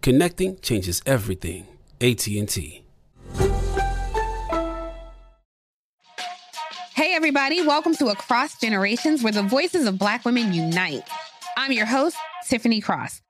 Connecting changes everything. AT&T. Hey everybody, welcome to Across Generations, where the voices of Black women unite. I'm your host, Tiffany Cross.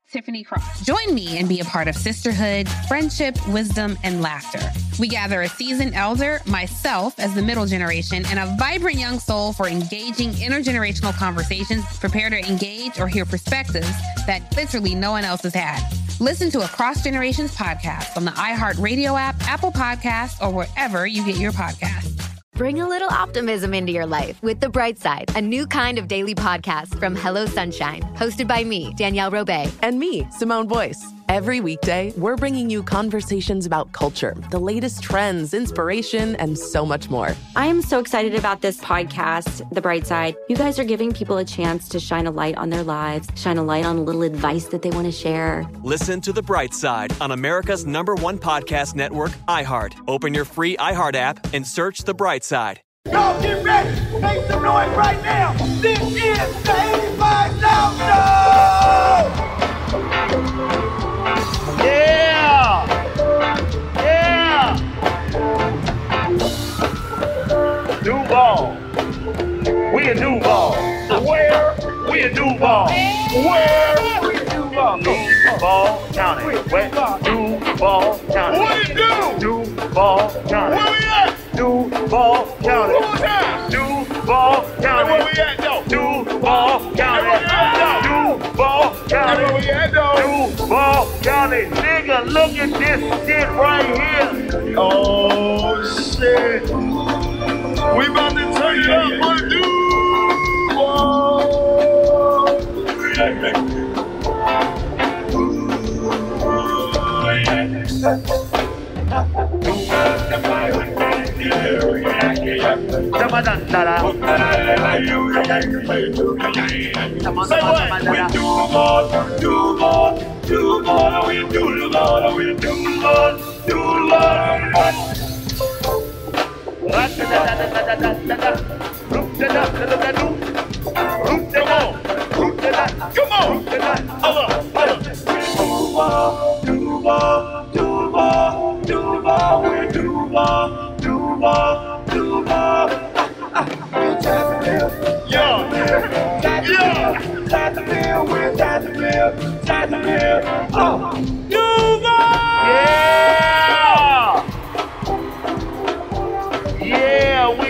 Join me and be a part of sisterhood, friendship, wisdom, and laughter. We gather a seasoned elder, myself as the middle generation, and a vibrant young soul for engaging intergenerational conversations. Prepare to engage or hear perspectives that literally no one else has had. Listen to Across Generations podcast on the iHeartRadio app, Apple Podcasts, or wherever you get your podcasts. Bring a little optimism into your life with The Bright Side, a new kind of daily podcast from Hello Sunshine, hosted by me, Danielle Robay, and me, Simone Boyce. Every weekday, we're bringing you conversations about culture, the latest trends, inspiration, and so much more. I am so excited about this podcast, The Bright Side. You guys are giving people a chance to shine a light on their lives, shine a light on a little advice that they want to share. Listen to The Bright Side on America's #1 podcast network, iHeart. Open your free iHeart app and search The Bright Side. Y'all get ready. Make some noise right now. This is the 85 South Show. Yeah. Yeah. Duval. We a Duval. Where? We a Duval. Where? We a Duval. Duval County. Where? Duval County. What do you do? Duval County. Where we at? Duval County. Duval County. Where we at, though? Duval County. Duval County. Where we at, though? Duval County. Nigga, look at this shit right here. Oh, shit. We about to turn it up for Duval. We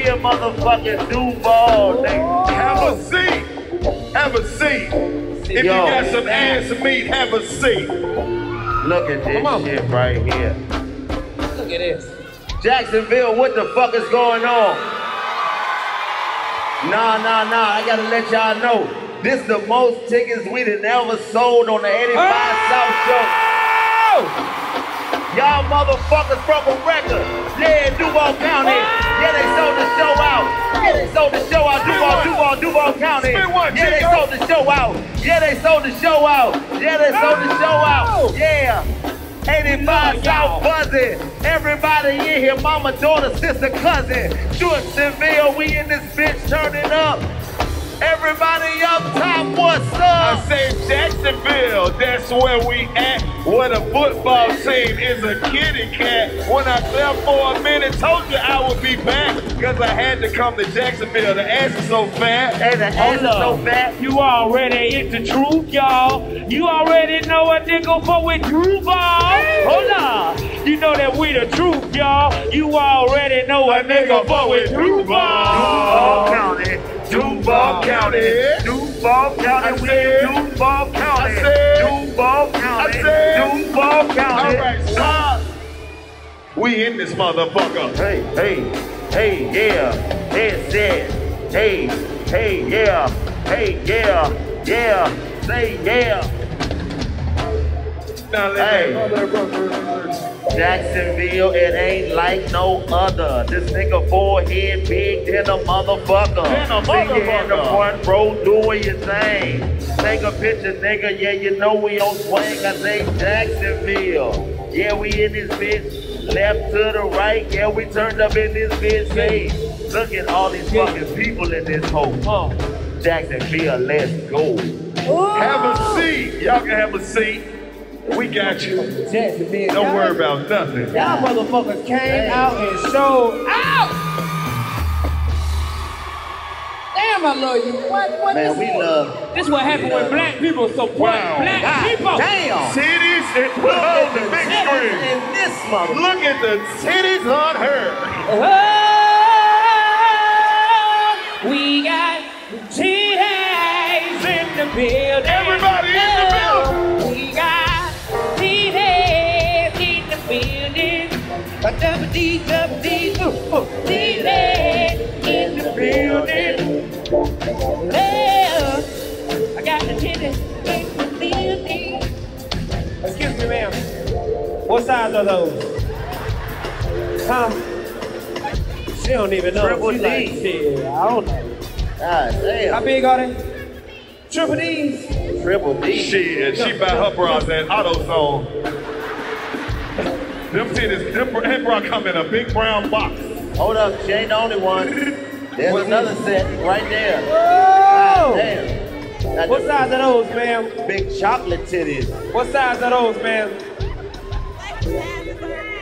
a motherfucking Duval, nigga. Have a seat. If you got some ass meat, have a seat. Look at this shit right here. Look at this. Jacksonville, what the fuck is going on? Nah. I gotta let y'all know. This the most tickets we done ever sold on the 85 South Show. Y'all motherfuckers from a record. Yeah, Duval County. Yeah, they sold the show out. Duval County. Yeah, they sold the show out. Yeah. 85 South buzzing. Everybody in here, mama, daughter, sister, cousin. Jacksonville, we in this bitch turning up. Everybody up top, what's up? I say Jacksonville, that's where we at. What a football team is a kitty cat. When I left for a minute, told you I would be back. Cause I had to come to Jacksonville. The ass is so fat. You already hit the truth, y'all. You already know a nigga for with Duval. Hold on. You know that we the truth, y'all. You already know a nigga for with Duval. Duval County. Duval County. Duval County. All right, stop. We in this motherfucker. Hey, yeah. Say yeah. Hey. Jacksonville, it ain't like no other. This nigga forehead big than a motherfucker. Nigga in the front row doing your thing. Take a picture, nigga, yeah, you know we on swing. I say Jacksonville. Yeah, we in this bitch. Left to the right, yeah, we turned up in this bitch. Hey, look at all these fucking people in this hole. Jacksonville, let's go. Whoa. Have a seat. Y'all can have a seat. We got you. Jacksonville. Don't worry about nothing. Y'all motherfuckers came out and showed out. Damn, I love you. What man, is we love. This what happened when black people support black people. Damn. Titties and put on the big screen. Look at the titties on her. Oh, we got titties in the building. Everybody in the building. We got titties in the building. A double D, titties in the building. Yeah, I got the titties in the building. Excuse me, ma'am. What size are those? Huh? She don't even know. Triple D. Like, yeah, I don't know. God damn. How big are they? Triple D's? Triple D. She buy her bras at AutoZone. Them titties, her bra come in a big brown box. Hold up, she ain't the only one. There's another set right there. Whoa! God damn. Now, what size are those, ma'am? Big chocolate titties. What size are those, ma'am?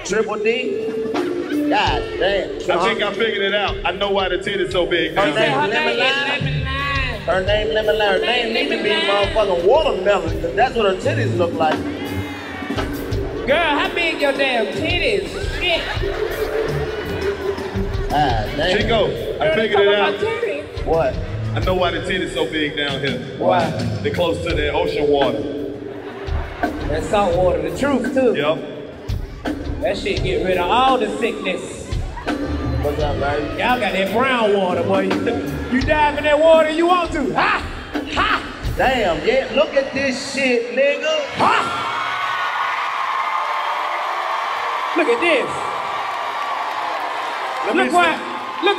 Triple D. God damn. I think I figured it out. I know why the titties so big. Her name Lemon Lime. Her name Lemon Lime. Her name needs to be motherfucking watermelon, because that's what her titties look like. Girl, how big your damn titties? Shit. God damn. Chico, I figured it out. What? I know why the titties so big down here. Why? They're close to the ocean water. That salt water, the truth too. Yep. That shit get rid of all the sickness. What's up, man? Y'all got that brown water, boy. You dive in that water, you want to. Ha! Ha! Damn, yeah, look at this shit, nigga. Ha! Look at this. Look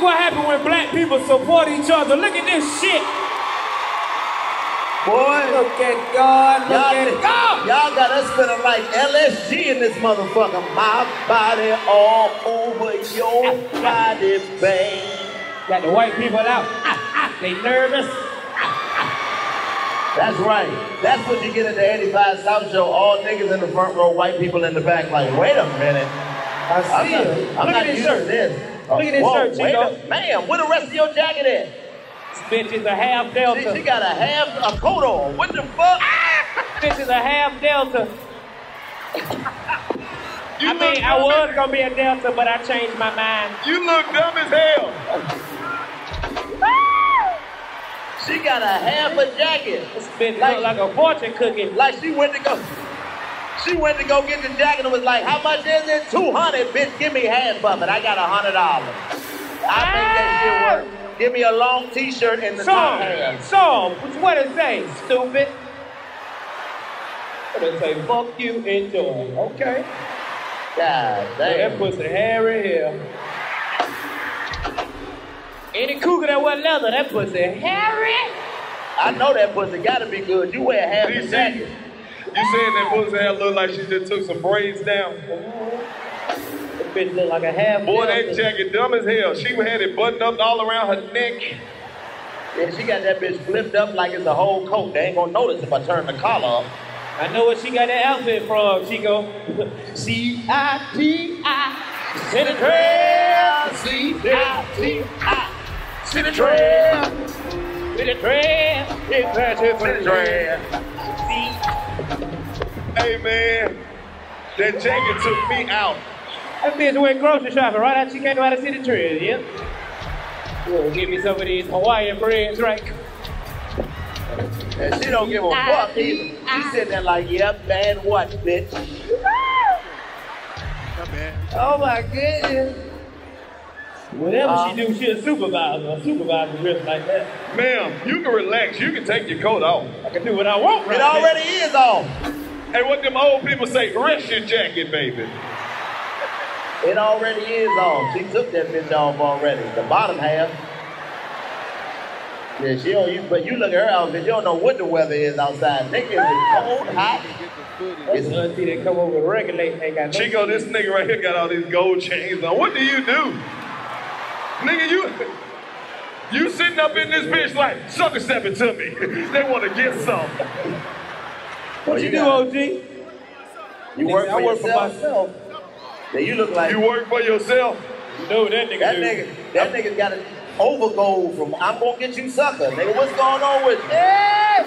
what happened when black people support each other. Look at this shit. Boy, look at God, look at God! Y'all got us feeling like LSG in this motherfucker. My body all over your body, babe. Got the white people out. They nervous. That's right. That's what you get at the 85 South Show. All niggas in the front row, white people in the back. Like, wait a minute. I see it. I'm not used to this. Look at this shirt, Chico. Ma'am, where the rest of your jacket at? Bitch is a half delta. She got a coat on. What the fuck? Bitch is a half delta. I mean, I was gonna be a delta, but I changed my mind. You look dumb as hell. She got a half a jacket. This bitch look like a fortune cookie. Like she went to go get the jacket and was like, how much is it? $200, bitch, give me half of it. I got $100. I think that shit worked. Give me a long t-shirt and the top hat. So, what it say, stupid? What it say, fuck you, enjoy. Okay. God damn. That pussy hairy here. Any cougar that wear leather, that pussy hairy. I know that pussy gotta be good. You wear half a jacket. You saying that pussy hair look like she just took some braids down? Bitch look like a half. Boy, that jacket dumb as hell. She had it buttoned up all around her neck. Yeah, she got that bitch flipped up like it's a whole coat. They ain't gonna notice if I turn the collar up. I know where she got that outfit from, Chico. C-I-T-I. See the trail. C-I-T-I. See the trail. See the trail. It's magic for the trail. See. Hey, man. That jacket took me out. That bitch went grocery shopping right after she came out of City Trail, yeah? Well, give me some of these Hawaiian breads, right? And she don't give a fuck either. She's sitting there like, yep, man, what, bitch? Oh my goodness. Whatever she do, she a supervisor. A supervisor dressed like that. Ma'am, you can relax. You can take your coat off. I can do what I want right now. It already is off. Hey, what them old people say, rest your jacket, baby. It already is on. She took that bitch off already. The bottom half. Yeah, she don't use, but you look at her outfit, you don't know what the weather is outside. Nigga, it's cold, hot. It's auntie that come over and regulate ain't got no Chico, this nigga right here got all these gold chains on. What do you do? Nigga, you sitting up in this bitch like, sucker step it to me. They want to get some. What you do, OG? You work for myself. Now you look like... You work for yourself? No, that nigga That nigga's got an overgold from I'm gonna get you sucker. Nigga, what's going on with you? Yeah.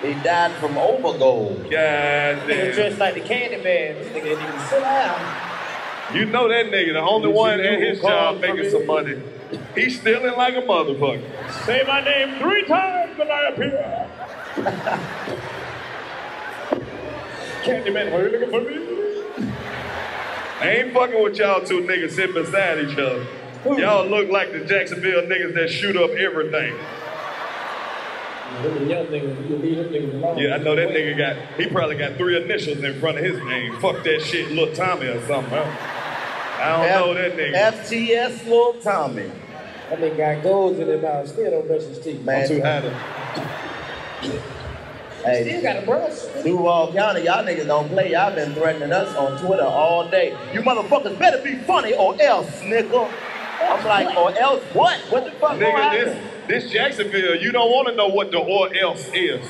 He died from overgold. God damn. Dressed like the candy man. This nigga didn't even sit down. You know that nigga, the only one at his job making some money. He's stealing like a motherfucker. Say my name 3 times when I appear. Candy man, are you looking for me? I ain't fucking with y'all two niggas sitting beside each other. Ooh. Y'all look like the Jacksonville niggas that shoot up everything. Yeah, I know that nigga got, he probably got 3 initials in front of his name. Fuck that shit, Lil Tommy or something. I don't know that nigga. FTS Lil Tommy. That nigga got golds in his mouth, still don't brush his teeth. Man, I'm too high to... Hey, still got a brush. Duval County, y'all niggas don't play. Y'all been threatening us on Twitter all day. You motherfuckers better be funny or else, nigga. I'm like, or else what? What the fuck? Nigga, this Jacksonville, you don't want to know what the or else is.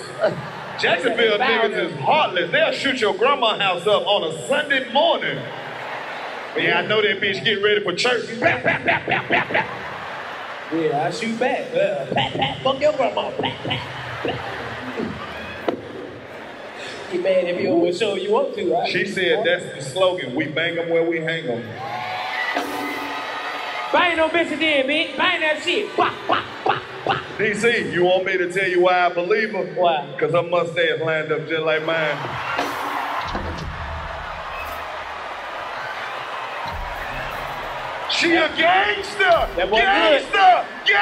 Jacksonville niggas is heartless. They'll shoot your grandma's house up on a Sunday morning. Yeah, I know that bitch getting ready for church. Bap, bap, bap, bap, bap, bap. Yeah, I shoot back. Pat, pat, fuck your grandma. Pat, pat, pat. Man, if you don't want to show you want to, right? She said that's the slogan. We bang them where we hang them. Bang no bitches in, bitch. Bang that shit. Bah, bah, bah, bah. DC, you want me to tell you why I believe her? Why? Because her mustache lined up just like mine. She a gangster! That boy gangster! Good.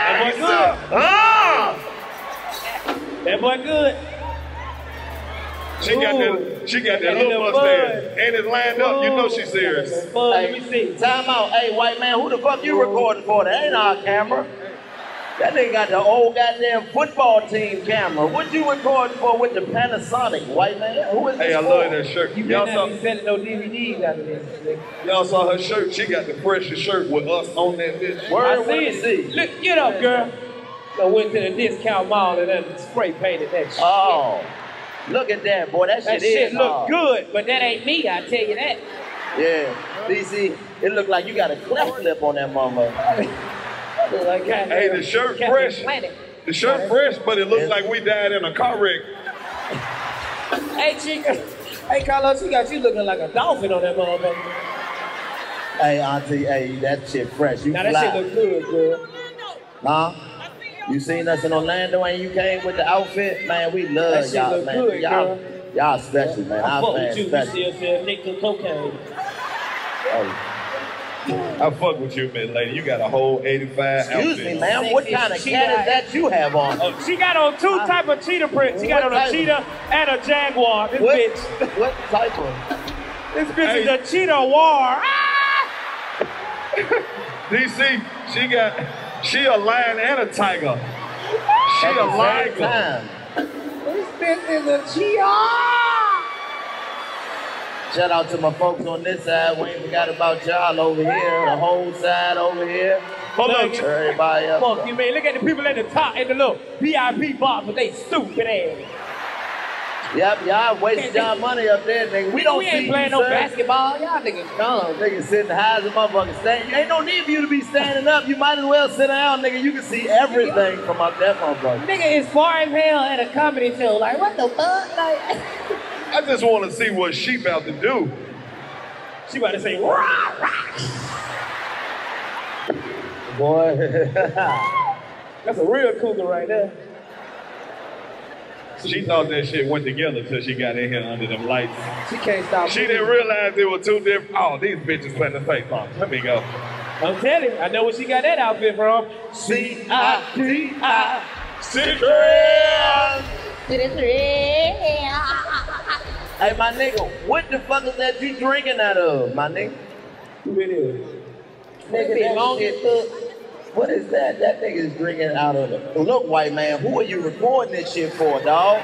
Gangster! That boy good. She got that little mustache, and it's lined up. You know she's serious. Hey, let me see. Time out. Hey, white man, who the fuck you recording for? That ain't our camera. That nigga got the old goddamn football team camera. What you recording for with the Panasonic, white man? Who is this? Hey, I love that shirt. Y'all saw me selling no DVDs out of this. Y'all saw her shirt. She got the freshest shirt with us on that bitch. Word, I see. Look, get up, girl. I went to the discount mall and then spray painted that shit. Oh. Look at that, boy. That shit look good, but that ain't me, I tell you that. Yeah. DC, it look like you got a cleft lip on that mama. Like hey, the shirt fresh. The shirt fresh, but it looks like we died in a car wreck. Hey, Chico. Hey, Karlous, we got you looking like a dolphin on that mama. Hey, auntie, hey, that shit fresh. You now, that shit look good, girl. Nah. You seen us in Orlando and you came with the outfit? Man, we love y'all, man. Good, y'all special, man. I fuck with you. You see us nick cocaine. I fuck with you, man, lady. You got a whole 85 outfit. Excuse me, ma'am. What kind of cat is that you have on? She got on 2 type of cheetah prints. She got on a cheetah and a jaguar. This bitch. What type of? This bitch is a cheetah war. Ah! DC, she got... She a lion and a tiger. She a lion. This bitch is a chia. Shout out to my folks on this side. We ain't forgot about y'all over here. The whole side over here. Hold on, everybody else. Fuck you, man. Look at the people at the top in the little VIP box with they stupid ass. Yep, y'all wasting y'all money up there, nigga. We ain't playing no basketball. Y'all niggas dumb. Niggas sitting high as a motherfucker standing. Ain't no need for you to be standing up. You might as well sit down, nigga. You can see everything from up there, motherfucker. Nigga is far as hell at a comedy show. Like, what the fuck? Like, I just want to see what she about to do. She about to say, rah, rah. Boy. That's a real cougar right there. She thought that shit went together until she got in here under them lights. She can't stop. She didn't realize they were 2 different. Oh, these bitches putting the face on. Let me go. I'm telling you, I know where she got that outfit from. C-I-T-I. Citrus. Hey, my nigga, what the fuck is that you drinking out of, my nigga? Who it is? Nigga, long as fuck. What is that? That nigga is drinking out of the... Look, white man, who are you recording this shit for, dog?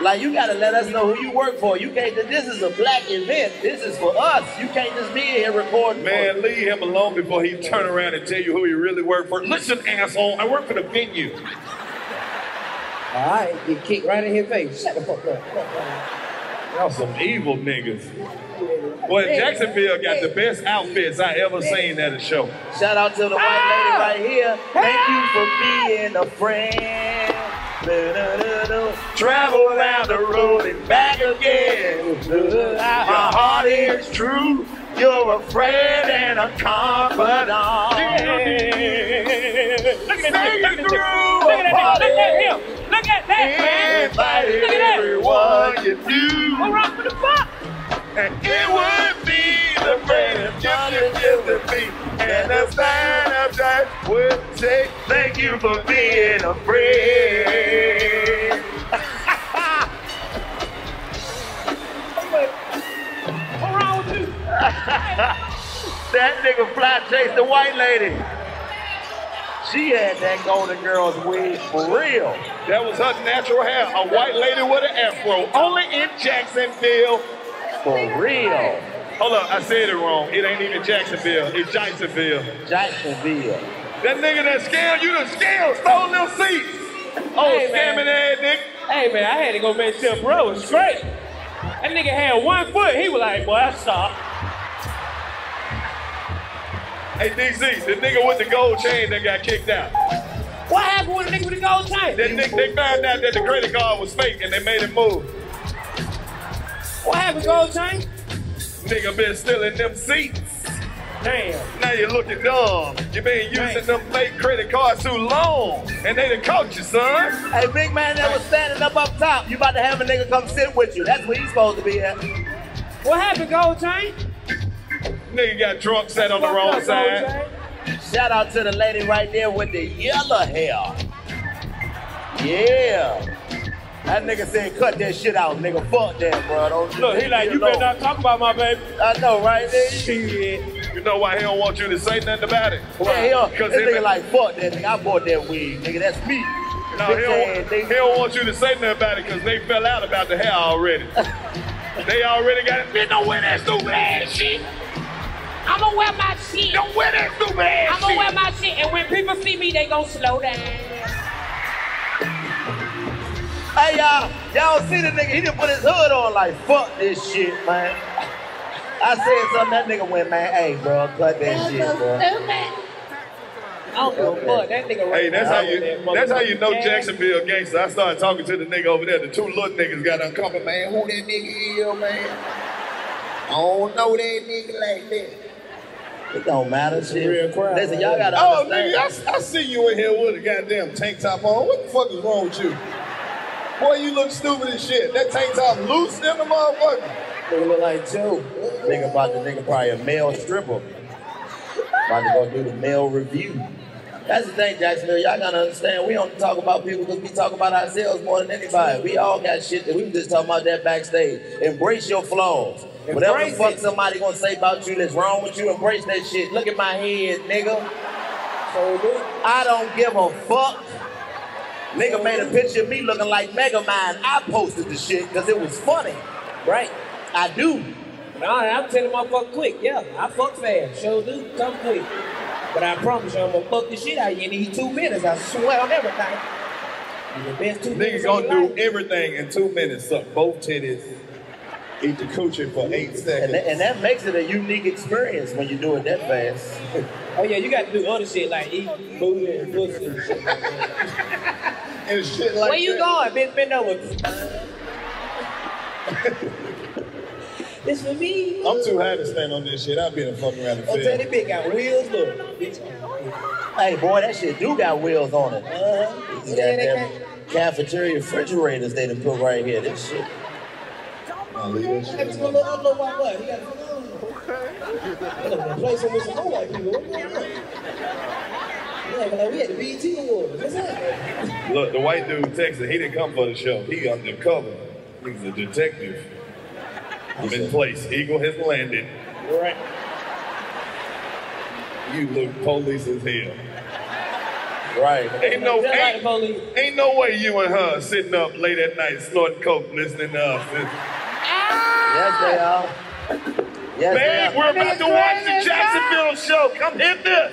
Like, you gotta let us know who you work for. You can't... This is a black event. This is for us. You can't just be here recording. Man, leave him alone before he turn around and tell you who he really work for. Listen, asshole, I work for the venue. All right, get kicked right in his face. Shut the fuck up. Y'all some evil niggas. Boy, Jacksonville got the best outfits I ever seen at a show. Shout out to the white lady right here. Thank you for being a friend. Travel down the road and back again. Your heart is true. You're a friend and a confidant. Look at him. Look at that. Invite everyone you do. We're off for the fuck. And it would be the friend of me. And the sign of that would say, thank you for being a friend. That nigga fly chased the white lady. She had that Golden Girls wig for real. That was her natural hair. A white lady with an afro. Only in Jacksonville. For real. Hold up, I said it wrong. It ain't even Jacksonville. It's Jacksonville. Jacksonville. That nigga that scammed you done scammed, stole them seats. Oh, hey, scamming ass nigga. Hey man, I had to go make sure bro was straight. That nigga had 1 foot. He was like, boy, I stopped. Hey, DC, the nigga with the gold chain that got kicked out. What happened with the nigga with the gold chain? That nigga, they found out that the credit card was fake and they made him move. What happened, gold chain? Nigga been stealing them seats. Damn. Now you're looking dumb. You been using them fake credit cards too long and they done caught you, son. Hey, big man that was standing up top, you about to have a nigga come sit with you. That's where he's supposed to be at. What happened, gold chain? Nigga got drunk, sat on the wrong side. Shout out to the lady right there with the yellow hair. Yeah. That nigga said, cut that shit out, nigga. Fuck that, bro. Don't look, he like, you better not talk about my baby. I know, right? Shit. You know why he don't want you to say nothing about it? Yeah, because this nigga like, fuck that, nigga. I bought that wig, nigga. That's me. No, he don't want you to say nothing about it because they fell out about the hair already. They already got it. Bitch, don't wear that stupid ass shit. I'm gonna wear my shit. Don't wear that stupid ass shit. I'm gonna wear my shit, and when people see me, they gonna slow down. Hey, y'all see the nigga? He just put his hood on like, fuck this shit, man. I said something, that nigga went, man, hey, bro, cut that shit, bro. I don't give a fuck, that nigga right now. Hey, that's how you know Jacksonville gangster. I started talking to the nigga over there. The two little niggas got uncovered, man. Who that nigga is, man? I don't know that nigga like that. It don't matter, shit. Real crowd. Listen, y'all gotta understand. Oh, nigga, I see you in here with a goddamn tank top on. What the fuck is wrong with you? Boy, you look stupid as shit. That tank top loose in the motherfucker. Nigga look like Joe. Nigga probably a male stripper. About to go do the male review. That's the thing, Jacksonville. Y'all gotta understand, we don't talk about people because we talk about ourselves more than anybody. We all got shit that we just talking about that backstage. Embrace your flaws. Whatever the fuck somebody gonna say about you that's wrong with you, embrace that shit. Look at my head, nigga. I don't give a fuck. Nigga made a picture of me looking like Megamind. I posted the shit because it was funny. Right? I do. Nah, I'm telling motherfucker quick. Yeah, I fuck fast. Sure do. Come quick. But I promise you, I'm gonna fuck the shit out of you in these 2 minutes. I swear on everything. The best 2 minutes. Nigga gonna do everything in 2 minutes. Suck both titties, eat the coochie for 8 seconds. And that makes it a unique experience when you do it that fast. Oh yeah, you got to do other shit like eat booty and pussy and shit like that. And shit like that. Where you going? Bend over. It's for me. I'm too high to stand on this shit. I've been fucking around the field. That bitch got wheels, look. Hey, boy, that shit do got wheels on it. You got them cafeteria refrigerators they done put right here. This shit. I'll leave this shit. He got to play some with some old white people. We had the BET Awards. What's that? Look, the white dude in Texas, he didn't come for the show. He undercover. He's a detective. I'm in place. Eagle has landed. All right. You look police as hell. Right. Ain't no way you and her sitting up late at night snorting coke listening to us. Yes, they are. Yes, man, we're about to watch the Jacksonville show. Come hit this.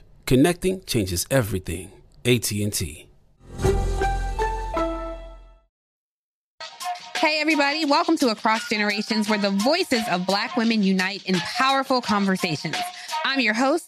Connecting changes everything. AT&T. Hey, everybody. Welcome to Across Generations, where the voices of Black women unite in powerful conversations. I'm your host,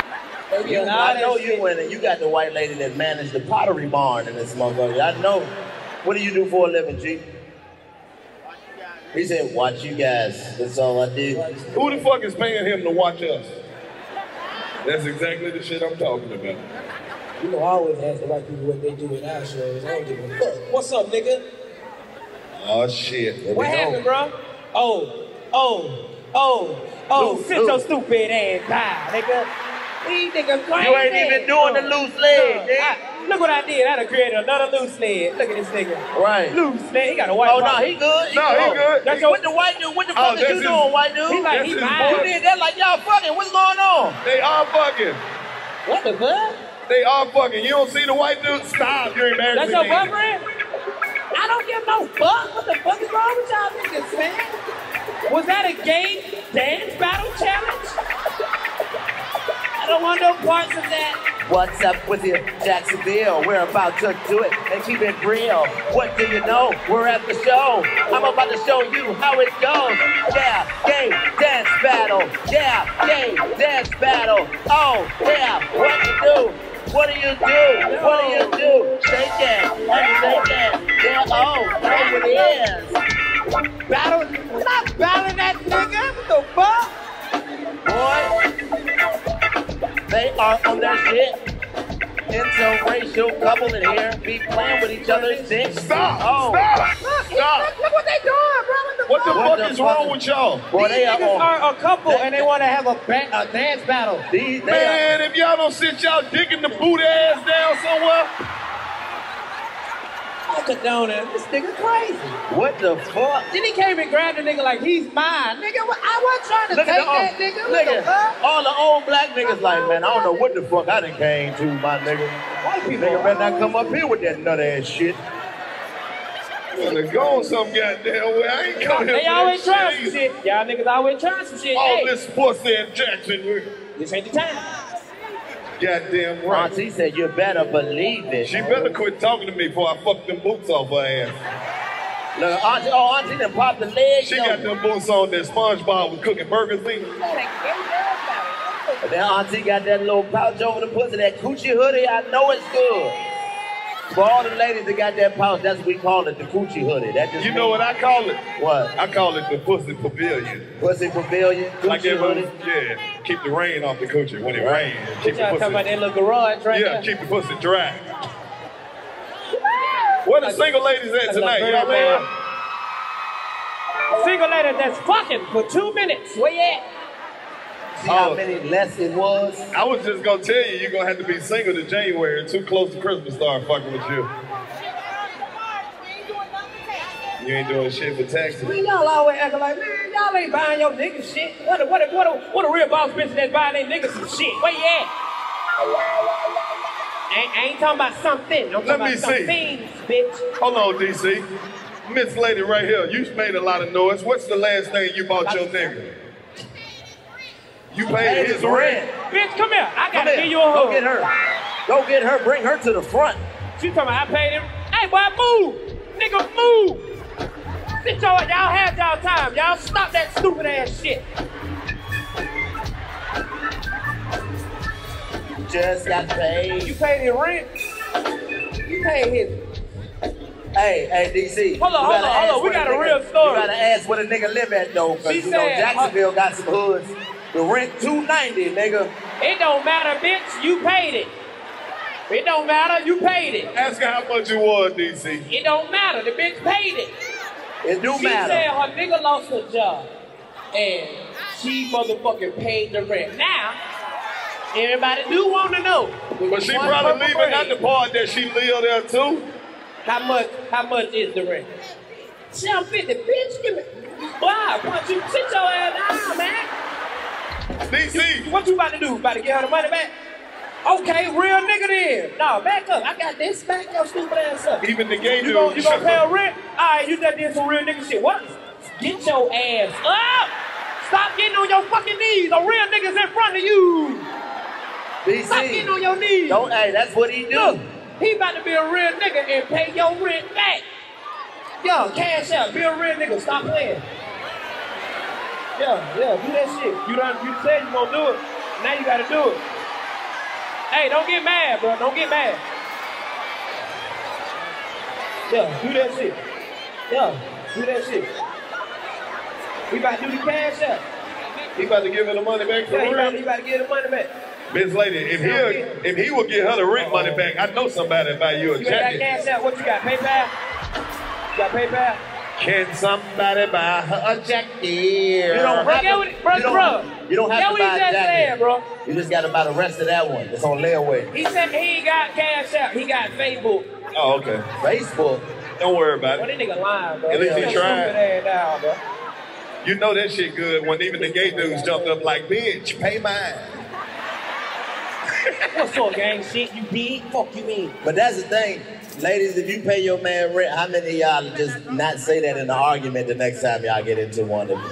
I know you winning. You got the white lady that managed the pottery barn in this motherfucker. I know. What do you do for a living, G? He said, watch you guys. That's all I do. Who the fuck is paying him to watch us? That's exactly the shit I'm talking about. You know, I always ask the white people what they do in our shows. I don't give a fuck. What's up, nigga? Oh, shit. What happened, bro? Oh, sit your stupid ass down, nigga. These niggas crazy. You ain't even doing the loose leg, nigga. Look what I did. I'd have created another loose leg. Look at this nigga. Right. Loose leg. He got a white body. He good. He good. That's what the white dude, what the fuck is you doing, white dude? He like, he fine. You did that like y'all fucking. What's going on? They all fucking. What the fuck? They all fucking. You don't see the white dude? Stop. You're embarrassing. That's your boyfriend? I don't give no fuck. What the fuck is wrong with y'all niggas, man? Was that a gay dance battle challenge? I don't want no parts of that. What's up with you, Jacksonville? We're about to do it and keep it real. What do you know? We're at the show. I'm about to show you how it goes. Yeah, gay dance battle. Yeah, gay dance battle. Oh, yeah, what you do? What do you do? What do you do? Shake it. Shake it. Yeah, oh, there it is. Battle? Stop battling that nigga. What the fuck? Boy, they are on their shit. Interracial couple in here be playing with each other's dick. Stop. Look what they doing, bro. What the fuck is wrong with y'all? Boy, these niggas are a couple and they want to have a dance battle. If y'all don't sit y'all dick in the boot ass down somewhere. I condone him. This nigga crazy. What the fuck? Then he came and grabbed the nigga like he's mine. Nigga, I wasn't trying to take that nigga. What the fuck? All the old black niggas like, man, I don't know what the fuck I done came to, my nigga. White people better not come up here with that nut ass shit. Go some goddamn way. I ain't coming here. They always trying some shit. Y'all niggas always trying some shit. All this pussy in Jackson. This ain't the time. Goddamn right. Auntie said you better believe it. She better quit talking to me before I fuck them boots off her ass. Look, Auntie done popped the leg. She got them boots on that SpongeBob was cooking burgers. But that auntie got that little pouch over the pussy, that coochie hoodie, I know it's good. For all the ladies that got that pouch, that's what we call it, the coochie hoodie. That just you know what I call it? What? I call it the pussy pavilion. Pussy pavilion? Coochie like hoodie? Yeah, keep the rain off the coochie when it rains. Keep the pussy. Talking about that little garage right there? Yeah, keep the pussy dry. Where the single ladies at tonight, y'all man? Single lady that's fucking for 2 minutes. Where you at? See how many less it was? I was just gonna tell you, you're gonna have to be single to January. Too close to Christmas start fucking with you. You ain't doing shit for taxes. Man, y'all always acting like, man, y'all ain't buying your niggas shit. What a real boss bitch that's buying they niggas some shit. Where you at? I ain't talking about something. I'm talking about some things, bitch. Hold on, DC. Miss Lady right here, you made a lot of noise. What's the last thing you bought your nigga? You paid his rent. Bitch, come here. I gotta give you a hug. Go get her. Go get her. Bring her to the front. She talking about I paid him. Hey, boy, move. Nigga, move. Sit your ass. Y'all had y'all time. Y'all stop that stupid ass shit. Just got paid. You paid his rent? You paid his... Hey, DC. Hold on. We got a real story. You gotta ask where the nigga live at, though, because you know Jacksonville got some hoods. The rent $290, nigga. It don't matter, bitch. You paid it. It don't matter. You paid it. Ask her how much it was, DC. It don't matter. The bitch paid it. It do matter. She said her nigga lost her job, and she motherfucking paid the rent. Now, everybody do want to know. But she probably leaving out the part that she lived there, too. How much is the rent? $750, bitch, give me. Why? Why don't you sit your ass down, man? DC. What you about to do? About to get her the money back? Okay, real nigga then. No, back up. I got this. Back your stupid ass up. Even the gay dude. You gonna pay a rent? All right, you just did some real nigga shit. What? Get your ass up. Stop getting on your fucking knees. A real nigga's in front of you. DC. Stop getting on your knees. Don't, hey, that's what he do. Look, he about to be a real nigga and pay your rent back. Yo, cash out. Be a real nigga. Stop playing. Yeah, do that shit. You said you gonna do it. Now you gotta do it. Hey, don't get mad, bro. Don't get mad. Yeah, do that shit. Yeah, do that shit. We about to do the cash out. He about to give her the money back for real. He about to give the money back. Miss Lady, if he would get her the rent money back, I know somebody buy you a jacket. You got cash out? What you got? PayPal? You got PayPal? Can somebody buy her a jacket? You don't have to buy a jacket, bro. You just got to buy the rest of that one. It's on layaway. He said he ain't got cash out. He got Facebook. Oh, okay. Facebook? Don't worry about it. Well, that nigga lying, bro. At least he tried. Down, bro. You know that shit good when even the gay dudes jumped up like, bitch, pay mine. What's up, gang? Shit, you big? Fuck you mean? But that's the thing. Ladies, if you pay your man rent, how many of y'all just not say that in the argument the next time y'all get into one of them?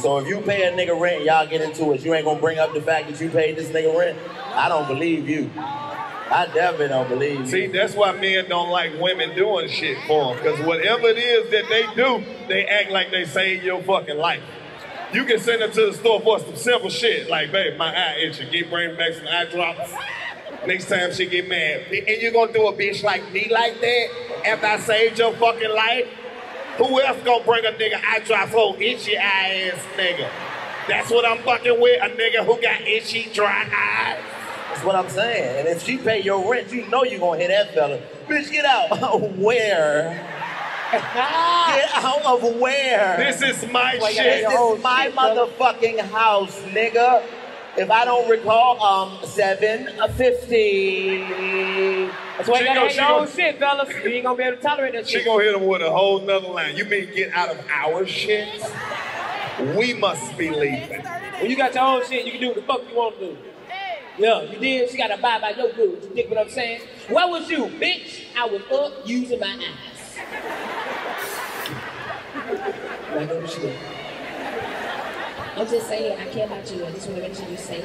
So if you pay a nigga rent, y'all get into it. You ain't gonna bring up the fact that you paid this nigga rent? I don't believe you. I definitely don't believe you. See, that's why men don't like women doing shit for them. Because whatever it is that they do, they act like they saved your fucking life. You can send them to the store for some simple shit. Like, babe, my eye itching. Get bring back some eye drops. Next time she get mad. And you gonna do a bitch like me like that? After I saved your fucking life? Who else gonna bring a nigga eye drops for itchy eye ass nigga? That's what I'm fucking with, a nigga who got itchy, dry eyes. That's what I'm saying. And if she pay your rent, you know you gonna hit that fella. Bitch, get out. Where? Get out of where? This is my shit. This is my motherfucking house, nigga. If I don't recall, 7:15. That's why you gotta hang your own shit, fellas. You ain't gonna be able to tolerate that shit. She gonna hit him with a whole nother line. You mean get out of our shit? We must be leaving. When you got your own shit, you can do what the fuck you want to do. Yeah, you did. She gotta abide by your rules. You dig what I'm saying? Where was you, bitch? I was up using my eyes. I'm just saying, I care about you. I just want to make sure you're safe.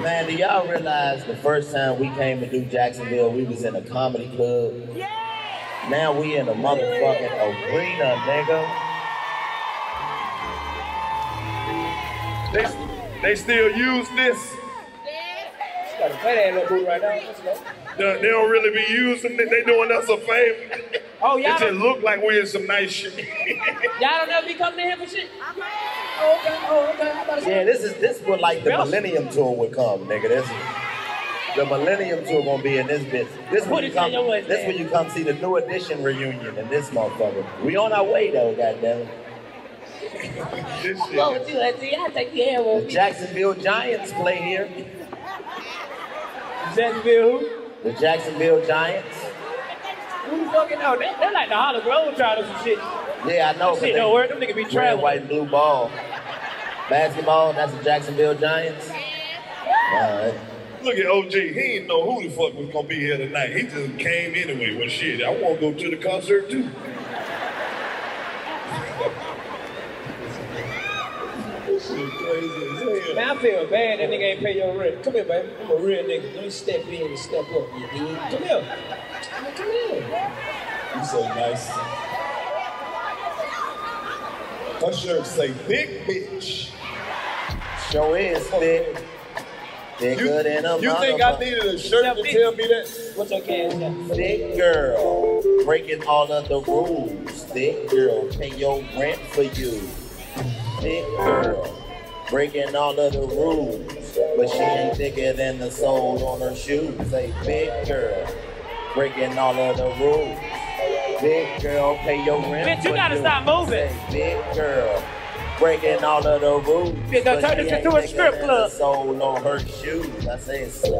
Man, do y'all realize the first time we came to do Jacksonville, we was in a comedy club? Yay! Now we in a motherfucking arena, nigga. They still use this. They don't really be using it. They doing us a favor. Oh, y'all. It just look like we in some nice shit. Y'all don't ever be coming in here for shit? Okay. Yeah, this is what like the Millennium Tour would come, nigga. This is, the Millennium Tour gonna be in this bitch. This when you come see the New Edition reunion in this motherfucker. We on our way though, goddamn. This shit. Go with you, Auntie. I'll take you here with me. The Jacksonville Giants play here. Jacksonville who? The Jacksonville Giants. Who the fucking know? They're like the Hollywood Roadtrotters and shit. Yeah, I know. Shit don't work. Them niggas be traveling. Red, white, blue ball. Basketball, that's the Jacksonville Giants. All right. Look at OG. He didn't know who the fuck was gonna be here tonight. He just came anyway. Well, shit, I wanna go to the concert too. This is crazy. Man, I feel bad that nigga ain't pay your rent. Come here, baby. I'm a real nigga. Let me step in and step up. You dig? Come here. Come here. You so nice. Her shirt say big bitch. Show is thick. Thicker than a motherfucker. You think I needed a shirt to tell me that? What's your cash? Thick girl. Breaking all of the rules. Thick girl. Pay your rent for you. Thick girl. Breaking all of the rules. But she ain't thicker than the sole on her shoes. Say big girl. Breaking all of the rules. Big girl, pay your rent. Bitch, you gotta stop moving. Big girl, breaking all of the rules. Bitch, don't turn this into a strip club. Soul on her shoes. I say it's so.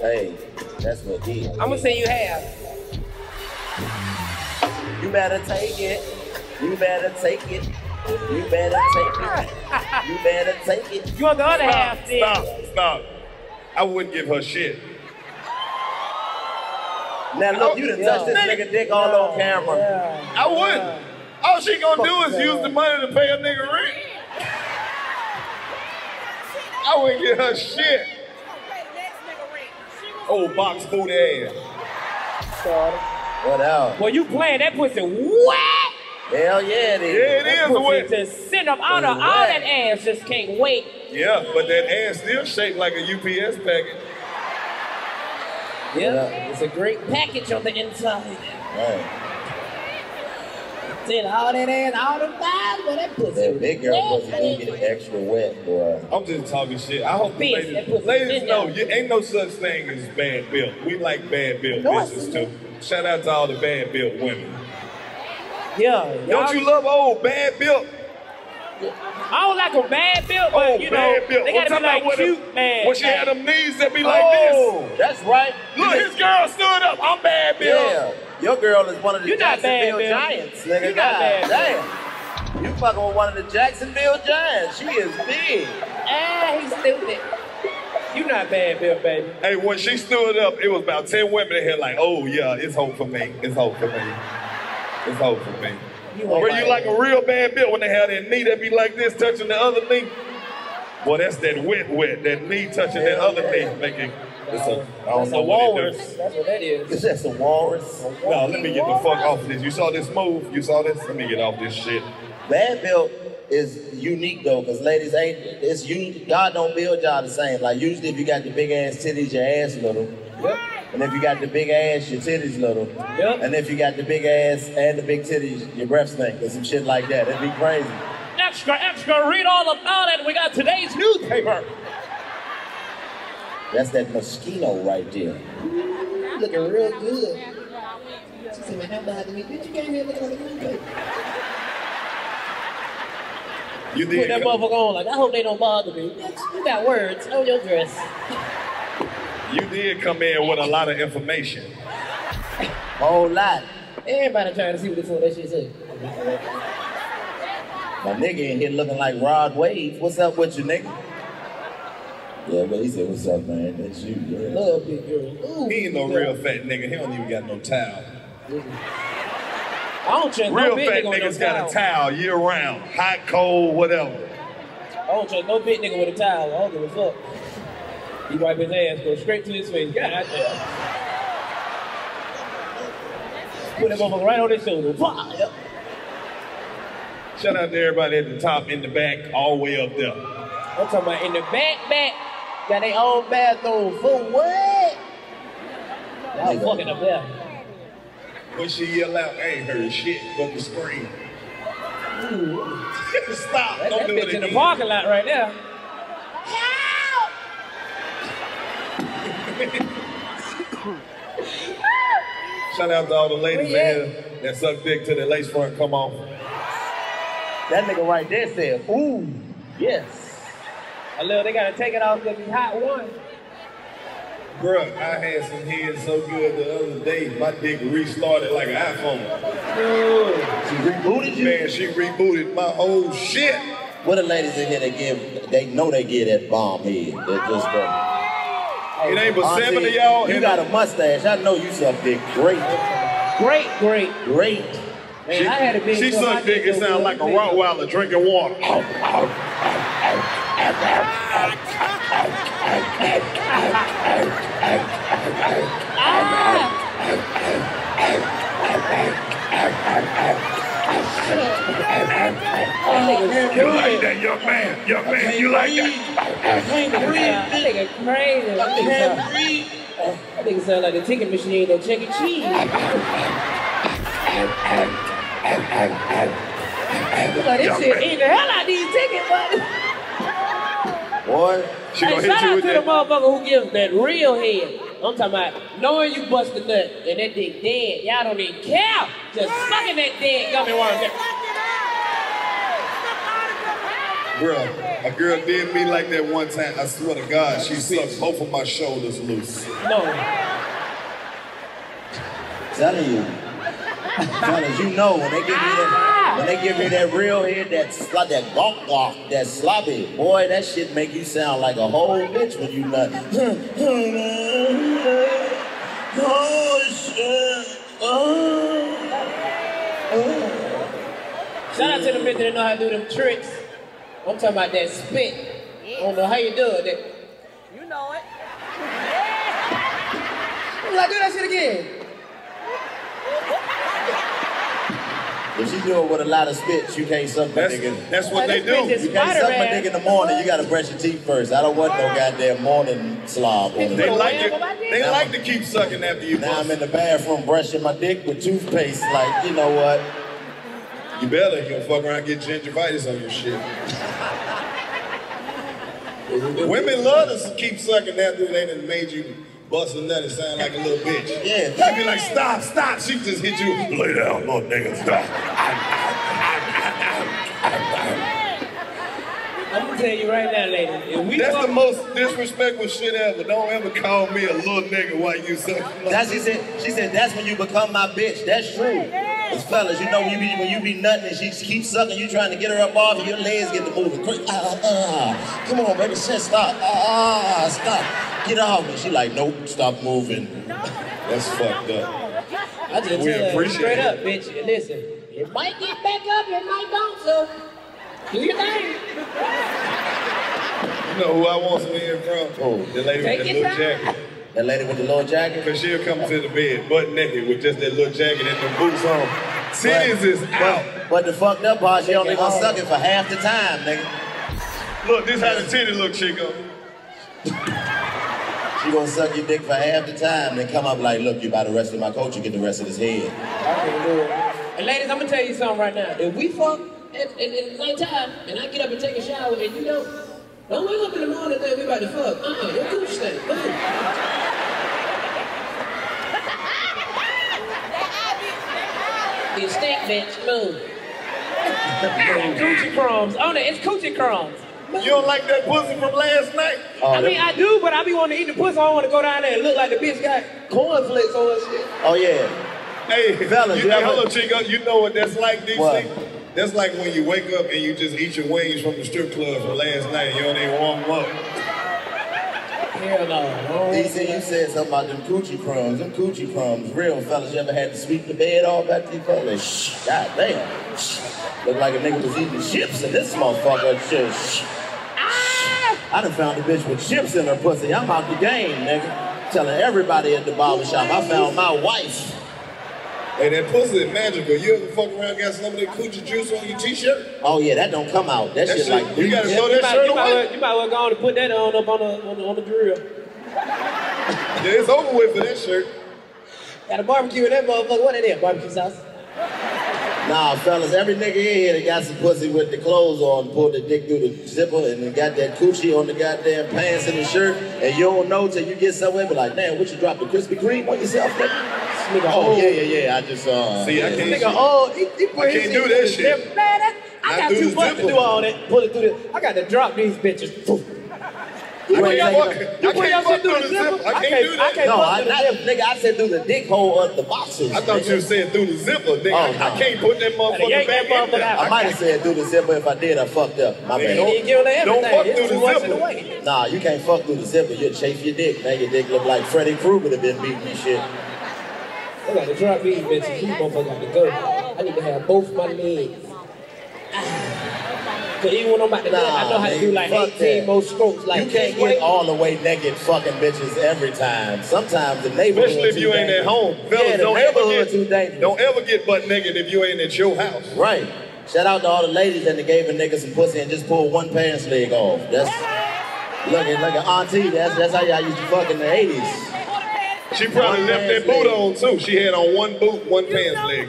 Hey, that's what he is. I'm gonna say you have. You better take it. You better take it. You better take it. You better take it. You want the other half, then. Stop. I wouldn't give her shit. Now look, you done touched this nigga dick all on camera. Yeah. I wouldn't. Yeah. All she gonna do is use the money to pay a nigga rent. I wouldn't get her shit. Old box booty ass. Sorry. What else? Well, you playing that pussy whack. Hell yeah, it is. Yeah, it that is. To sit up out of all that ass just can't wait. Yeah, but that ass still shaped like a UPS package. Yeah, it's a great package on the inside. Right. Did all that ass, all the vibes, but that pussy. That big girl pussy gonna get extra wet, boy. I'm just talking shit. I hope the ladies know, you ain't no such thing as bad built. We like bad built bitches too. Shout out to all the bad built women. Yeah. Don't you love old bad built? I don't like a bad build, but you know, they gotta be like cute, man. When she had them knees that be like this. That's right. Look, his girl stood up. I'm bad build. Yeah, your girl is one of the Jacksonville Giants, nigga. You're not bad, damn. You fucking with one of the Jacksonville Giants. She is big. Ah, he's stupid. You not bad, Bill, baby. Hey, when she stood up, it was about 10 women in here like, oh, yeah, it's hope for me. It's hope for me. It's hope for me. Where you like a real bad bitch when they have that knee that be like this touching the other knee? Well, that's that wet, that knee touching that other knee. Making that's a walrus. That's what that is. Is that a walrus? No, let me get the fuck off this. You saw this move? You saw this? Let me get off this shit. Bad built is unique though, because ladies ain't, it's unique. God don't build y'all the same. Like usually if you got the big ass titties, your ass little. Yep. And if you got the big ass, your titties little. Yep. And if you got the big ass and the big titties, your breath stink or some shit like that. It'd be crazy. Extra, read all about it. We got today's newspaper. That's that mosquito right there. Ooh, looking real good. She said, well, I'm behind me. Bitch, you came here looking like a newspaper. You did. Put that motherfucker on like, I hope they don't bother me. Bitch, you got words on your dress. You did come in with a lot of information. Whole lot. Everybody trying to see what this one that shit said. My nigga in here looking like Rod Wave. What's up with you, nigga? Yeah, but he said, what's up, man? That's you, girl. Love big girl. Ooh, he ain't no real fat nigga. He don't even got no towel. I don't trust no big nigga. Real fat niggas got a towel year round. Hot, cold, whatever. I don't trust no big nigga with a towel. I don't give a fuck. He wipe his ass, go straight to his face. God damn. Put that motherfucker right on his shoulder. Shout out to everybody at the top, in the back, all the way up there. I'm talking about in the back, got their own bathroom. Fool, what? Y'all fucking up there. When she yell out, I ain't heard shit but the scream. Stop. Don't do it in the parking lot right there. Help! Shout out to all the ladies in here that suck dick till their lace front come off. That nigga right there said, ooh, yes. I love they gotta take it off because he's hot one. Bruh, I had some head so good the other day, my dick restarted like an iPhone. She rebooted you? Man, she rebooted my whole shit. What the ladies in here that give, they know they give that bomb head. That just it ain't but auntie, 7 of y'all. You got a mustache. I know you suck dick. Great. Man, she, I had a big she sucked dick. It sounds like a Rottweiler drinking water. You like that, young man, you like that? I can't breathe. That nigga crazy. I can't breathe. That nigga sound like a ticket machine at Chuck E. Cheese. Like, this shit eating the hell out of these ticket buddies. Boy, she gonna hit you with that. Shout out to the motherfucker who gives that real head. I'm talking about knowing you bust a nut and that dick dead. Y'all don't even care. Just sucking that dead gummy worm. Bruh, a girl did me like that one time. I swear to God, she sucked both of my shoulders loose. No. Telling you. Fellas, you know when they give me that. When they give me that real head, that gawk, that sloppy, boy, that shit make you sound like a whole bitch when you nut. Oh, shit. Shout out to the bitch that know how to do them tricks. I'm talking about that spit. I don't know how you do it. That... You know it. I'm like, do that shit again. If you do it with a lot of spits, you can't suck my nigga. That's what they do. You can't suck my dick in the morning. You gotta brush your teeth first. I don't want no goddamn morning slob. They like to keep sucking after you. Now I'm in the bathroom brushing my dick with toothpaste. Like, you know what? You better. You gonna fuck around and get gingivitis on your shit. Women love to keep sucking after they done made you bust a nut and sound like a little bitch. Yeah. They'd be like, stop. She just hit you. Lay down, little nigga, stop. I'm gonna tell you right now, lady. That's the most disrespectful shit ever. Don't ever call me a little nigga while you suck. She said, that's when you become my bitch. That's true. As fellas, you know when you be nutting and she keeps sucking, you trying to get her up off and your legs get to moving. Come on, baby, shit, stop. Stop. Get off. And she like, nope, stop moving. That's fucked up. I just tell her straight up, bitch, listen, it might get back up, it might don't, so do your thing. You know who I want some in from? Oh, the lady with the little jacket. That lady with the little jacket? Because she'll come to the bed butt naked with just that little jacket and the boots on. Titties is out. But the fucked up part, she only gonna suck it for half the time, nigga. Look, this how the titty look, Chico. You gonna suck your dick for half the time, then come up like, look, you buy the rest of my coat, you get the rest of his head. I can do it. And ladies, I'm gonna tell you something right now. If we fuck at the same time, and I get up and take a shower, and you don't wake up in the morning and think we about to fuck. Your cooch stink. You stink, bitch, move. Coochie crumbs. On it, it's coochie crumbs. You don't like that pussy from last night? I mean, I do, but I be wanting to eat the pussy. I don't want to go down there and look like the bitch got cornflakes on her shit. Oh, yeah. Hey, fellas, hello, Chico. You know what that's like, DC? What? That's like when you wake up and you just eat your wings from the strip club from last night and you don't even warm them up. Hell no. DC, you said something about them coochie crumbs. Them coochie crumbs, real, fellas. You ever had to sweep the bed off after you fuck? Like, shh, goddamn. Look like a nigga was eating chips and this motherfucker just... I done found a bitch with chips in her pussy. I'm out the game, nigga. Telling everybody at the barbershop I found my wife. Hey, that pussy is magical. You ever fuck around got some of that coochie juice on your t-shirt? Oh yeah, that don't come out. That shit like you gotta throw that shirt away. You might well go on and put that on up on the grill. Yeah, it's over with for that shirt. Got a barbecue in that motherfucker. What it is? Barbecue sauce. Nah, fellas, every nigga in here that got some pussy with the clothes on pulled the dick through the zipper and then got that coochie on the goddamn pants and the shirt, and you don't know till you get somewhere but like, damn, what you drop the Krispy Kreme on yourself, nigga? Nigga, oh yeah, I just see, yeah. I can't. This nigga, oh, he put his do that shit. Man, I got too much to do all that. Pull it through this. I got to drop these bitches. You put your shit through the zipper. I can't do that. No, nigga, I said through the dick hole of the boxes. I thought you said through the zipper, nigga. Oh, no. I can't put that motherfucker back in there. I might have said through the zipper. If I did, I fucked up. My bad. Don't fuck through the zipper. Nah, you can't fuck through the zipper. You'll chafe your dick. Now your dick look like Freddy Krueger to been beating this shit. I got to drop these bitches. These motherfuckers got to go. I need to have both my legs. Cause even when I'm about to do it, I know how to do like 18 more strokes. Like you can't get all the way naked fucking bitches every time. Sometimes the neighborhood. Especially if you ain't at home. Fellas, yeah, don't ever get butt naked if you ain't at your house. Right. Shout out to all the ladies that gave a nigga some pussy and just pulled one parent's leg off. That's looking like an auntie. That's how y'all used to fuck in the 80s. She probably left that boot on too. She had on one boot, one pants leg.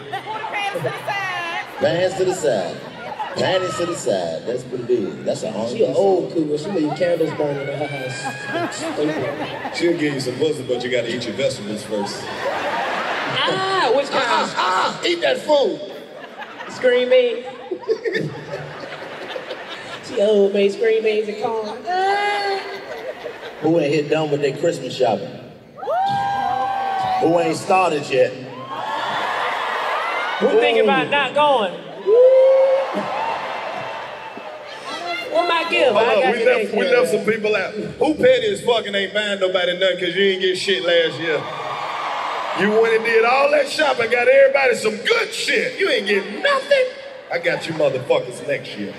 Pants to the side. Panties to the side. That's what it is. That's an old. She an old cougar. She leave candles burning in her house. She'll give you some pussy, but you gotta eat your vegetables first. Ah, which kind? Eat that food. Screaming. She old made scream beans and corn. Who ain't hit done with their Christmas shopping? Who ain't started yet? Who thinking about not going? What my gift? We left some people out. Who petty as fucking ain't buying nobody nothing because you ain't get shit last year? You went and did all that shopping, got everybody some good shit. You ain't getting nothing. I got you motherfuckers next year.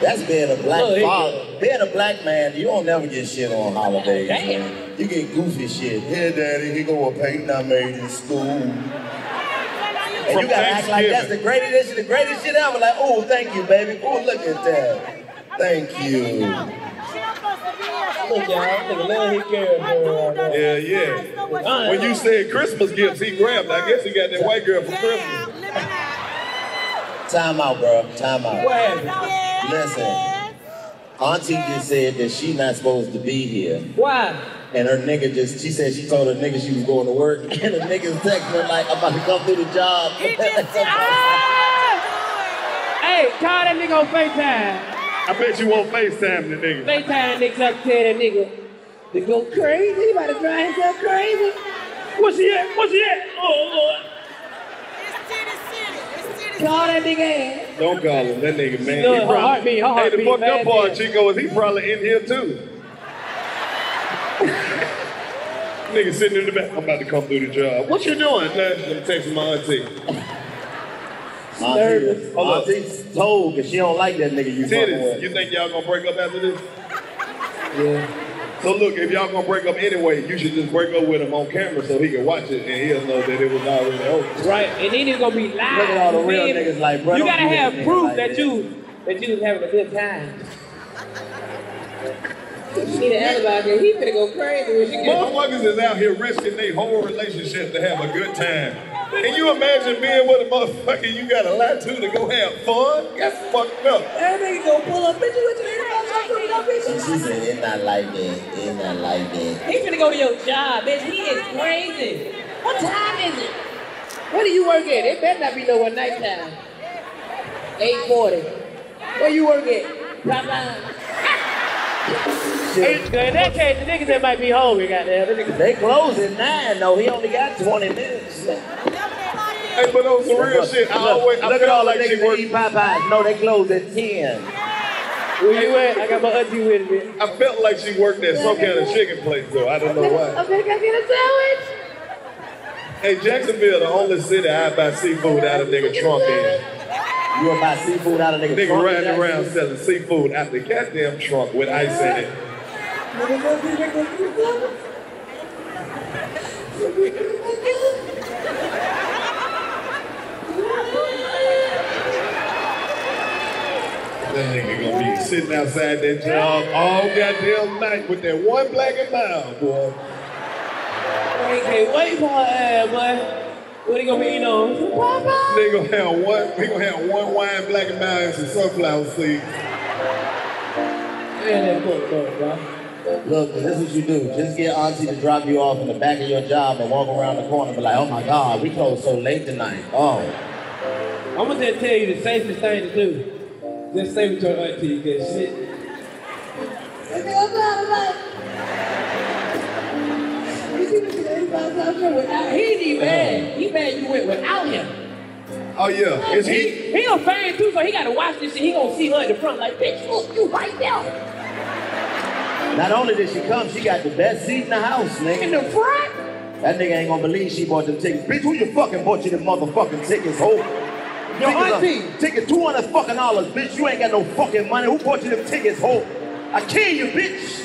That's being a black father. Being a black man, you don't never get shit on holidays. Damn. Man. You get goofy shit. Yeah, daddy, he go a painting I made in school. And you gotta act like that's the greatest shit ever. Like, oh, thank you, baby. Oh, look at that. Thank you. Look, y'all. Yeah. When you said Christmas gifts, he grabbed. I guess he got that white girl for Christmas. Time out, bro. Time out. What happened? Listen, Auntie just said that she not supposed to be here. Why? And her nigga she said she told her nigga she was going to work, and the niggas texted her like, I'm about to come through the job. He just said, hey, call that nigga on FaceTime. I bet you won't FaceTime the nigga. FaceTime niggas up to that nigga. They go crazy. He about to drive himself crazy. Where's she at? Where's she at? Oh, Lord. Call that nigga. Don't call him. That nigga, man. He probably, her heartbeat, the fucked up part, Chico, is he probably in here too. Nigga sitting in the back. I'm about to come through the job. What you doing? I'm texting my auntie. Nervous. Auntie's told because she don't like that nigga. You think y'all gonna break up after this? Yeah. So look, if y'all gonna break up anyway, you should just break up with him on camera so he can watch it and he'll know that it was already over. Right, and then it's gonna be live. Look at all the real niggas like, bro. You gotta have proof like that you was having a good time. You need an alibi, man. He finna go crazy when you get. Motherfuckers is out here risking their whole relationship to have a good time. Can you imagine being with a motherfucker you gotta lie to go have fun? That's fucked up. That nigga gonna pull up, bitch. You with your and she said, it's not like that, it's not like that. He's finna go to your job, bitch. He is crazy. What time is it? Where do you work at? It better not be nowhere nighttime. 8:40. Where you work at? In that case, the niggas that might be hungry, goddamn. They close at 9, though. He only got 20 minutes. Hey, but on some real shit, I feel all like she works. Look at all the niggas that eat Popeyes. No, they close at 10. Where you at? I got my auntie with me. I felt like she worked at some kind of chicken place, though. I don't know why. I'm gonna go get a sandwich. Hey, Jacksonville, the only city I buy seafood out of nigga trunk in. You gonna buy seafood out of nigga trunk? Nigga riding around selling seafood out the goddamn trunk with ice in it. thing. They're going to be sitting outside their job all goddamn night with that one black and mild, boy. They can't wait for her ass, boy. What are you going to be eating on? They're going to have one wine, black and mild, and some sunflower seeds. Man, that book, bro. Look, this is what you do. Just get auntie to drop you off in the back of your job and walk around the corner and be like, oh my God, we closed so late tonight. Oh. I'm gonna just tell you the safest thing to do. Just stay with your auntie, you get shit. You see what you did without him? He ain't even mad. He mad you went without him. Oh yeah, it's he. He gonna fan too, so he gotta watch this shit. He gonna see her in the front like, bitch, look, you right there. Not only did she come, she got the best seat in the house, nigga. In the front? That nigga ain't gonna believe she bought them tickets. Bitch, who you fucking bought you them motherfucking tickets, ho? Your auntie. Ticket $200 fucking dollars, bitch. You ain't got no fucking money. Who bought you them tickets, ho? I kill you, bitch.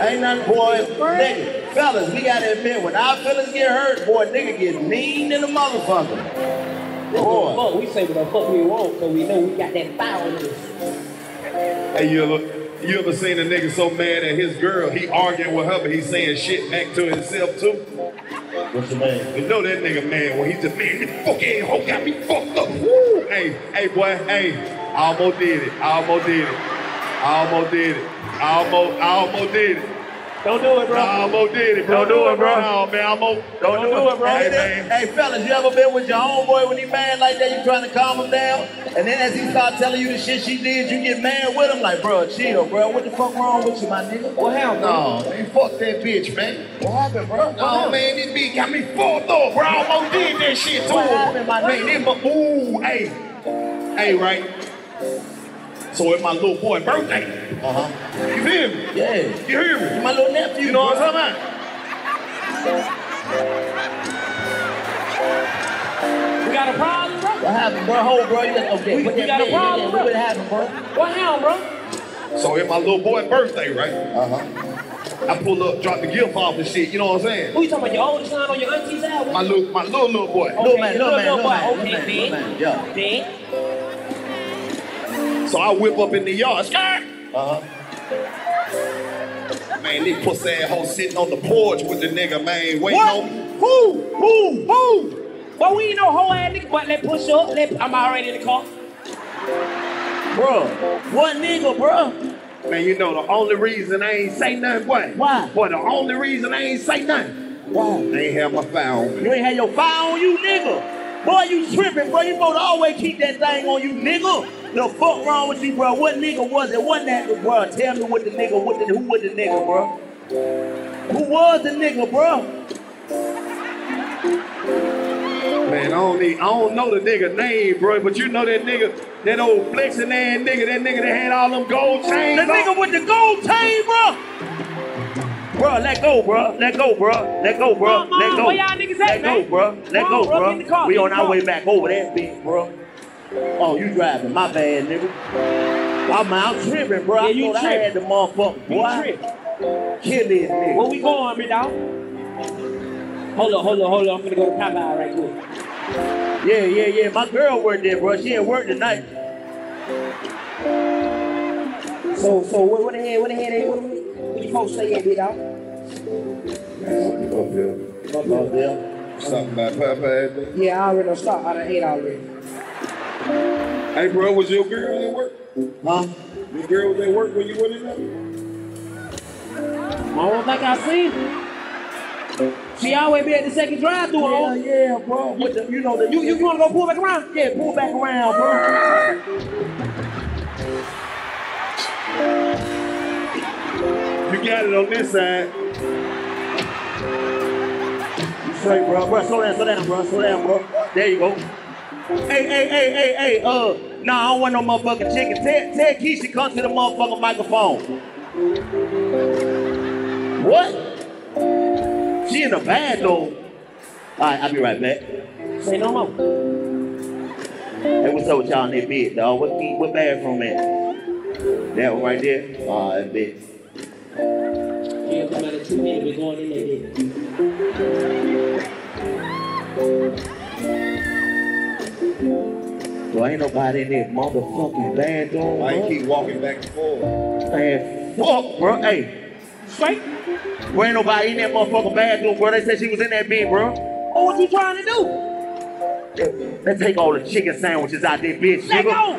Ain't nothing, boy. Nigga, fellas, we gotta admit, when our fellas get hurt, boy, nigga get mean in the motherfucker. Boy. We say what the fuck we want, so we know we got that foul in us. Hey, you look. You ever seen a nigga so mad at his girl, he arguing with her, but he's saying shit back to himself, too? What's your name? You know that nigga mad when he's just, man, this fucking hoe got me fucked up. Woo! Hey, boy, hey. I almost did it. Don't do it, bro. I almost did it, bro. Don't do it, bro. No, man, Don't do it, bro. Hey, fellas, you ever been with your homeboy when he mad like that? You trying to calm him down, and then as he starts telling you the shit she did, you get mad with him like, bro, chill, bro. What the fuck wrong with you, my nigga? Well, hell no. Man, fuck that bitch, man. What happened, bro? No, man, this bitch got me fucked up, bro. I almost did that shit to him. What happened, my nigga? Hey, right? So it's my little boy's birthday. You feel me? Yeah. You hear me? You're my little nephew. You know what I'm talking about? We got a problem, bro? What happened, bro? Hold, bro. We got a problem, bro. What happened, bro? What happened, bro? So it's my little boy's birthday, right? I pull up, drop the gift off and shit, you know what I'm saying? Who you talking about, your oldest son on your auntie's album? My little boy. Okay, little man. Yeah. Then? So I whip up in the yard, skirt! Man, this pussy ass hoe sitting on the porch with the nigga, man, waiting on me. Who? But we ain't no hoe ass nigga, but let push up, I'm already in the car. Bro, what nigga, bro? Man, you know the only reason I ain't say nothing, boy. Why? Boy, the only reason I ain't say nothing. Why? I ain't have my file on me. You ain't had your file on you, nigga? Boy, you tripping, bro. You supposed to always keep that thing on you, nigga. The fuck wrong with you, bro? What nigga was it? Wasn't that, bro? Tell me what the nigga, who was the nigga, bro? Who was the nigga, bro? Man, I don't know the nigga name, bro, but you know that nigga, that old flexing ass nigga that had all them gold chains on. The nigga with the gold chain, bro? Bro, let go, bro. Let go, bro. We on our way back over that bitch, bro. Oh, you driving, my bad, nigga. I'm out tripping, bro. Yeah, you tripping. I had the motherfucker, boy. Kill this nigga. Where we going, me dog? Hold on. I'm gonna go to Popeye right quick. Yeah. My girl worked there, bro. She ain't work tonight. So what you supposed to say, me dog? Up there. Something about Popeye. Yeah, I already done stopped. I done ate already. Hey, bro, was your girl at work? Huh? Your girl was at work when you went in there? I don't think I seen her. She always be at the second drive-thru. Yeah, bro. With the, you know, the, you want to go pull back around? Yeah, pull back around, bro. You got it on this side. You straight, bro. Bro, slow down, bro. There you go. Hey, nah, I don't want no motherfucking chicken. Tell Keisha, come to the motherfucking microphone. What? She in the bag, though. All right, I'll be right back. Say no more. Hey, what's up with y'all in that bed, dog? What bathroom at? That one right there? All right, bitch. Yeah, come out of 2 minutes, we're going in there. So ain't nobody in this motherfucking band doing why you keep walking back and forth? Man, fuck, bro. Hey, straight. Well, ain't nobody in that motherfucking bathroom, bro. They said she was in that bed, bro. Oh, what you trying to do? Let's take all the chicken sandwiches out there, bitch. Let go.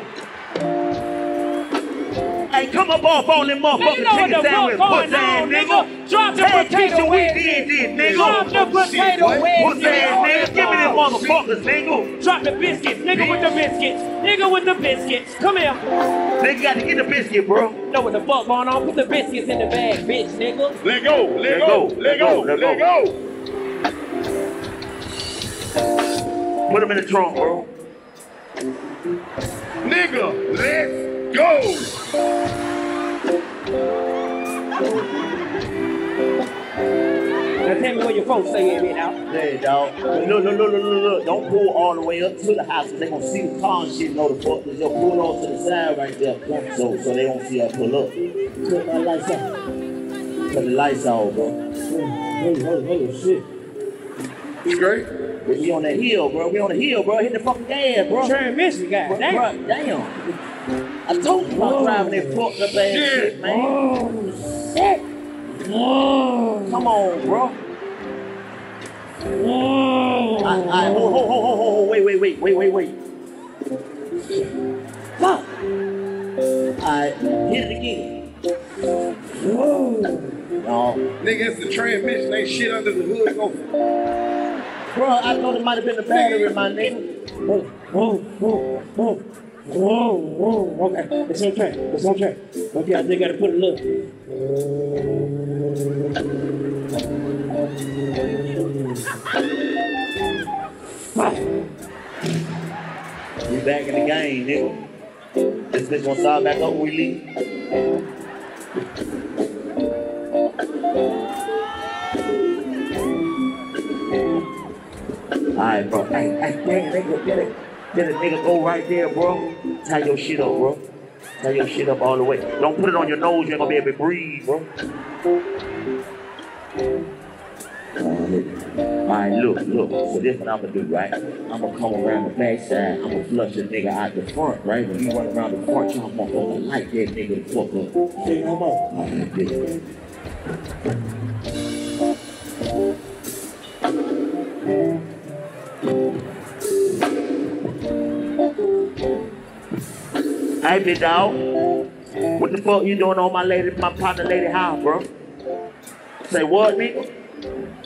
Hey, come up off all them motherfucking chicken sandwiches, pussy ass nigga. Drop the potato wedge, nigga. Drop the potato wedge, nigga. Give me them motherfuckers, nigga. Drop the biscuits, nigga with the biscuits. Nigga with the biscuits. Come here. Nigga got to get the biscuit, bro. Know what the fuck going on? Put the biscuits in the bag, bitch, nigga. Let go, let go, let go, let go. Put them in the trunk, bro. Nigga, let's go! Now tell me where your folks say it now. Hey, dog. Look. Don't pull all the way up to the house because they gonna see the car and shit. Know the fuck is up. Pull off to the side right there. So they don't see us pull up. Put my lights out. Put the lights out, bro. Hey, shit. You great? We on that hill, bro. We on the hill, bro. Hit the fucking gas, bro. Transmission, guys. Damn. Damn. I told you about driving that fucked up ass shit, man. Oh, shit. Whoa. Come on, bro. Whoa. All right. Hold. Wait. Fuck. Alright, hit it again. Whoa. No. Nigga, it's the transmission. Ain't shit under the hood. Go. Bro, I thought it might have been a battery, my nigga. Whoa. Okay, it's on track. Okay, I think I gotta put a look. We back in the game, nigga. This bitch gonna start back up when we leave. Alright, bro. Hey, nigga, get it, nigga, go right there, bro. Tie your shit up, bro. Tie your shit up all the way. Don't put it on your nose, you ain't gonna be able to breathe, bro. Alright, look. So this what I'ma do, right? I'ma come around the backside. I'ma flush this nigga out the front, right? When you run around the front, y'all motherfucker like that nigga to fuck up. Say no more. Alright, bitch. Hey, big dog. What the fuck you doing on my partner lady house, bro? Say what, nigga?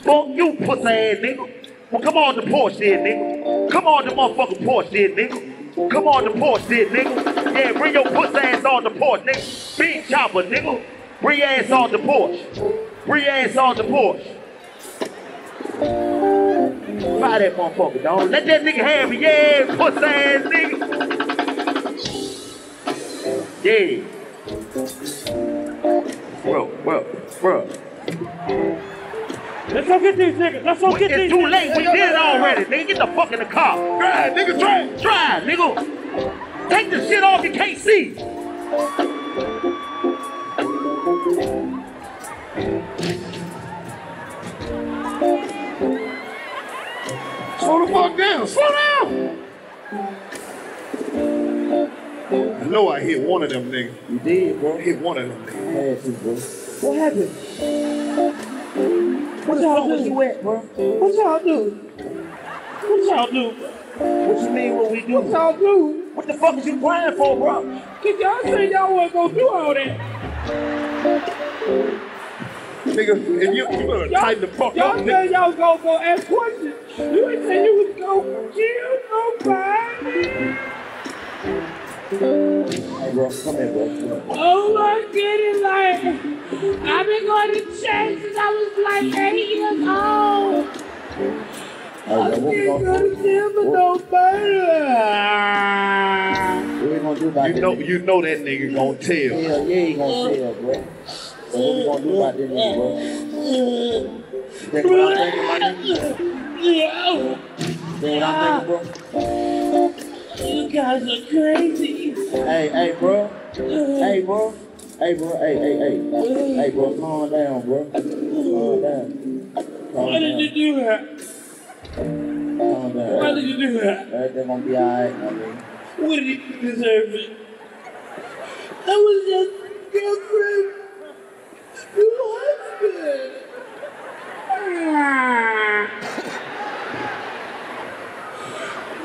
Fuck you, pussy ass nigga. Well, come on the porch there, nigga. Come on the motherfucking porch there, nigga. Come on the porch there, nigga. Yeah, bring your pussy ass on the porch, nigga. Big chopper, nigga. Bring your ass on the porch. Bring your ass on the porch. Fire that motherfucker, dog. Let that nigga have it, yeah, pussy ass nigga. Yeah. Bro. Let's go get these niggas. It's too late. We did it already. Nigga, get the fuck in the car. Drive, nigga, drive. Drive, nigga. Take the shit off you can't see. Slow the fuck down. I know I hit one of them niggas. You did, bro. I hit one of them niggas. What happened? What y'all do? What y'all do? What you mean what we do? What y'all do? What the fuck is you crying for, bro? Cause y'all say y'all wasn't gonna do all that. Nigga, if you better tighten the fuck up, nigga. Y'all say y'all gonna go ask questions. You ain't say you was gonna kill nobody. Hey, bro, come here, bro. Oh my goodness, like, I've been going to church since I was like 8 years old. I can't go to heaven no better. What we gonna do about this? You know that nigga gonna tell. Yeah, he gonna tell, bro. So what we gonna do about this nigga, bro? That's what I'm thinking, bro. You guys are crazy. Hey, bro, calm down, bro. Why did you do that? Calm down. Why did you do that? Everything's gonna be alright, my nigga. when he deserved it. I was just girlfriend, new husband.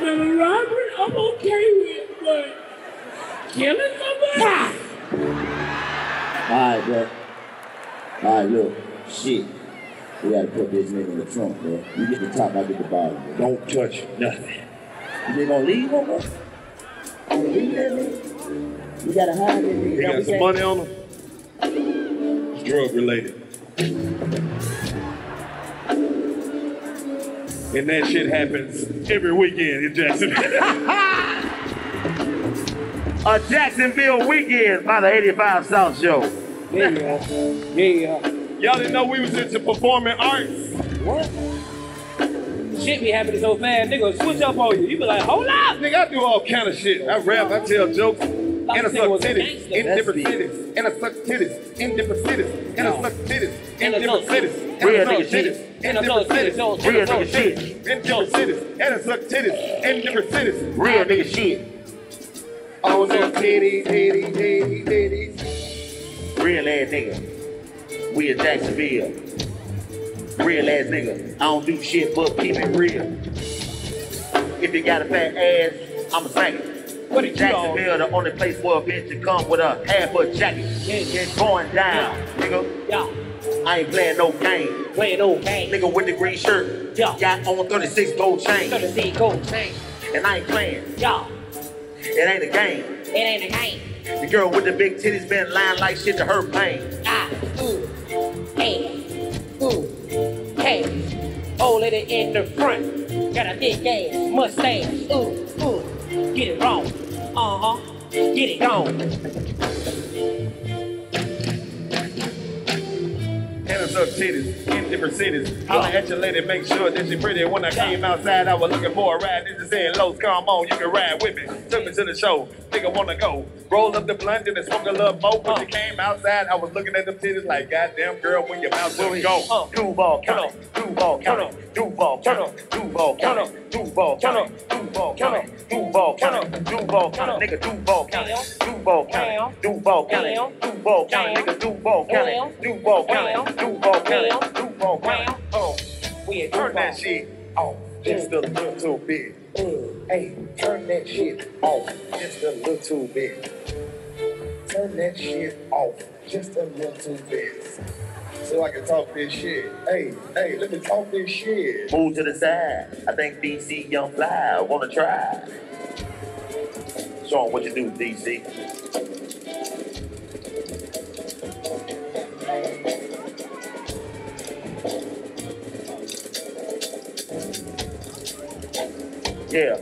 Now, Robert, I'm okay with, but killing somebody? Alright, bro. Alright, look, shit. We gotta put this nigga in the trunk, bro. You get the top, I get the bottom, bro. Don't touch nothing. You ain't gonna leave no more? You gonna leave that nigga? You gotta hide that nigga. They got some money on him? It's drug related. And that shit happens every weekend in Jacksonville. A Jacksonville weekend by the 85 South Show. Yeah, yeah. Y'all didn't know we was into performing arts. What? Shit be happening so fast, they gonna switch up on you. You be like, hold up! Nigga, I do all kind of shit. I rap, I tell jokes, and I suck titties in different cities, and I suck titties in different cities, and I suck titties in different cities, and I suck titties in different cities, real nigga shit, in different cities, and I suck titties in different cities, real nigga shit. Oh, no titties, real ass nigga. We in Jacksonville. Real ass nigga. I don't do shit but keep it real. If you got a fat ass, I'ma sing it. What is Jacksonville, the only place for a bitch to come with a half a jacket. It's going down, nigga. Yeah. I ain't playing no game. Playing no game. Nigga with the green shirt. Yeah. Got on 36 gold chain. 36 gold chain. And I ain't playing. Yeah. It ain't a game. It ain't a game. The girl with the big titties been lying like shit to her pain. Ah, ooh. Hey, ooh, hey, old lady in the front, got a big ass mustache, ooh, ooh, get it wrong, get it gone. Hands up titties in different cities, holler at your lady, make sure that she pretty. When I came outside, I was looking for a ride, this is in Lowe's, come on, you can ride with me, took me to the show. Nigga wanna go, roll up the blunt and smoke a little more. When you came outside, I was looking at them titties like, goddamn girl, when your mouth wouldn't go. Duval County, Duval County, Duval County, Duval County, Duval County, Duval County, Duval County, Duval County, nigga Duval County, Duval County, Duval County, Duval County, nigga Duval County, Duval County, Duval County, Duval County. Oh, we turn that shit off just a little bit. Hey, turn that shit off just a little bit. Turn that shit off just a little bit. So I can talk this shit. Hey, let me talk this shit. Move to the side. I think DC Young Fly wanna try. Show 'em what you do, DC. Yeah.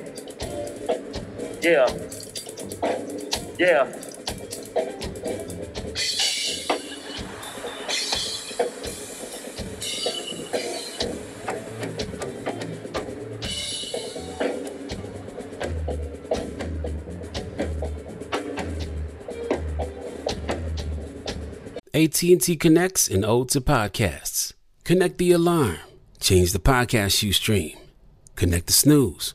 AT&T connects an ode to podcasts. Connect the alarm. Change the podcast you stream. Connect the snooze.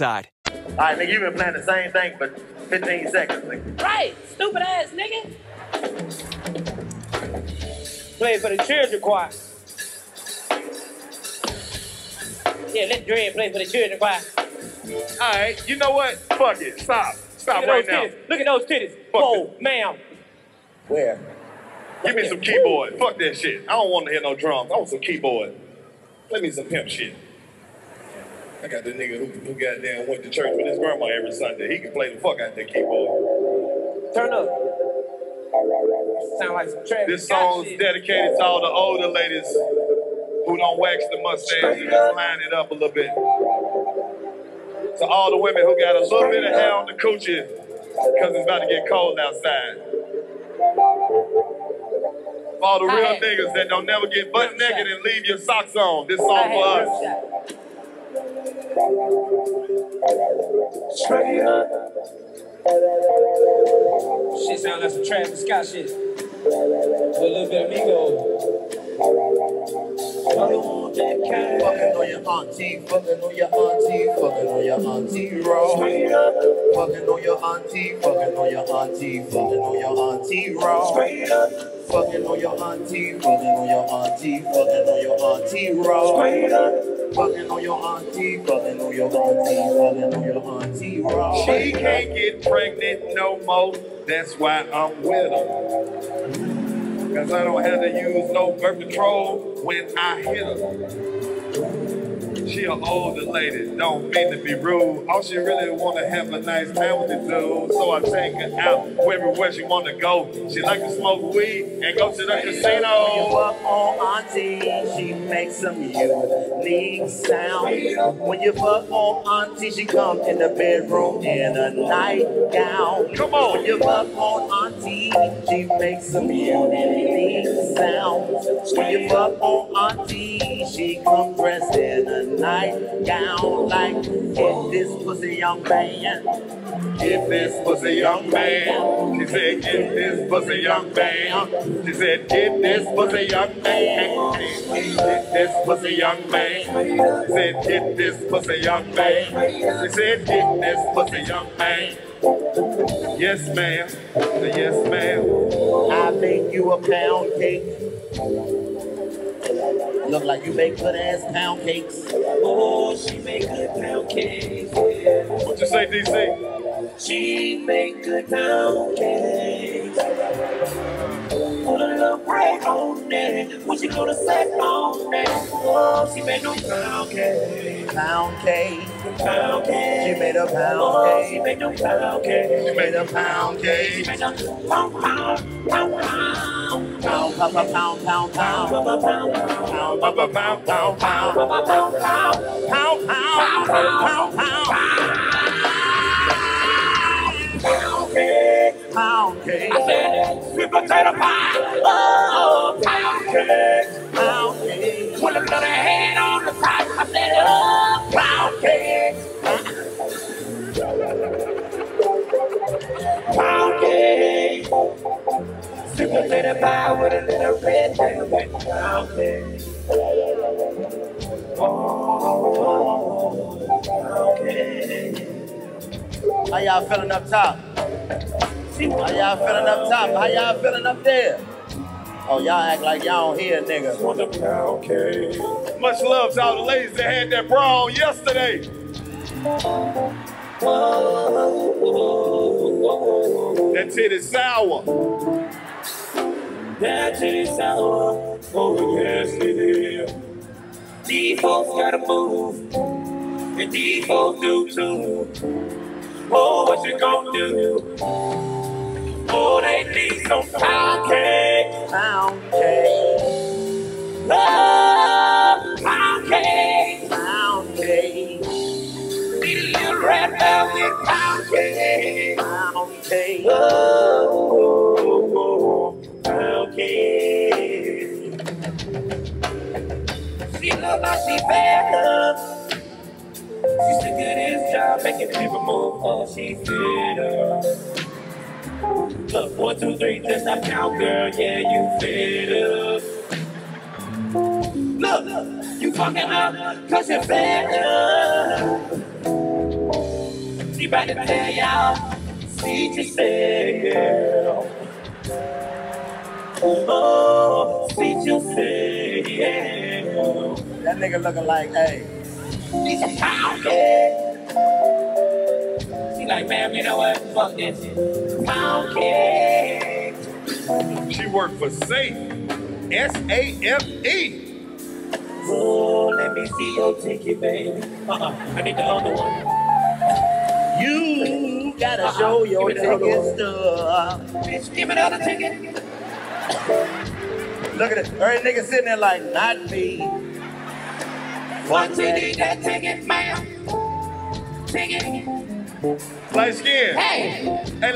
All right, nigga, you've been playing the same thing for 15 seconds, nigga. Right, stupid ass nigga. Play for the children choir. Yeah, let Dre play for the children choir. All right, you know what? Fuck it, stop. Stop right now. Titties. Look at those titties. Fuck whoa, it. Ma'am. Where? Give me some keyboard. Ooh. Fuck that shit. I don't want to hear no drums. I want some keyboard. Let me some pimp shit. I got the nigga who goddamn went to church with his grandma every Sunday. He can play the fuck out that keyboard. Turn up. Sound like some trash. This song's dedicated to all the older ladies who don't wax the mustache and just line it up a little bit. To all the women who got a little bit of hair on the coochie because it's about to get cold outside. For all the real niggas that don't never get butt naked and leave your socks on, this song for us. Straight up. Shit sound like some Travis Scott shit. With a little bit of Migos. I don't want that kind. Fucking on your auntie, fucking on your auntie, fucking on your auntie, roll. Straight up. Fucking on your auntie, fucking on your auntie, fucking on your auntie, roll. Straight up. Fucking on your auntie, fucking on your auntie, fucking on your auntie, roll. Straight up. Fucking on your auntie, fucking on your auntie, fucking on your auntie, raw. She can't get pregnant no more, that's why I'm with her. Cause I don't have to use no birth control when I hit her. She an older lady, don't mean to be rude. All she really wanna have a nice time with the dude. So I take her out, everywhere she wanna go. She like to smoke weed and go to the casino. On auntie, she makes some unique sound. When you fuck on auntie, she come in the bedroom in a nightgown. Come on. When you fuck on auntie, she makes some unique sound. When you fuck on auntie, she come dressed in a nightgown. Like, get this pussy, young man. Get this pussy, young man. She said, get this pussy, young man. She said, get this pussy, young man. Get this pussy, young man. She said, get this pussy, young man. She said, get this pussy, young man. Yes, ma'am. Yes, ma'am. I make you a pound cake. Look like you make good ass pound cakes. Oh, she make good pound cakes. What you say, DC? She make good pound cakes. Put a little bread on it. What you gonna set on it? Oh, she made no pound cake. Pound cake. Pound cake. She made a pound cake. Oh, she made no pound cake. She made a pound cake. She made a pound, pound, pound, pound. Pound, pound, pound, pound, pound, pound, pound, pound, pound, pound, pound, pound, pound, pound, pound, pound, pound cake. I said sweet potato pie. Oh, pound cake. Pound cake. Put a little hand on the top. I said, oh, pound cake. Pound cake. Sweet potato pie with a little red velvet pound cake. Oh, pound cake. How y'all feeling up top? How y'all feeling up top? How y'all feeling up there? Oh, y'all act like y'all don't hear, nigga. For the pound cake. Much love to all the ladies that had that bra on yesterday. That tit is sour. that it is our oh yes it is. Default's gotta move, and default do too. Oh, what you gonna do? Oh, they need some pound cake, pound cake. Love, pound cake, pound cake. Need a little red velvet, pound cake, pound cake. Oh, pound cake. She look like she better. She's the goodest job making people move. Oh, she's fitter. Look, 1, 2, 3, that's not count, girl. Yeah, you fitter. Look, you fucking up, cause you're better. She about to tell y'all, see just girl. Oh, see just girl. That nigga looking like, hey. She's a pound kid. She like, ma'am, you know what? Fuck that shit. Pound kid. She worked for SAFE. SAFE. Oh, let me see your ticket, baby. I need the other one. You gotta show your ticket stuff. Bitch, give me the other ticket. Look at it. Every nigga sitting there like, not me. Once you need that ticket, ma'am. Ticket. Light skin. Hey,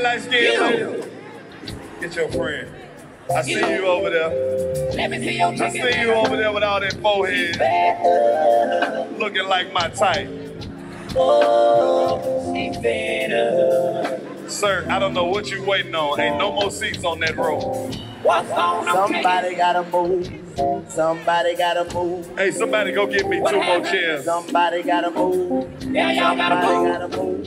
light skin. Get your friend. I see you over there. Let me see your ticket. I see you over there with all that forehead. Looking like my type. Oh, she's better. Sir, I don't know what you waiting on. Ain't no more seats on that road. What's on? Somebody gotta move. Somebody gotta move. Hey, somebody go get me 2 more chairs. Somebody gotta move. Yeah, y'all gotta move.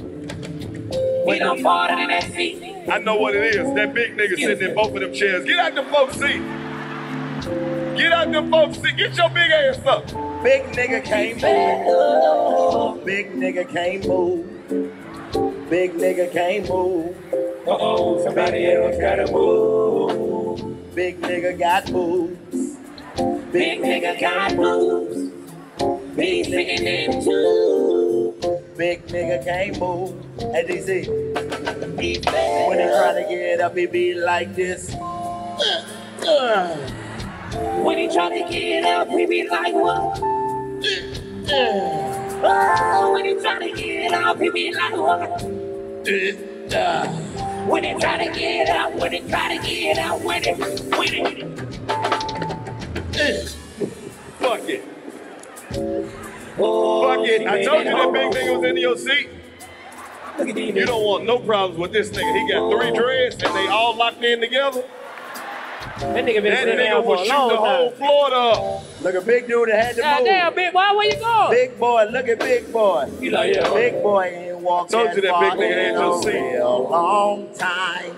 We done farted in that seat. I know what it is. That big nigga sitting in both of them chairs. Get out the folks' seat. Get out the folks' seat. Get your big ass up. Big nigga can't move. Big nigga can't move. Big nigga can't move. Uh-oh, somebody else gotta move. Big nigga got moves. Big nigga got moves. Be singing them too. Big nigga can't move. Hey, DC. He better. When he try to get up, he be like this. When he try to get up, he be like what? Oh, when he try to get up, he be like what? When he try to get up, when he try to get up, when it. Fuck it. Oh, fuck it. I told you that big nigga was in your seat. Look at these. You don't want no problems with this nigga. He got 3 dreads and they all locked in together. That nigga been sitting down for a long time. That nigga will shoot the whole Florida up. Look at big dude that had to move. Damn, big boy, where you going? Big boy, look at big boy. You like, yeah. Big boy ain't walked that far. Told you that big nigga in your seat. A long time.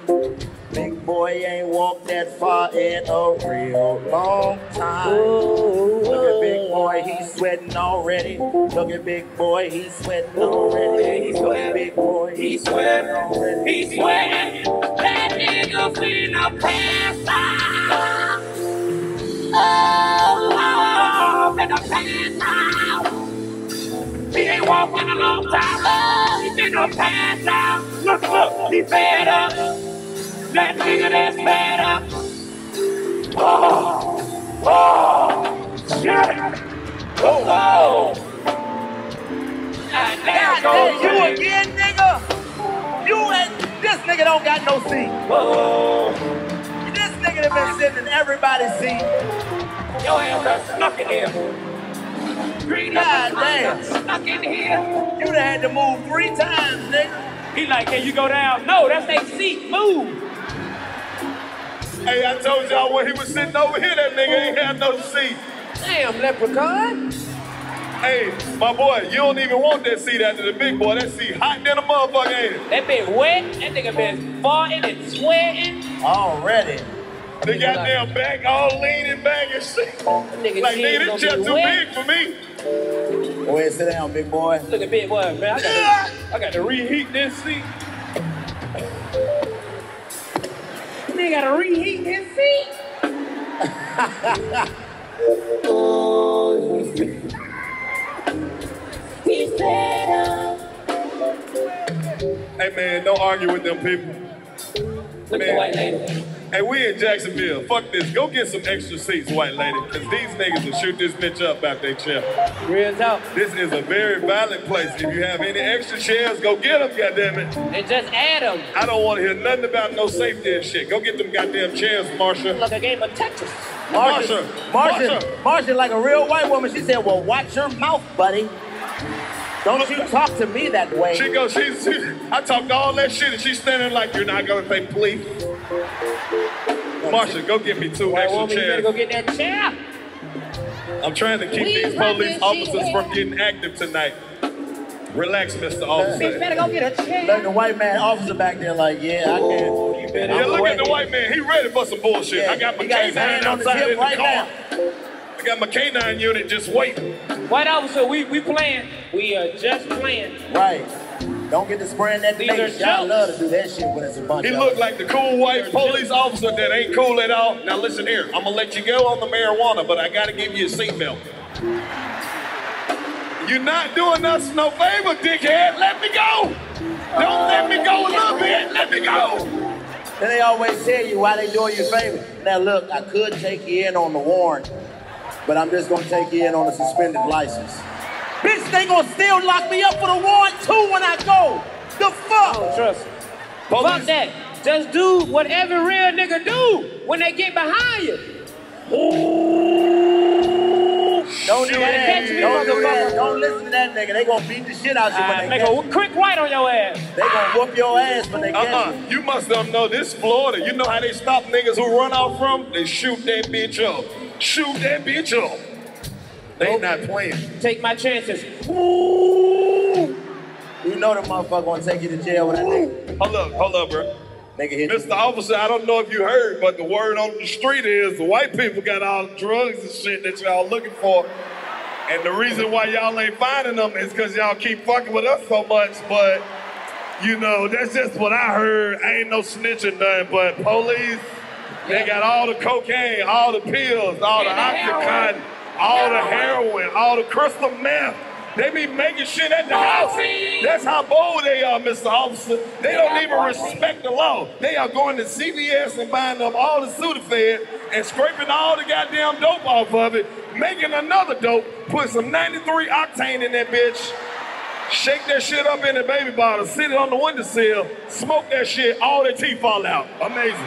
Big boy ain't walked that far in a real long time. Ooh, look at big boy, he's sweating already. Look at big boy, he's sweating already. Look at big boy, he's sweating already. He's sweating. That nigga finna pass out. Oh, finna pass out. He ain't walking a long time. He finna pass out. Look, he's fed up. That nigga that's better. Oh, shit. Oh, God, go you away. Again, nigga. You and this nigga don't got no seat. Whoa. This nigga that been sitting in everybody's seat. Your ass got stuck in here. God damn. Stuck in here. You done had to move 3 times, nigga. He like, can you go down? No, that's their seat. Move. Hey, I told y'all when he was sitting over here, that nigga ain't had no seat. Damn, leprechaun. Hey, my boy, you don't even want that seat after the big boy. That seat hot than a motherfucker, ain't it? That been wet. That nigga been farting and sweating. Already. The goddamn back all leaning back and shit. Nigga like, nigga, this chair too wet. Big for me. Go ahead, sit down, big boy. Look at big boy, man. I got to reheat this seat. They gotta reheat his seat. Hey man, don't argue with them people. Look at white lady. Hey, we in Jacksonville. Fuck this. Go get some extra seats, white lady, because these niggas will shoot this bitch up out their chair. Real talk. This is a very violent place. If you have any extra chairs, go get them, goddammit. And just add them. I don't want to hear nothing about no safety and shit. Go get them goddamn chairs, Marsha. Like a game of Tetris. Marsha, like a real white woman, she said, well, watch your mouth, buddy. Don't you talk to me that way. Chico, I talked all that shit and she's standing like, you're not gonna pay, please. Marsha, go get me two extra chairs. You better go get that chair. I'm trying to keep these police officers from getting active tonight. Relax, Mr. Officer. You better go get a chair. Look, the white man officer back there like, yeah, I can. You better. Yeah, look at the white man. He ready for some bullshit. Yeah, I got my K9 outside in the car. I got my K9 unit just waiting. White officer, we playing. We are just playing. Right. Don't get to spraying that thing. Y'all love to do that shit when it's a bunch of. He looked like the cool white police officer that ain't cool at all. Now listen here, I'm gonna let you go on the marijuana, but I gotta give you a seatbelt. You're not doing us no favor, dickhead. Let me go. Don't let me go a little bit. Let me go. Then they always tell you why they doing you a favor. Now look, I could take you in on the warrant, but I'm just gonna take you in on a suspended license. Bitch, they gonna still lock me up for the warrant too when I go. The fuck? Oh, trust me. Fuck that. Just do what every real nigga do when they get behind you. Ooh. Don't do that. Catch me, don't do that. Don't listen to that nigga. They gonna beat the shit out you when they catch you. Make a quick white on your ass. They gonna whoop your ass when they catch you. You must have known this Florida. You know how they stop niggas who run out from? They shoot that bitch up. Shoot that bitch up. They not playing. Take my chances. Ooh. You know the motherfucker gonna take you to jail with that nigga. Hold up, bro. Nigga hit Mr. Officer, I don't know if you heard, but the word on the street is the white people got all the drugs and shit that y'all looking for. And the reason why y'all ain't finding them is because y'all keep fucking with us so much, but you know, that's just what I heard. I ain't no snitching done, but police. They got all the cocaine, all the pills, all the OxyContin, all the heroin, all the crystal meth. They be making shit at the house. That's how bold they are, Mr. Officer. They don't even respect the law. They are going to CVS and buying up all the Sudafed and scraping all the goddamn dope off of it, making another dope, put some 93 octane in that bitch, shake that shit up in the baby bottle, sit it on the windowsill, smoke that shit, all their teeth fall out. Amazing.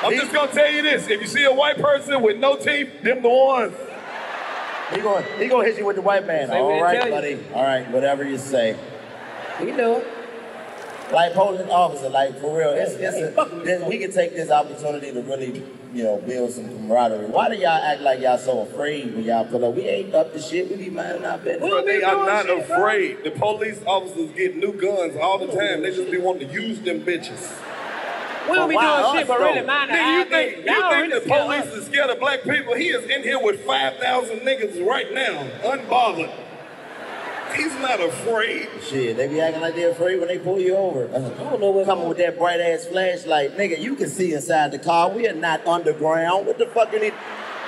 I'm just gonna tell you this, if you see a white person with no teeth, them the ones. He gonna hit you with the white man. All right, buddy. All right, whatever you say. He knew it. Like police officer, like for real. We can take this opportunity to really, you know, build some camaraderie. Why do y'all act like y'all so afraid when y'all pull up? We ain't up to shit, we be minding our business. Bro, they are not afraid. The police officers get new guns all the time. They just be wanting to use them bitches. We don't be doing shit, but really mind our business. You think the police is scared of black people? He is in here with 5,000 niggas right now, unbothered. He's not afraid. Shit, they be acting like they're afraid when they pull you over. I don't know what's coming with that bright ass flashlight. Nigga, you can see inside the car. We are not underground. What the fuck you need to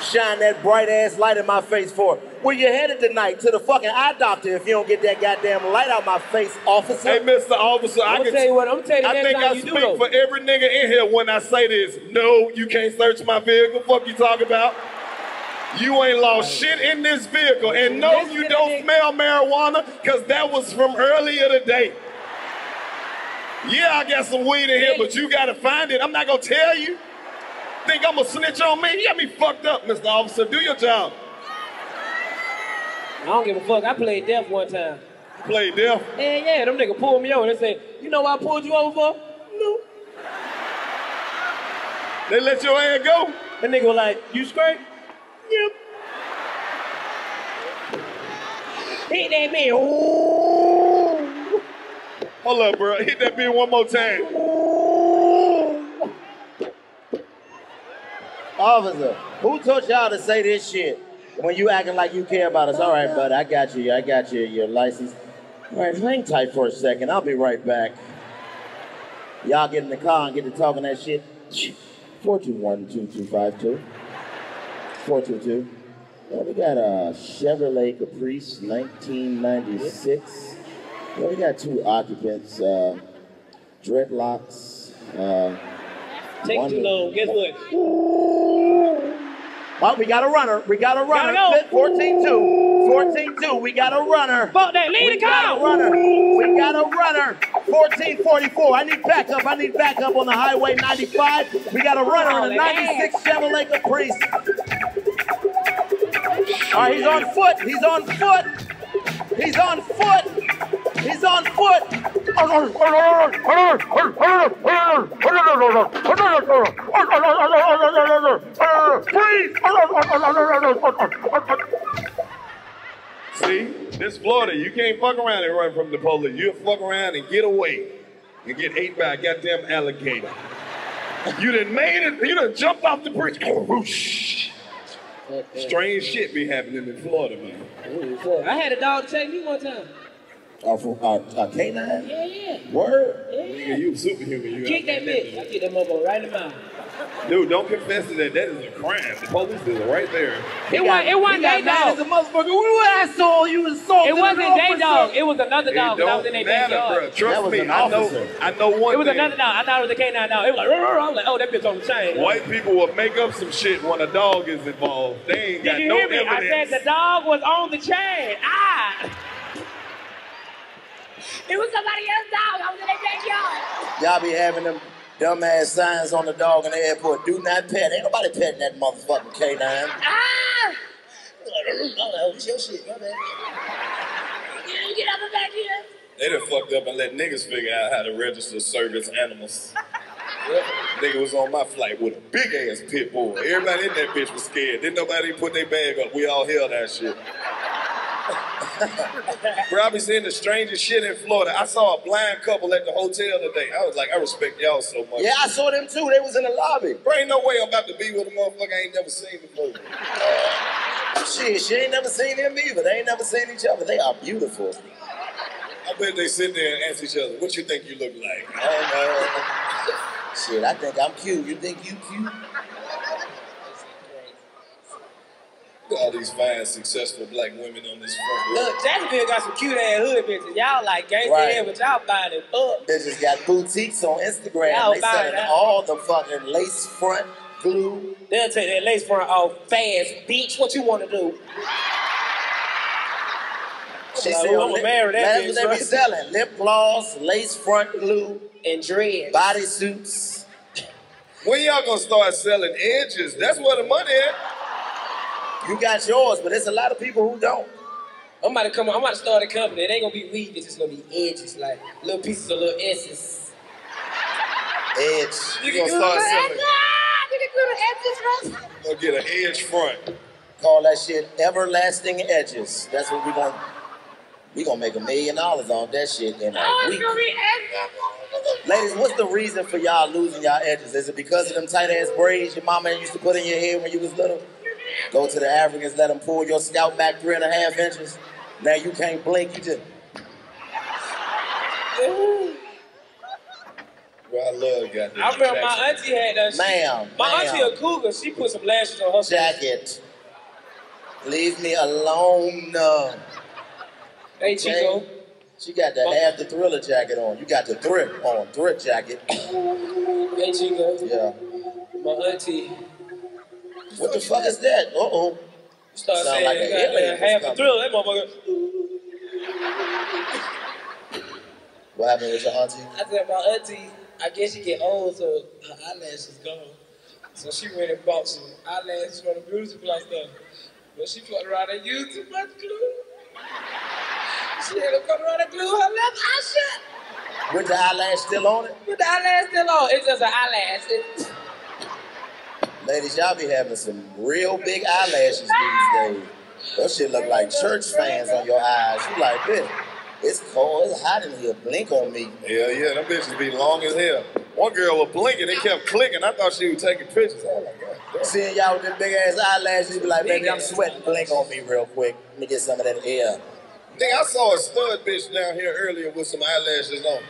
shine that bright ass light in my face for? Where you headed tonight? To the fucking eye doctor if you don't get that goddamn light out my face, officer. Hey, Mr. Officer, I can tell you what, I'm telling you, I think I speak for every nigga in here when I say this. No, you can't search my vehicle. Fuck you talking about? You ain't lost shit in this vehicle. And no, you don't smell marijuana, because that was from earlier today. Yeah, I got some weed in here, but you gotta find it. I'm not gonna tell you. Think I'm gonna snitch on me? You got me fucked up, Mr. Officer. Do your job. I don't give a fuck. I played deaf one time. You played deaf? Yeah, them niggas pulled me over. They said, you know what I pulled you over for? No. They let your hand go? That nigga was like, you straight? Yep. Hit that man. Ooh. Hold up, bro. Hit that man one more time. Ooh. Officer, who taught y'all to say this shit? When you acting like you care about us, all right, bud, I got you, your license. All right, hang tight for a second, I'll be right back. Y'all get in the car and get to talking that shit. 421-2252. 422. Well, we got a Chevrolet Caprice, 1996. Well, we got two occupants, dreadlocks. Take too long. Guess what? Well, we got a runner. We got a runner. 14-2. 14-2. We got a runner. That. Lead the car. We got a runner. 1444. I need backup. I need backup on the Highway 95. We got a runner in a 96 Chevrolet Caprice. All right, he's on foot. He's on foot. He's on foot. He's on foot. Please. See, this Florida, you can't fuck around and run from the police. You'll fuck around and get away and get ate by a goddamn alligator. You done made it. You done jumped off the bridge. Strange shit be happening in Florida, man. I had a dog chase me one time. From a canine? Yeah, yeah. Word? Yeah, yeah. Nigga, you superhuman. You kick that bitch. I kick that motherfucker right in the mouth. Dude, don't confess to that. That is a crime. The police is right there. It wasn't their dog. As a motherfucker. What I saw, you assaulted. It wasn't their dog. It was another dog. It don't I was in their backyard. Bro. Trust me, I know one. It was another dog. I thought it was a canine dog. It was like, I was like, oh, that bitch on the chain. White people will make up some shit when a dog is involved. They ain't got no evidence. Did you hear me? I said the dog was on the chain. It was somebody else's dog. I was in their backyard. Y'all be having them dumbass signs on the dog in the airport. Do not pet. Ain't nobody petting that motherfucking canine. It's your shit, my man. You get up and back here. They done fucked up and let niggas figure out how to register service animals. Yep. Nigga was on my flight with a big ass pit bull. Everybody in that bitch was scared. Didn't nobody put their bag up. We all held that shit. Bro, I be seeing the strangest shit in Florida. I saw a blind couple at the hotel today. I was like, I respect y'all so much. Yeah, I saw them too. They was in the lobby. Bro, ain't no way I'm about to be with a motherfucker I ain't never seen before. Shit, she ain't never seen them either. They ain't never seen each other. They are beautiful. I bet they sit there and ask each other, what you think you look like? I don't know. Shit, I think I'm cute. You think you cute? All these fine, successful black women on this front. Look, Jacksonville got some cute-ass hood bitches. Y'all like gangsta head, but y'all buying it up. Bitches got boutiques on Instagram. Y'all they selling all the fucking lace front glue. They'll take that lace front off fast, bitch. What you want to do? She said, that's what they be selling. Lip gloss, lace front glue. And dreads. Bodysuits. When y'all gonna start selling edges? That's where the money is. You got yours, but there's a lot of people who don't. I'm about to start a company. It ain't gonna be weed, it's just gonna be edges, like little pieces of little S's. Edge. You can start selling. You can do the edges, Rosa. We'll get an edge front. Call that shit everlasting edges. That's what we're gonna. We're gonna make $1 million off that shit in a week. Gonna be edges. Ladies, what's the reason for y'all losing y'all edges? Is it because of them tight ass braids your mama used to put in your head when you was little? Go to the Africans, let them pull your scalp back 3.5 inches. Now you can't blink, you just... Ooh. Well, I love goddamn. I remember my auntie had that shit. My auntie a cougar, she put some lashes on her jacket. Leave me alone. Hey, Chico. She got the half the thriller jacket on. You got the thrift on, thrift jacket. Hey, Chico. Yeah. My auntie... What the fuck is that? Uh-oh. Start saying like an half a thrill, that motherfucker. What happened with your auntie? I said my auntie, I guess she get old, so her eyelashes gone. So she went and bought some eyelashes from the beauty supply store. But she put around and used too much glue. She had to put around and glue her left eye shut. With the eyelash still on it? With the eyelash still on. It's just an eyelash. Ladies, y'all be having some real big eyelashes these days. Those shit look like church fans on your eyes. You like, bitch, it's cold, it's hot in here. Blink on me. Hell yeah, them bitches be long as hell. One girl was blinking, they kept clicking. I thought she was taking pictures. Oh my God. Seeing y'all with them big ass eyelashes, you be like, baby, I'm sweating. Blink on me real quick. Let me get some of that air. Nigga, I saw a stud bitch down here earlier with some eyelashes on.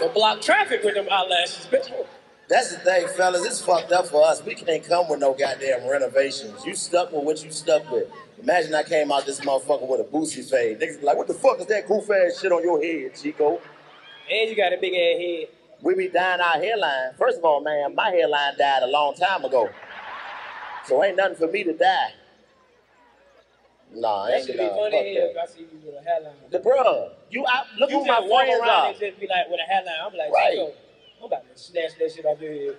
They block traffic with them eyelashes, bitch. That's the thing, fellas. It's fucked up for us. We can't come with no goddamn renovations. You stuck with what you stuck with. Imagine I came out this motherfucker with a Boosie fade. Niggas be like, what the fuck is that goof ass shit on your head, Chico? And you got a big ass head. We be dying our hairline. First of all, man, my hairline died a long time ago. So ain't nothing for me to die. Nah, that should be funny if I see you with a hairline. Bruh, you out, look who my friends are. You just be like, with a hairline, I'm like, right. Chico, I'm about to snatch that shit out your head.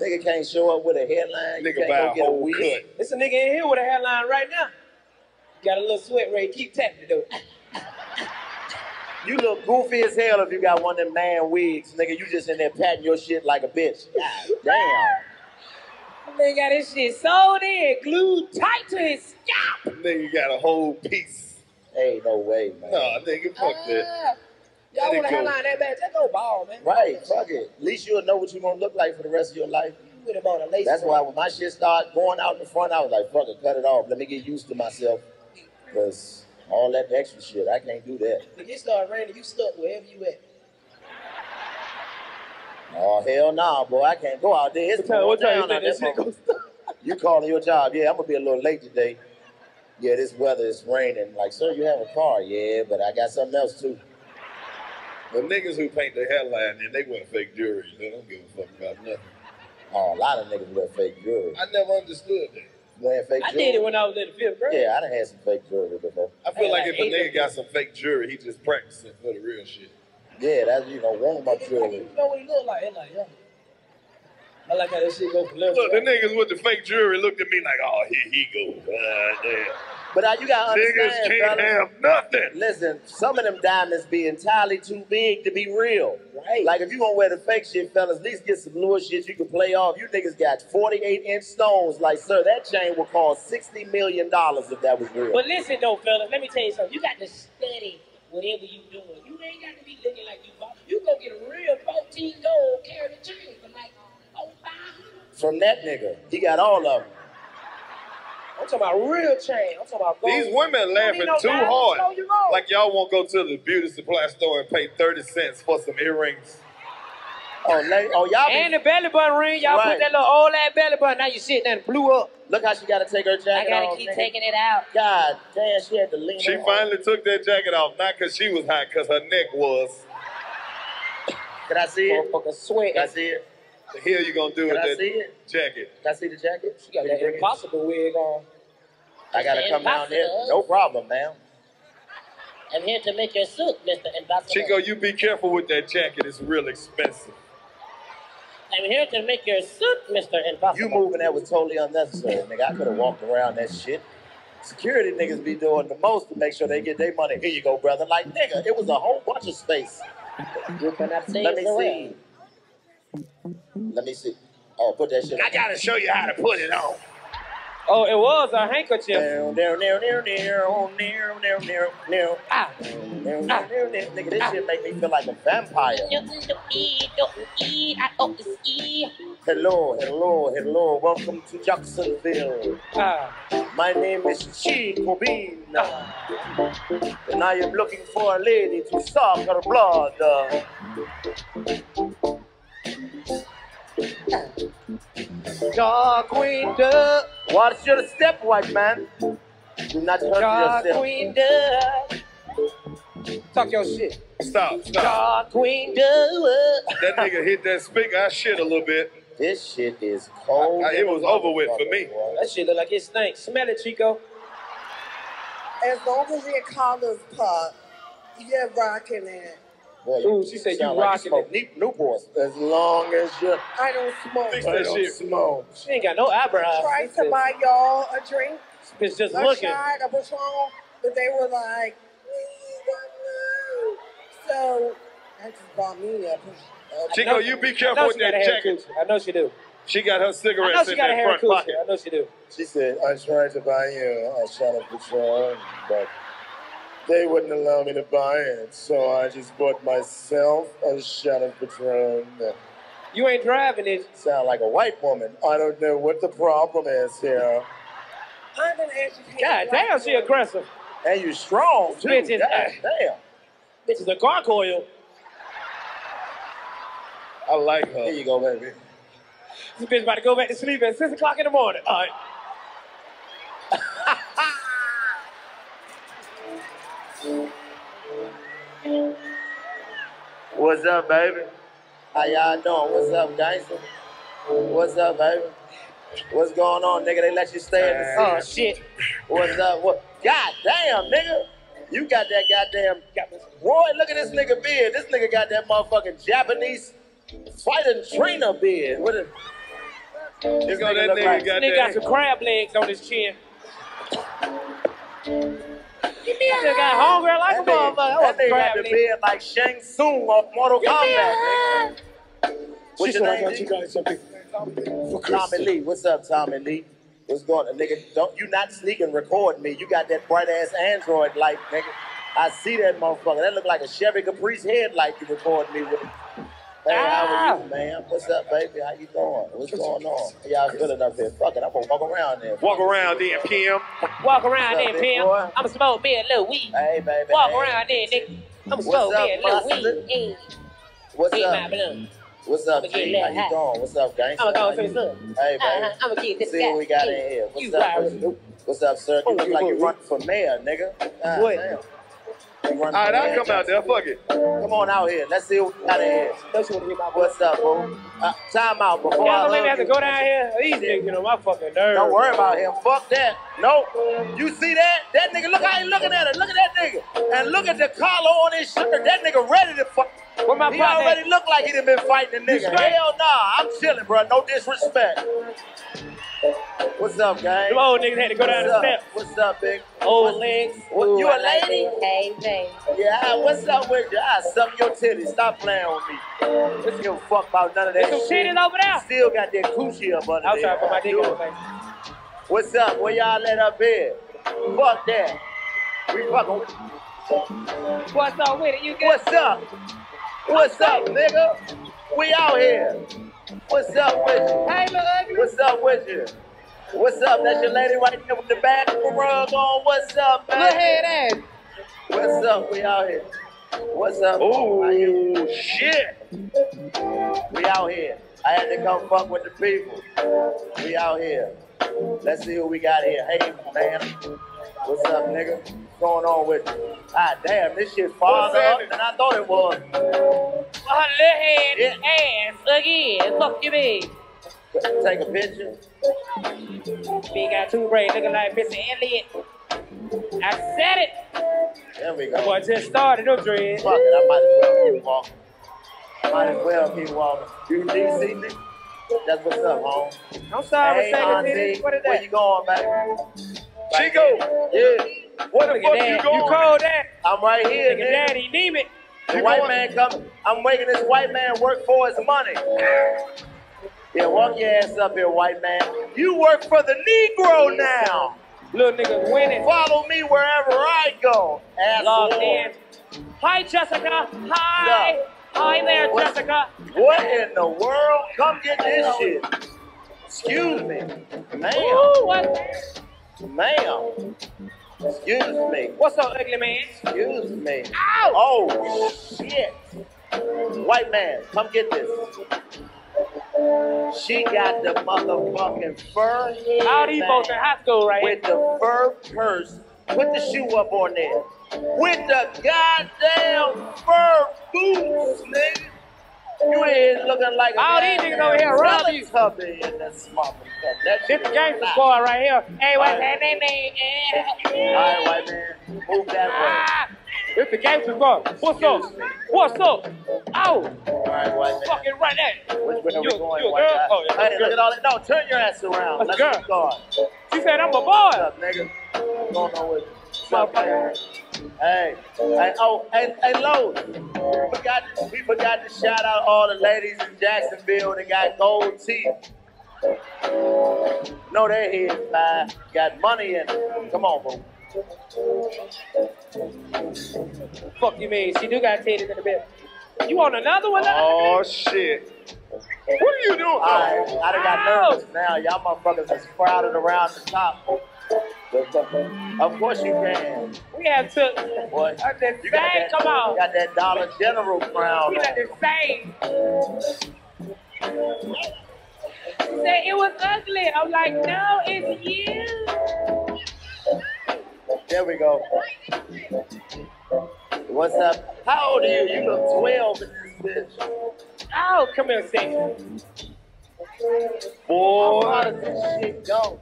Nigga can't show up with a headline. Nigga buy a whole cut. It's a nigga in here with a headline right now. Got a little sweat ray. Keep tapping it though. You look goofy as hell if you got one of them man wigs. Nigga, you just in there patting your shit like a bitch. God damn. Nigga got his shit sewed in, glued tight to his scalp. Nigga got a whole piece. Ain't no way, man. Nah, nigga, fuck that. Y'all want to headline that bad? That's no ball, man. Right, fuck it. At least you'll know what you're going to look like for the rest of your life. That's why when my shit started going out in the front, I was like, fuck it, cut it off. Let me get used to myself. Because all that extra shit, I can't do that. If it started raining, you stuck wherever you at. Oh, hell nah, boy. I can't go out there. It's what time down you think that shit You calling your job. Yeah, I'm going to be a little late today. Yeah, this weather is raining. Like, sir, you have a car. Yeah, but I got something else, too. The niggas who paint their headline, and they wear fake jewelry. They don't give a fuck about nothing. Oh, a lot of niggas wear fake jewelry. I never understood that. Wearing fake jewelry? I did it when I was in the 5th grade. Yeah, I done had some fake jewelry before. I feel like if a nigga got some fake jewelry, he just practicing for the real shit. Yeah, that's, you know, warm up jewelry. You know what he look like? It's like, yeah. I like how that shit go for left. Look, right? The niggas with the fake jewelry looked at me like, oh, here he goes. Damn. But you gotta understand, niggas can't brother, have nothing. Listen, some of them diamonds be entirely too big to be real. Right. Like if you gonna wear the fake shit, fellas, at least get some newer shit you can play off. You niggas got 48-inch stones. Like, sir, that chain would cost $60 million if that was real. But listen though, fellas, let me tell you something. You got to study whatever you doing. You ain't got to be looking like you bought. You gonna get a real 14-year-old carrying a chain for like $4,500. From that nigga, he got all of them. I'm talking about real change. I'm talking about gold. These women laughing too hard. Like y'all won't go to the beauty supply store and pay 30 cents for some earrings. Oh, y'all and the belly button ring. Y'all right. Put that little old ass belly button. Now you sitting there and blew up. Look how she got to take her jacket off. I got to keep taking it out. God damn, she had to lean She finally took that jacket off, not because she was hot, because her neck was. Can I see it? Motherfucker sweat. Can I see it? The hell you gonna do with that jacket? Can I see the jacket? She got that impossible wig on. I gotta come down there. No problem, ma'am. I'm here to make your suit, Mr. Impossible. Chico, you be careful with that jacket. It's real expensive. I'm here to make your suit, Mr. Impossible. You moving that was totally unnecessary, nigga. I could have walked around that shit. Security niggas be doing the most to make sure they get their money. Here you go, brother. Like, nigga, it was a whole bunch of space. You cannot say Let me see. Let me see. Oh, put that shit on. I gotta show you how to put it on. Oh, it was a handkerchief. Nigga, this shit make me feel like a vampire. Hello. Welcome to Jacksonville. My name is Chico Bean. And I am looking for a lady to suck her blood. Dark window. Watch your step, white man. Do not hurt yourself. Dark window. Talk your shit. Stop. Dark window. That nigga hit that speaker. I shit a little bit. This shit is cold. It was over with for me. That shit look like it stinks. Smell it, Chico. As long as your collars pop, you're rocking it. Boy, ooh, she said you rocking like it. Newports. As long as you... I don't smoke. Fix that shit. Smoke. She ain't got no eyebrows. Tried to buy y'all a drink. It's just looking. Shot, a Patron, but they were like, we don't know. So, I just bought me a Patron. Chico, you be careful with that jacket. I know she do. She got her cigarettes in that front pocket. I know she do. She said, I tried to buy you a shot of Patron, but... they wouldn't allow me to buy it, so I just bought myself a shot of Patron. You ain't driving it. Sound like a white woman. I don't know what the problem is here. I'm an educated. God damn, she aggressive. And you strong, too. Bitch is, God damn. Bitch is a gargoyle. I like her. Here you go, baby. This bitch about to go back to sleep at 6 o'clock in the morning. All right. What's up, baby? How y'all doing? What's up, gangster? What's up, baby? What's going on, nigga? They let you stay in the sun. Oh, shit. What's up? What? God damn, nigga. You got that goddamn... Roy, look at this nigga beard. This nigga got that motherfucking Japanese fighting trainer beard. What is... This nigga, that nigga, like. Got some crab legs on his chin. Nigga got hungry like a motherfucker. That nigga got the beard like Shang Tsung of Mortal Kombat. What's your name? You got something for Christmas. Tommy Lee. What's up, Tommy Lee? What's going on? Nigga, don't you not sneak and record me. You got that bright-ass Android light, nigga. I see that motherfucker. That look like a Chevy Caprice headlight you record me with. Hey, how are you, man? What's up, baby? How you doing? What's going on? Y'all feeling up there? Fuck it, I'm gonna walk around there. Walk around there, Pim. Walk around there, Pim. I'ma smoke me a little weed. Hey, baby. Walk around there, nigga. I'ma smoke me a little weed. What's up? What's up, G? How you doing? What's up, gangster? I'ma go first look. Hey, baby. I'ma get this guy. See what we got in here. What's up? What's up, sir? You look like you running for mayor, nigga. What? All right, I'll come out there. Fuck it. Come on out here. Let's see what we got in here. What's up, boo? Time out before I let me have to go down here. These niggas, you know, my fucking nerves. Don't worry about him. Fuck that. Nope. You see that? That nigga, look how he looking at it. Look at that nigga. And look at the collar on his shirt. That nigga ready to fuck. Where my he already at? Look like he done been fighting the nigga. Hell nah. I'm chilling, bro. No disrespect. What's up, guys? The old niggas had to go down the steps. What's up, big? Old legs. Ooh, you a lady? Hey, baby. Yeah, what's up with you? I suck your titties. Stop playing with me. Just give a fuck about none of that shit. There's some titties over there. Still got that coochie up under there. I'll try to put my dick in the face. What's up? Where y'all let up here? Fuck that. We fucking with you. What's up with it? You good? What's up? What's up, nigga? We out here. What's up with you? Hey, little ugly. What's up with you? What's up? That's your lady right there with the bag of the rug on. What's up, man? Little head ass. What's up? We out here. What's up? Oh, shit. We out here. I had to come fuck with the people. We out here. Let's see what we got here. Hey, man. What's up, nigga? What's going on with you? Ah, damn, this shit farther up than I thought it was. Well, her little head and ass again. Fuck you, babe. Take a picture. Big got two braids looking like Mr. Elliot. I said it. There we go. Boy, I just started, no dread. Fuck it, I might as well keep walking. You DC, nigga? That's what's up, home. I'm sorry, I'm saying, what is that? Where you going, baby? Chico! Yeah. What the fuck you going? You called that? I'm right here, nigga. Daddy, name it. The white man coming. I'm making this white man work for his money. Yeah, walk your ass up here, white man. You work for the Negro now. Little nigga winning. Follow me wherever I go. Asshole. Hi, Jessica. Hi. Hi there, Jessica. What in the world? Come get this shit. Excuse me. Ma'am. Excuse me. What's up, ugly man? Excuse me. Ow! Oh, shit. White man, come get this. She got the motherfucking fur head. All these folks in high school right here. With the fur purse. Put the shoe up on there. With the goddamn fur boots, nigga. You ain't looking like a all these niggas over here rob you. This gangster squad right here. Hey, what's that name? All right, white man. Move that way. It's the gangster squad. What's up? What's up? Ow! All right, white man. Fucking right there. Where are we going, white guy? Oh, yeah, hey, look at all that. No, turn your ass around. Let's go. She said I'm a boy. What's up, nigga? What's going on with you? What's up, man? Hey, Lowe, we forgot to shout out all the ladies in Jacksonville that got gold teeth. No, they're here, man. Got money in them. Come on, bro. Fuck you, man. She do got titties in the bed. You want another one? Oh, shit. What are you doing? All right, I done got nervous now. Y'all motherfuckers is crowded around the top. Of course you can. We have to. What? Come on. You got that Dollar General crown. We got the same. Said it was ugly. I'm like, no, it's you. There we go. What's up? How old are you? You look 12 in this bitch. Oh, come here, sexy. Boy, how does this shit go?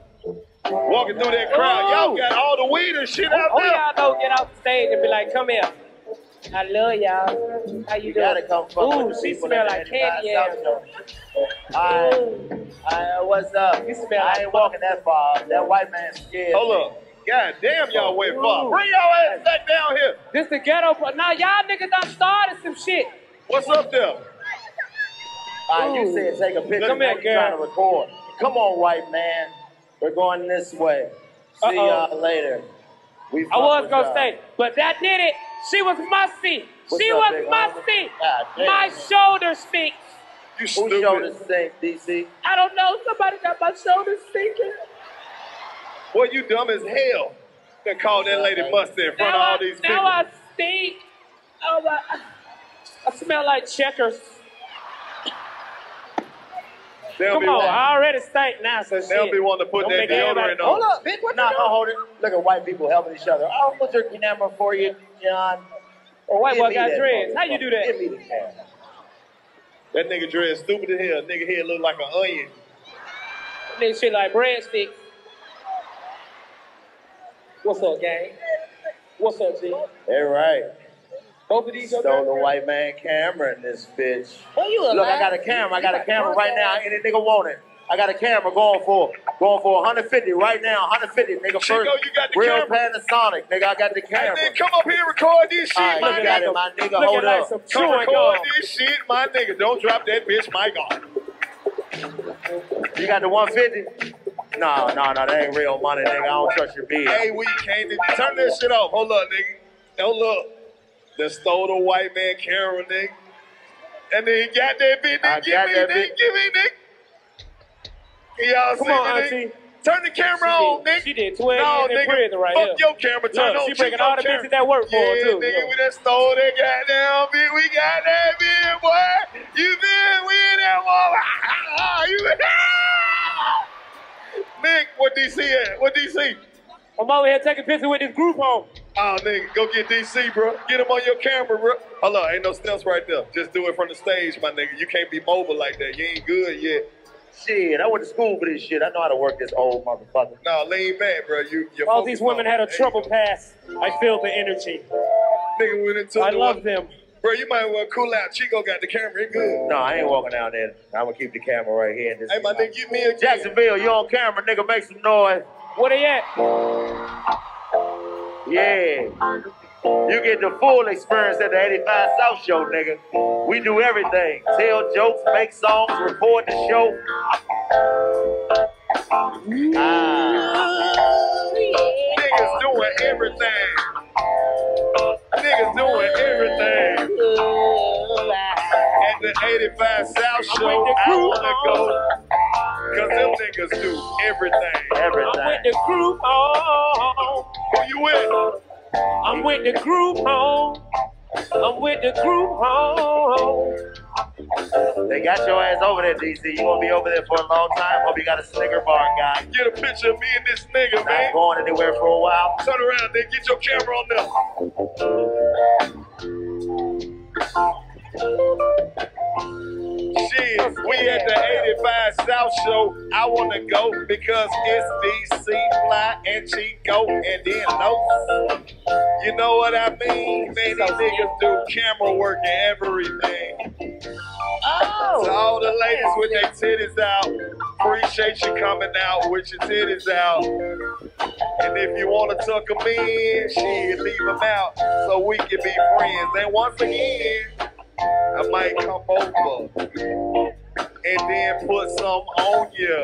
Walking through that crowd, y'all got all the weed and shit out there. Y'all don't get off the stage and be like, come here. I love y'all. How you doing? Gotta come from the people smell like candy. What's up? You smell I ain't walking that far. That white man scared. Hold up. God damn, y'all went far. Bring your ass back down here. This the ghetto. Now y'all niggas done started some shit. What's up there? You said take a picture. Come here, girl. Trying to record. Come on, white man. We're going this way. See y'all later. I was going to say, but that did it. She was musty. She was musty. My shoulder stinks. Whose shoulder stinks, DC? I don't know. Somebody got my shoulder stinking. Boy, you dumb as hell to call that lady musty in front of all these people. Now I stink. Oh, I smell like Checkers. Come on, I already stink now, so they'll be wanting to put that deodorant on. Hold up, bitch, what you doing? Hold it. Look at white people helping each other. I'll put your number for you, John. Or white boy got dreads. How you do that? Give me the hand. That nigga dreads stupid as hell. Nigga head look like an onion. That nigga shit like breadstick. What's up, gang? What's up, G? All right. Both of these stole the white man camera in this bitch. Oh, you look, I got a camera. I got a camera right now. Any nigga want it? I got a camera going for 150 right now. 150, nigga. First, Chico, you got the real camera. Panasonic, nigga. I got the camera. Hey, nigga, come up here and record this shit, right, my nigga. My nigga, look hold up. Like come record this shit, my nigga. Don't drop that bitch, my God. You got the 150? No, that ain't real money, nigga. I don't trust your bitch. Hey, we can't turn this shit off. Hold up, nigga. Don't look. They stole the white man camera, nigga. And then he got that bitch, nigga. Give me, nigga. Y'all see me, nigga? Turn the camera on, nigga. She did 12 years in prison right now. Fuck your camera. Turn on. She breaking all the bitches that work for her, too. Yeah, nigga, we done stole that goddamn bitch. We got that bitch, boy. You been we in that wall. You Nick, what DC at? What DC? I'm over here taking pictures with this group home. Oh, nigga, go get DC, bro. Get him on your camera, bro. Hold on, ain't no steps right there. Just do it from the stage, my nigga. You can't be mobile like that. You ain't good yet. Shit, I went to school for this shit. I know how to work this old motherfucker. No, lean back, bro. All these women had a trouble pass. I feel the energy. Nigga went into I love them. Bro, you might well cool out. Chico got the camera. It good. No, I ain't walking down there. I'm going to keep the camera right here. Hey, my nigga, give me a Jacksonville, you on camera, nigga. Make some noise. Where they at? Yeah. You get the full experience at the 85 South Show, nigga. We do everything. Tell jokes, make songs, record the show. Niggas doing everything. Niggas doing everything. At the 85 South Show, I wanna go. Cause them niggas do everything. I'm with the group home. Who you with? I'm with the group home. I'm with the group home. They got your ass over there, DC. You gonna be over there for a long time. Hope you got a Snicker bar, guy. Get a picture of me and this nigga, not man. Not going anywhere for a while. Turn around, then get your camera on there. Shit, we at the 85 South Show. I wanna go because it's DC, Fly, and Chico, and then Los. You know what I mean? Man, these niggas do camera work and everything. Oh, to all the ladies with their titties out, appreciate you coming out with your titties out. And if you want to tuck them in, shit, leave them out so we can be friends. And once again, I might come over and then put some on you.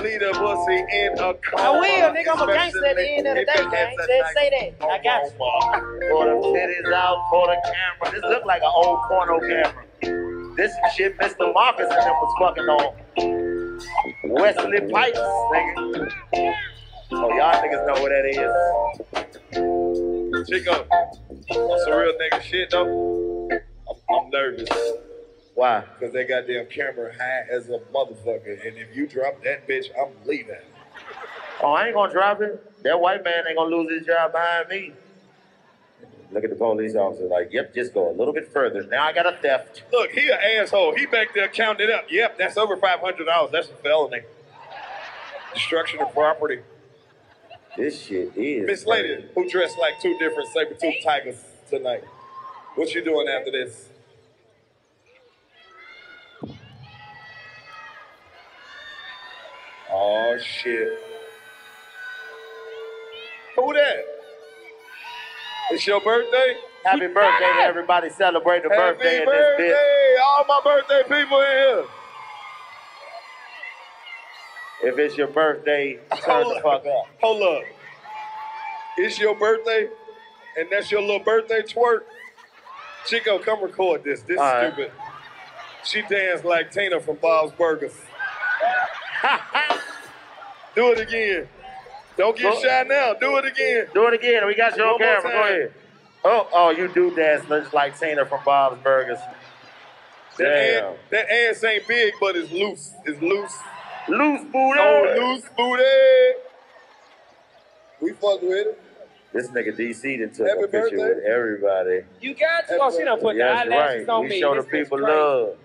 Leave the pussy in a car. I will, nigga. I'm a gangster at the end of the day, man. Just say that. I got you. Pull them titties out for the camera. This look like an old porno camera. This shit Mr. Marcus and them was fucking on. Wesley Pipes, nigga. Oh, y'all niggas know what that is. Chico, that's some real nigga shit, though. I'm nervous. Why? Because that goddamn camera high as a motherfucker. And if you drop that bitch, I'm leaving. Oh, I ain't gonna drop it. That white man ain't gonna lose his job behind me. Look at the police officer like, yep, just go a little bit further. Now I got a theft. Look, he an asshole. He back there counting it up. Yep, that's over $500. That's a felony. Destruction of property. This shit is... Miss Lady, who dressed like two different saber-toothed tigers tonight. What you doing after this? Oh, shit. Who that? It's your birthday? Happy birthday to everybody celebrating the birthday in this bitch. Hey, all my birthday people in here. If it's your birthday, turn the fuck up. Hold up. It's your birthday, and that's your little birthday twerk? Chico, come record this. This is stupid. She danced like Tina from Bob's Burgers. Do it again. Don't get shy now. Do it again. Do it again. We got you on camera. Go ahead. Oh, you do dance like Tina from Bob's Burgers. Damn. That ass ain't big, but it's loose. It's loose. Loose booty. Oh, loose booty. We fucked with it. This nigga DC done took a picture with everybody. You got to. Oh, she done put the eyelashes on me. We show the people love.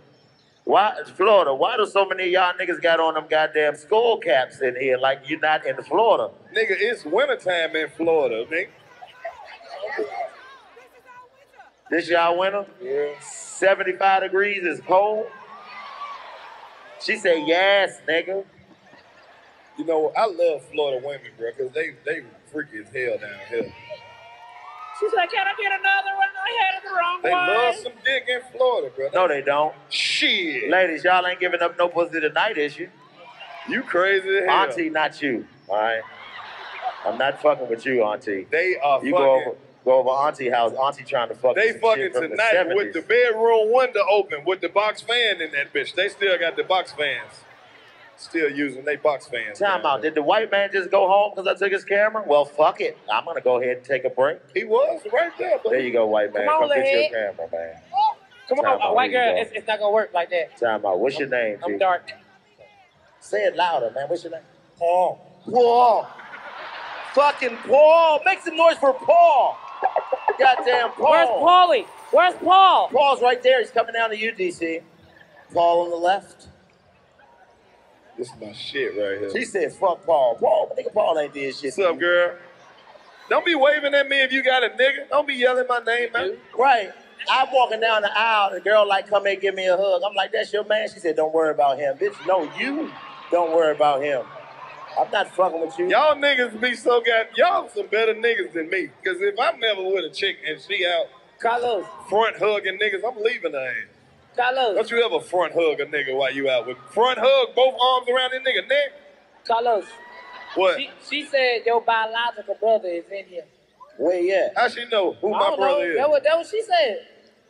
Why, Florida, why do so many of y'all niggas got on them goddamn skull caps in here like you're not in Florida? Nigga, it's wintertime in Florida, nigga. This y'all winter? Yeah. 75 degrees is cold? She said, yes, nigga. You know, I love Florida women, bro, because they freaky as hell down here. She's like, can I get another one? I had it the wrong way. They love some dick in Florida, bro. No, they don't. Shit. Ladies, y'all ain't giving up no pussy tonight, is you? You crazy as hell. Auntie, not you, all right? I'm not fucking with you, Auntie. They are fucking. You go over Auntie's house, Auntie trying to fuck. They fucking tonight with the bedroom window open, with the box fan in that bitch. They still got the box fans. Still using they box fans. Time out. Did the white man just go home because I took his camera? Well, fuck it. I'm going to go ahead and take a break. He was right there. Buddy. There you go, white man. Come get your camera, man. Come on, my white girl. It's not going to work like that. Time out. What's your name, I'm G? Dark. Say it louder, man. What's your name? Paul. Paul. Fucking Paul. Make some noise for Paul. Goddamn Paul. Where's Paulie? Where's Paul? Paul's right there. He's coming down to you, DC. Paul on the left. This is my shit right here. She said, fuck Paul. Paul, nigga, Paul ain't did shit. What's up, girl? Don't be waving at me if you got a nigga. Don't be yelling my name, man. Right. I'm walking down the aisle, the girl like, come here and give me a hug. I'm like, that's your man? She said, don't worry about him. Bitch, no, you don't worry about him. I'm not fucking with you. Y'all niggas be so y'all some better niggas than me. Because if I'm never with a chick and she out front hugging niggas, I'm leaving her ass. Karlous. Don't you ever front hug a nigga while you out with front hug both arms around that nigga neck? Karlous. What? She said your biological brother is in here. Where he at? How she know who my brother is? That's what she said.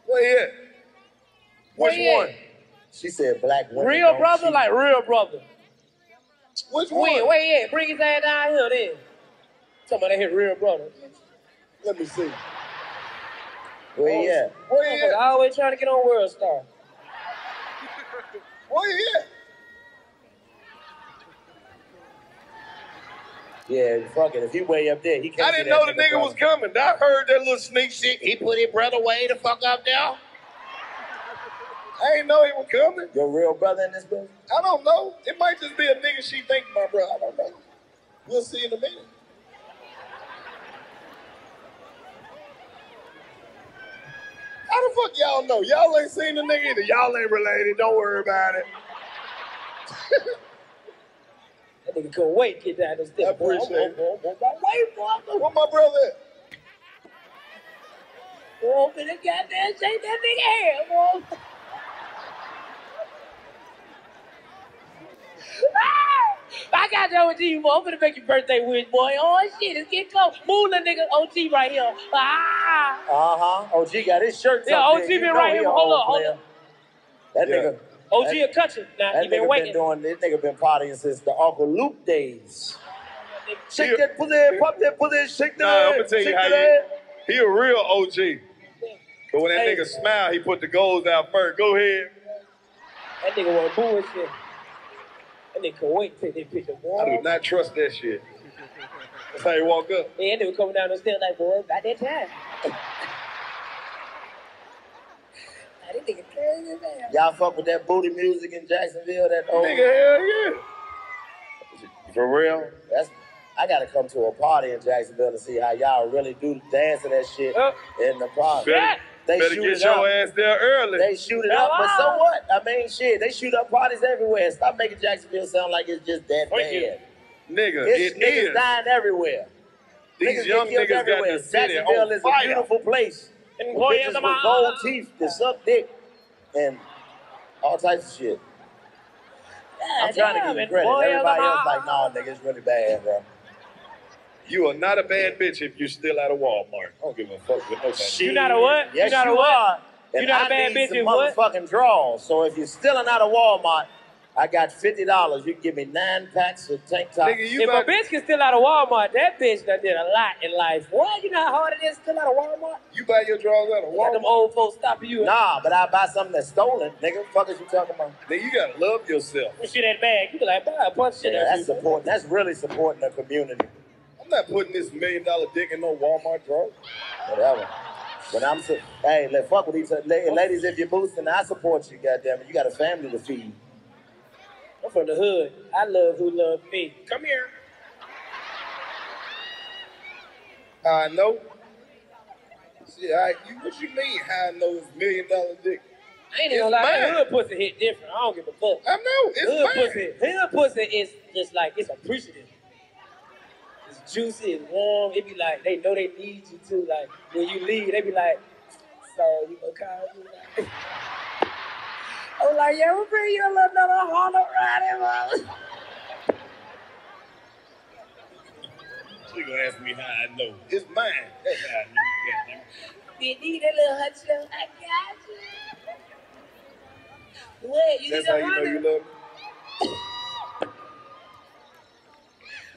Where he at? Which one? She said black women. Real brother, like real brother. Which one? Where he at? Bring his ass down here then. Somebody hit real brother. Let me see. Where he at? Where he at? Always trying to get on World Star. Where you at? Yeah, fuck it. If he way up there, he can't. I didn't know the nigga was coming. I heard that little sneak shit. He put his brother way the fuck up there. I didn't know he was coming. Your real brother in this bitch? I don't know. It might just be a nigga she think my brother. I don't know. We'll see in a minute. How the fuck y'all know? Y'all ain't seen the nigga either. Y'all ain't related. Don't worry about it. That nigga couldn't wait to get down this thing. I appreciate it. Wait, boy. Where my brother at? Go open the goddamn shake that nigga head, boy. I got that with you, boy. I'm finna make your birthday wish, boy. Oh, shit, it's getting close. Moon that nigga OG right here. Ah. Uh-huh. OG got his shirt. Yeah, OG been right here. Hold up. That nigga. OG a country. Now, he been waiting. This nigga been partying since the Uncle Luke days. Shake that pussy, pop that pussy, shake that. Nah, I'm gonna tell you how he a real OG. But when that nigga smiled, he put the goals out first. Go ahead. That nigga want cool and shit. That nigga can wait till they picture warm. I do not trust that shit. That's how you walk up. Yeah, that nigga coming down the stairs like, boy, about that time. That nigga crazy as hell. Y'all fuck with that booty music in Jacksonville, that old nigga, hell yeah. For real? That's, I gotta come to a party in Jacksonville to see how y'all really do dance to that shit in the party. Shit. They better shoot get your up. Ass there early. They shoot it up, but so what? I mean, shit, they shoot up parties everywhere. Stop making Jacksonville sound like it's just that bad. Nigga, it's, it niggas is. Dying everywhere. These niggas young niggas everywhere. Got the city Jacksonville is fire. A beautiful place. And bitches with gold teeth, the suck dick, and all types of shit. Yeah, I'm trying to give you credit. Everybody else like, nah, nigga, it's really bad, bro. You are not a bad bitch if you're still out of Walmart. I don't give a fuck with nobody. You're not a what? Yes, you are. You're not a bad bitch if what? Motherfucking draws. So if you're still out of Walmart, I got $50. You can give me 9 packs of tank tops. Nigga, if a bitch can still out of Walmart, that bitch done did a lot in life. What? You know how hard it is still out of Walmart? You buy your drawers out of Walmart? Got them old folks stopping you. Nah, but I buy something that's stolen. Nigga, what the fuck is you talking about? Nigga, you gotta love yourself. You see that bag? You be like, buy a bunch of shit. Yeah, that's supporting. That's really supporting the community. I'm not putting this $1 million dick in no Walmart drawer. Whatever. But I'm saying, hey, let's fuck with each other. Ladies, if you're boosting, I support you, goddammit. You got a family to feed. I'm from the hood. I love who loves me. Come here. I know. Shit, what you mean, I know it's $1 million dick? I ain't even gonna lie, that hood pussy hit different. I don't give a fuck. I know, it's hood pussy is just like, it's appreciative. It's juicy, it's warm. It be like, they know they need you too. Like, when you leave, they be like, so you gonna call me? Like, I was like, yeah, we'll bring you a little bit of Harlem riding, mama. She gonna ask me how I know. It's mine. That's how I know. You need that little hunch? I got you. What? You That's need how you know you love me?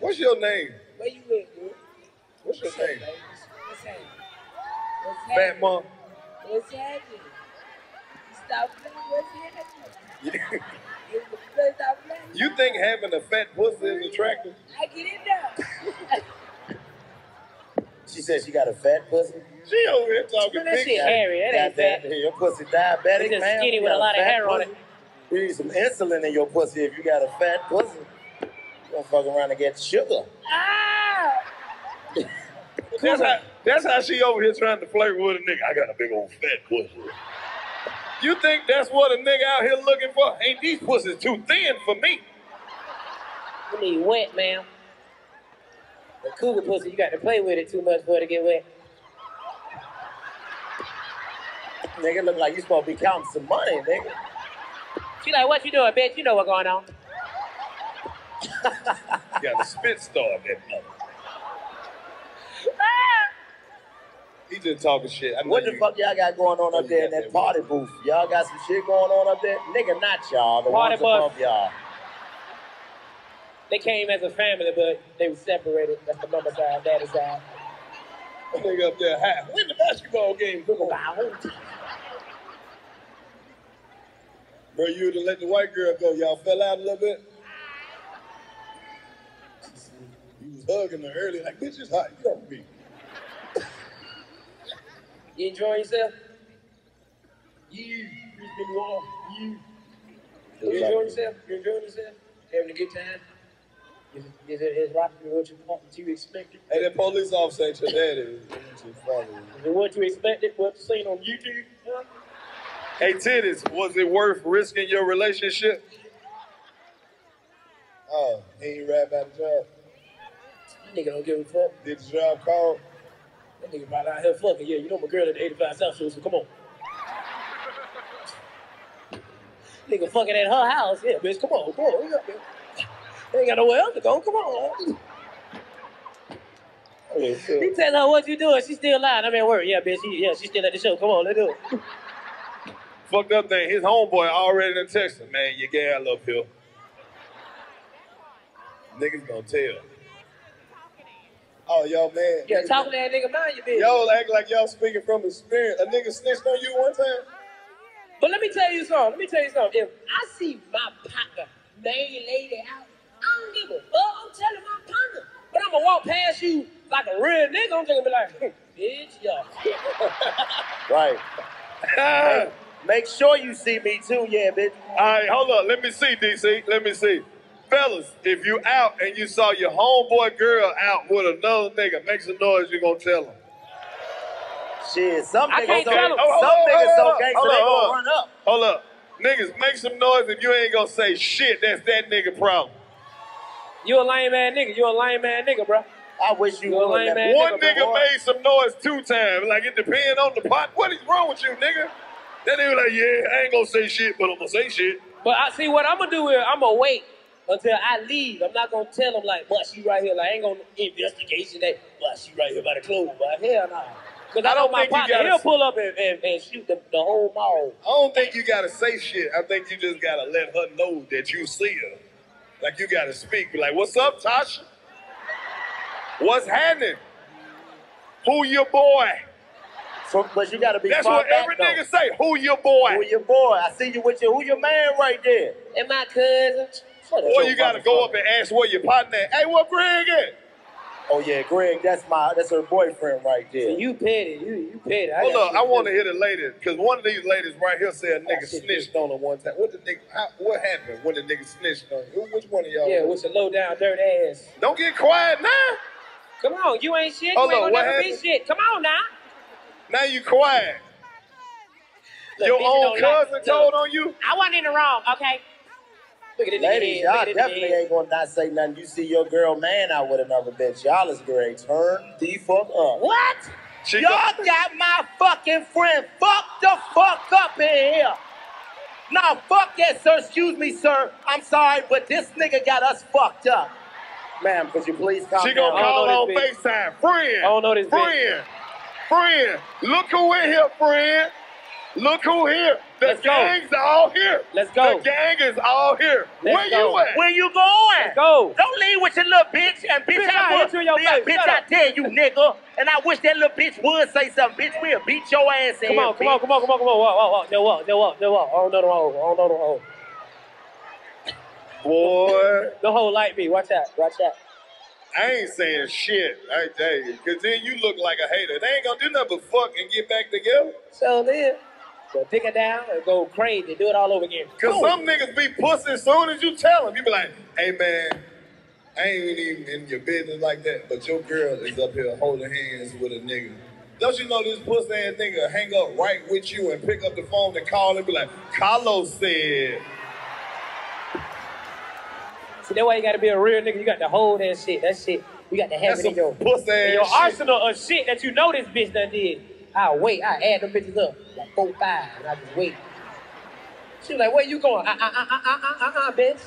What's your name? Where you live, dude? What's your name? What's happening? Fat Mom. What's happening? Stop playing. What's happening? You think having a fat pussy is attractive? I get it now. She said she got a fat pussy? She over here talking big. That shit hairy. That ain't fat. Your pussy diabetic, man. It's skinny with a lot of hair on it. You need some insulin in your pussy if you got a fat pussy. You don't fuck around and get sugar. Ah! That's how she over here trying to flirt with a nigga. I got a big old fat pussy. You think that's what a nigga out here looking for? Ain't these pussies too thin for me? You need wet, ma'am. The cougar pussy, you got to play with it too much for it to get wet. Nigga, look like you supposed to be counting some money, nigga. She like, what you doing, bitch? You know what's going on. You got a spit star, that mother. He just talking shit. What the fuck y'all got going on up there in that party booth? Y'all got some shit going on up there? Nigga, not y'all. The party bus. Y'all. They came as a family, but they were separated. That's the mama side, daddy side. That nigga up there high. Win the basketball game. Come on. Bro, you would have let the white girl go. Y'all fell out a little bit? You was hugging her early like, bitch, it's hot. You don't be. You enjoying yourself? You enjoying yourself? You enjoying yourself? Having a good time? Is Rocky what you expected? Hey, that police officer ain't your daddy. Is it what you expected? What you seen on YouTube? Huh? Hey, Titties, was it worth risking your relationship? Oh, he ain't right about the job. That nigga don't give a fuck. Did the job call? That nigga right out here fucking, yeah, you know my girl at the 85 South Show, so come on. Nigga fucking at her house, yeah, bitch, come on, what's up, bitch? They ain't got nowhere else to go, come on. Okay, so. He tell her what you doing, she still lying, I'm at work, yeah, bitch, she still at the show, come on, let's do it. Fucked up thing, his homeboy already in Texas, man, you gal up here. Niggas gonna tell. Oh, y'all man. Yeah, talking to that nigga, mind your business. Y'all act like y'all speaking from experience. A nigga snitched on you one time? But let me tell you something. If I see my partner, main lady out, I don't give a fuck. I'm telling my partner. But I'm going to walk past you like a real nigga. I'm going to be like, bitch, y'all. Right. Make sure you see me too, yeah, bitch. All right, hold up. Let me see, DC. Let me see. Fellas, if you out and you saw your homeboy girl out with another nigga, make some noise, you're going to tell him. Shit, some niggas don't gangster, they gonna run up. Hold up. Niggas, make some noise if you ain't gonna say shit. That's that nigga problem. You a lame ass nigga. Bro. I wish you would. One nigga made some noise 2 times. Like, it depends on the pot. What is wrong with you, nigga? That nigga like, yeah, I ain't gonna say shit, but I'm gonna say shit. But I see what I'm gonna do is I'm gonna wait until I leave. I'm not gonna tell him like, but she right here. Like, I ain't gonna investigation that. But she right here by the clothes. But hell no. Because I know my partner, he'll pull up and shoot the whole mall. I don't think you got to say shit. I think you just got to let her know that you see her. Like, you got to speak. Be like, what's up, Tasha? What's happening? Who your boy? So, but you got to be that's what every nigga say. Who your boy? Who your boy? I see you with your, who your man right there? And my cousin. Or you got to go up and ask where your partner at. Hey, where Greg at? Oh yeah, Greg, that's her boyfriend right there. So you petty, you petty. Hold up, I want to hear the ladies, because one of these ladies right here said a nigga snitched on her one time. What the nigga? What happened when the nigga snitched on you? Which one of y'all? Yeah, with your low down dirt ass. Don't get quiet now. Come on, you ain't shit. Hold you ain't gonna never be shit. Come on now. Now you quiet. Look, your own cousin told on you. I wasn't in the wrong, okay. Ladies, y'all definitely ain't gonna not say nothing. You see your girl man out with another bitch. Y'all is great. Turn the fuck up. What? Y'all got my fucking friend. Fuck the fuck up in here. Now, fuck that, sir. Excuse me, sir. I'm sorry, but this nigga got us fucked up. Ma'am, could you please calm down? She gonna call on FaceTime. Friend. I don't know this bitch. Friend. Look who in here, friend. Look who here. The gang's all here. Let's go. The gang is all here. Where you at? Where you going? Let's go. Don't leave with your little bitch. And bitch, I will. Bitch, I tell you, nigga. And I wish that little bitch would say something. Bitch, we'll beat your ass in here. Come on. Walk. I don't know the hole. Boy. The hole like me. Watch out. I ain't saying shit. I tell you. Because then you look like a hater. They ain't going to do nothing but fuck and get back together. So then. So pick her down and go crazy. Do it all over again. Because some niggas be pussy as soon as you tell them. You be like, hey, man, I ain't even in your business like that, but your girl is up here holding hands with a nigga. Don't you know this pussy-ass nigga hang up right with you and pick up the phone and call and be like, Karlous said. See, that's why you got to be a real nigga. You got to hold that shit. That shit, you got to have it in your arsenal of shit that you know this bitch done did. I'll wait. I'll add them bitches up. Like 4, 5, and I just wait. She was like, where you going? Bitch.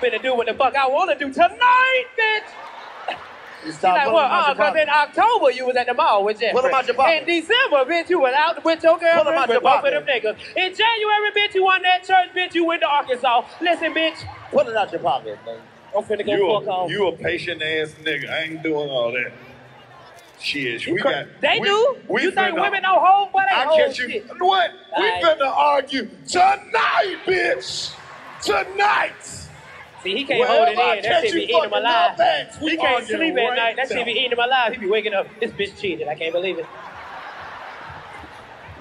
Finna do what the fuck I wanna do tonight, bitch. She's like, well, cause in October you was at the mall with Jeffrey. What about your pocket? In December, bitch, you was out with your girl with both of them niggas. In January, bitch, you won that church, bitch, you went to Arkansas. Listen, bitch. Put it out your pocket, man. I'm finna go fuck off. You a patient ass nigga. I ain't doing all that. Shit, we got. They do? You think women don't hold? But they hold shit. What? We finna argue tonight, bitch. Tonight. See, he can't hold it in. That shit be eating him alive. He can't sleep at night. That shit be eating him alive. He be waking up. This bitch cheated. I can't believe it.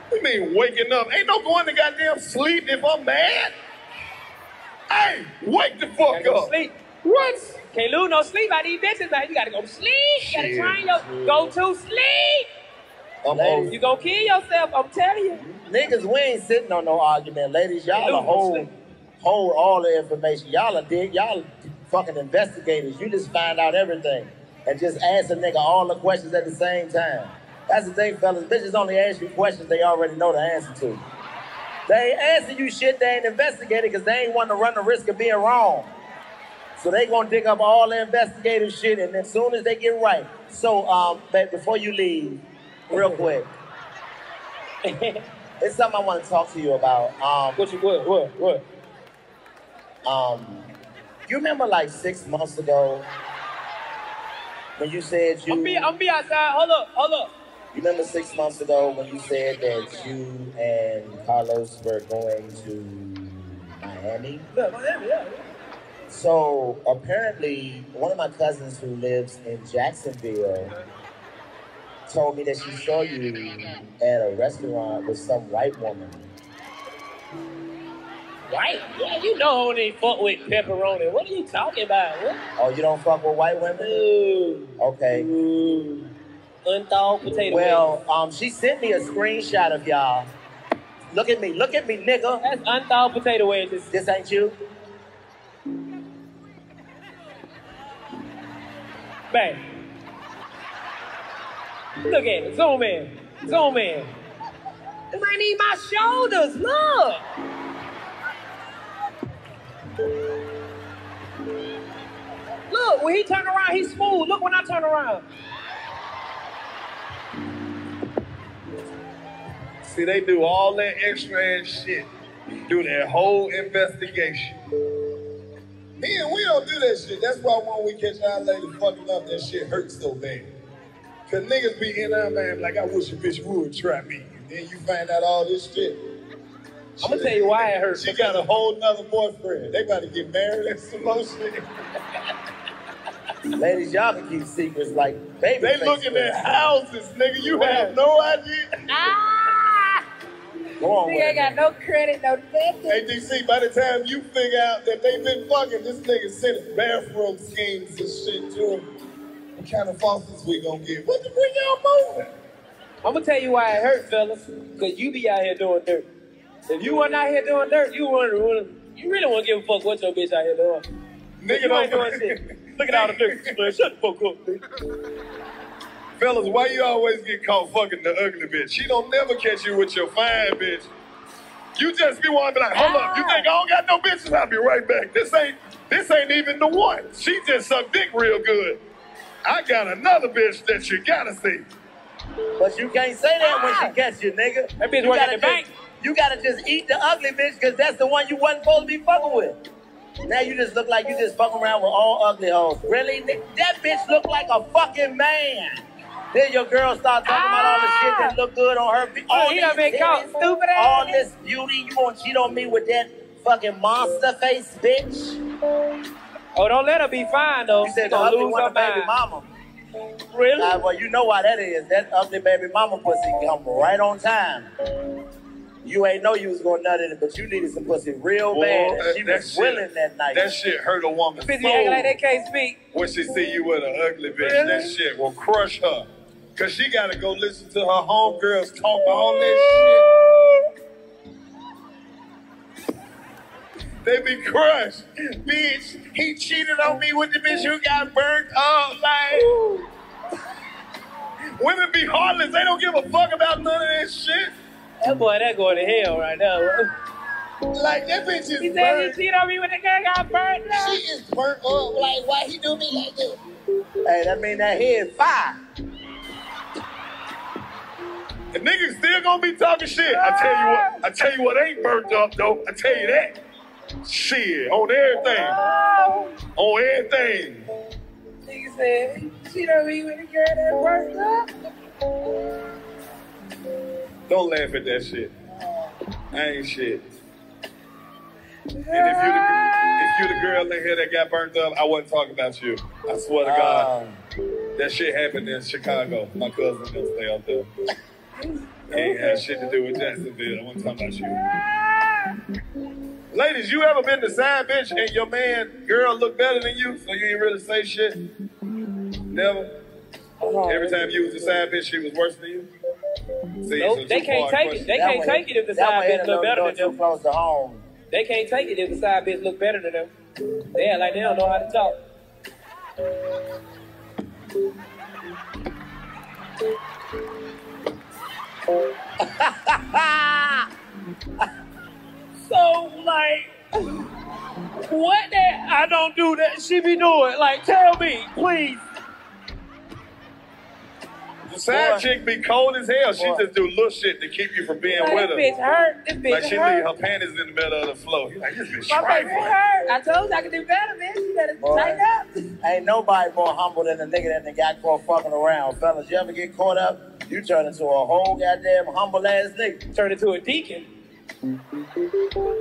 What do you mean waking up? Ain't no going to goddamn sleep if I'm mad. Hey, wake the fuck up. Sleep. What? Can't lose no sleep out these bitches out here. You gotta go to sleep. You gotta train your go to sleep. Ladies, you gonna kill yourself, I'm telling you. Niggas, we ain't sitting on no argument, ladies. Y'all hold all the information. Y'all fucking investigators. You just find out everything and just ask a nigga all the questions at the same time. That's the thing, fellas. Bitches only ask you questions they already know the answer to. They ain't answer you shit they ain't investigated because they ain't want to run the risk of being wrong. So they gonna dig up all the investigative shit, and as soon as they get right. So, before you leave, real quick, it's something I want to talk to you about. What? You remember like 6 months ago when you said you? I'm be outside. Hold up. Remember 6 months ago when you said that you and Karlous were going to Miami? Yeah, Miami, yeah. So apparently one of my cousins who lives in Jacksonville told me that she saw you at a restaurant with some white woman. White? Yeah, you know who they fuck with pepperoni. What are you talking about? What? Oh, you don't fuck with white women? Ooh. Okay. Ooh. Unthawed potato. Well, she sent me a screenshot of y'all. Look at me, nigga. That's unthawed potato wedges. This ain't you? Bang. Look at it. Zoom in. Zoom in. It might need my shoulders. Look. Look, when he turn around, he's smooth. Look when I turn around. See, they do all that extra ass shit. Do that whole investigation. Man, we don't do that shit. That's why when we catch our lady fucking up, that shit hurts so bad. Cause niggas be in our mind like, I wish a bitch would try me. And then you find out all this shit. I'm gonna tell you why it hurts. She got a whole nother boyfriend. They about to get married and some more shit. Ladies, y'all can keep secrets like baby. They looking at houses, nigga. You have no idea. Ah! Go on, nigga ain't got no credit, no nothing. Hey, DC, by the time you figure out that they been fucking, this nigga sent bathroom schemes and shit to him. What kind of faucets we gonna get? What the fuck y'all moving? I'm gonna tell you why it hurt, fellas. Cause you be out here doing dirt. If you weren't out here doing dirt, you really wouldn't give a fuck what your bitch out here doing. Nigga, you ain't doing shit. Look at all the niggas, man. Shut the fuck up, nigga. Fellas, why you always get caught fucking the ugly bitch? She don't never catch you with your fine bitch. You just be wanting to be like, hold up, you think I don't got no bitches? I'll be right back. This ain't even the one. She just sucked dick real good. I got another bitch that you gotta see. But you can't say that when she catch you, nigga. That bitch working at the bank. You gotta just eat the ugly bitch because that's the one you wasn't supposed to be fucking with. Now you just look like you just fucking around with all ugly hoes. Really? That bitch look like a fucking man. Then your girl start talking about all the shit that look good on her. Oh, he done been caught stupid ass. All this beauty, you gonna cheat on me with that fucking monster face, bitch? Oh, don't let her be fine, though. You said the ugly one, the baby mama. Really? Well, you know why that is. That ugly baby mama pussy come right on time. You ain't know you was going to nut in it, but you needed some pussy real bad. And she was willing that night. That shit hurt a woman's soul. Like they can't speak. When she see you with an ugly bitch, really? That shit will crush her. Because she got to go listen to her homegirls talk all that shit. They be crushed. Bitch, he cheated on me with the bitch who got burnt up. Like, women be heartless. They don't give a fuck about none of that shit. That boy, that going to hell right now. Like, that bitch is burnt. He said he cheated on me when the girl got burnt up. She is burnt up. Like, why he do me like that? Hey, that mean that head fire. The niggas still going to be talking shit. I tell you what ain't burnt up, though. I tell you that. Shit, on everything. On everything. Nigga said, she don't be with the girl that burnt up. Don't laugh at that shit. I ain't shit. And if you the girl in here that got burnt up, I wasn't talking about you. I swear to God. That shit happened in Chicago. My cousin didn't stay out there. It ain't had shit to do with Jacksonville. I wasn't talking about you. Ladies, you ever been the side bitch and your man, girl look better than you, so you ain't really say shit? Never? Every time you was the side bitch, she was worse than you? See, nope, they can't take it. They can't take it if the side bitch look better than them. Close to home. They can't take it if the side bitch look better than them. They act like they don't know how to talk. So, like, what that I don't do that she be doing? Like, tell me, please. The side chick be cold as hell. She just do little shit to keep you from being with her. This bitch hurt. This bitch hurt. Like she leave her panties in the middle of the floor. He's like, this bitch trifling. I told you I could do better, man. You better tighten up. Ain't nobody more humble than a nigga that got caught fucking around. Fellas, you ever get caught up? You turn into a whole goddamn humble ass nigga. Turn into a deacon.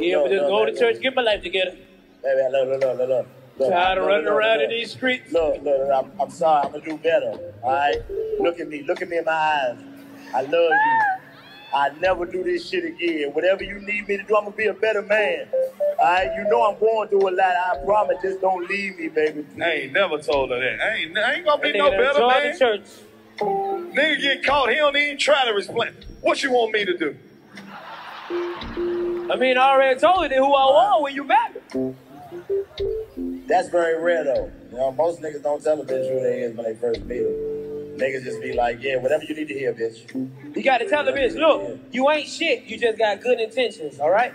Yeah, just go to church, get my life together. Baby, look. Tired of running around in these streets. Look, I'm sorry. I'm gonna do better. All right. Look at me in my eyes. I love you. I never do this shit again. Whatever you need me to do, I'm gonna be a better man. All right. You know I'm going through a lot. I promise. Just don't leave me, baby. Please. I ain't never told her that. I ain't gonna be no better man. The church. Nigga get caught. He don't even try to explain. What you want me to do? I mean, I already told you who I want when you met me. That's very rare, though. You know, most niggas don't tell a bitch who they is when they first meet them. Niggas just be like, yeah, whatever you need to hear, bitch. You got to tell the bitch, look, you ain't shit. You just got good intentions, all right?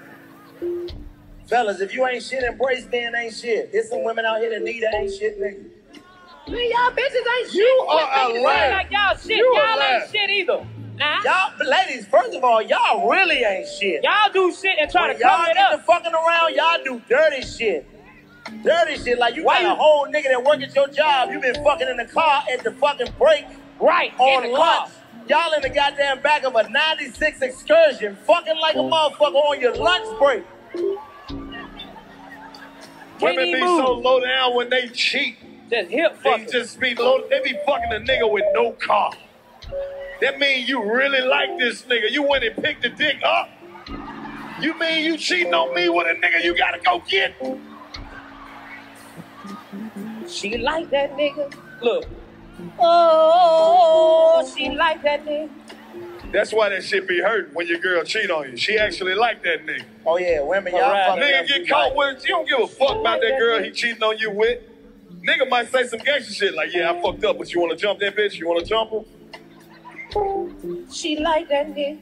Fellas, if you ain't shit, embrace being ain't shit. There's some women out here that need that ain't shit, nigga. Man, y'all bitches ain't shit. You are a liar. Like y'all shit. Y'all ain't shit either. Nah. Y'all, ladies, first of all, y'all really ain't shit. Y'all do shit and try to cover it up. Y'all get to fucking around, y'all do dirty shit. Dirty shit, like you got a whole nigga that work at your job. You been fucking in the car at the fucking break. Right, on lunch. Y'all in the goddamn back of a 96 excursion, fucking like a motherfucker on your lunch break. Women be so low down when they cheat. Just hip fucking. They just be low, they be fucking a nigga with no car. That mean you really like this nigga. You went and picked the dick up. You mean you cheating on me with a nigga you gotta go get? She like that nigga. Look. Oh, she like that nigga. That's why that shit be hurting when your girl cheat on you. She actually like that nigga. Oh yeah, women, y'all fucking nigga get caught with, you don't give a fuck about that girl he cheating on you with. Nigga might say some gangster shit like, yeah, I fucked up, but you wanna jump that bitch? You wanna jump her? She like that nigga.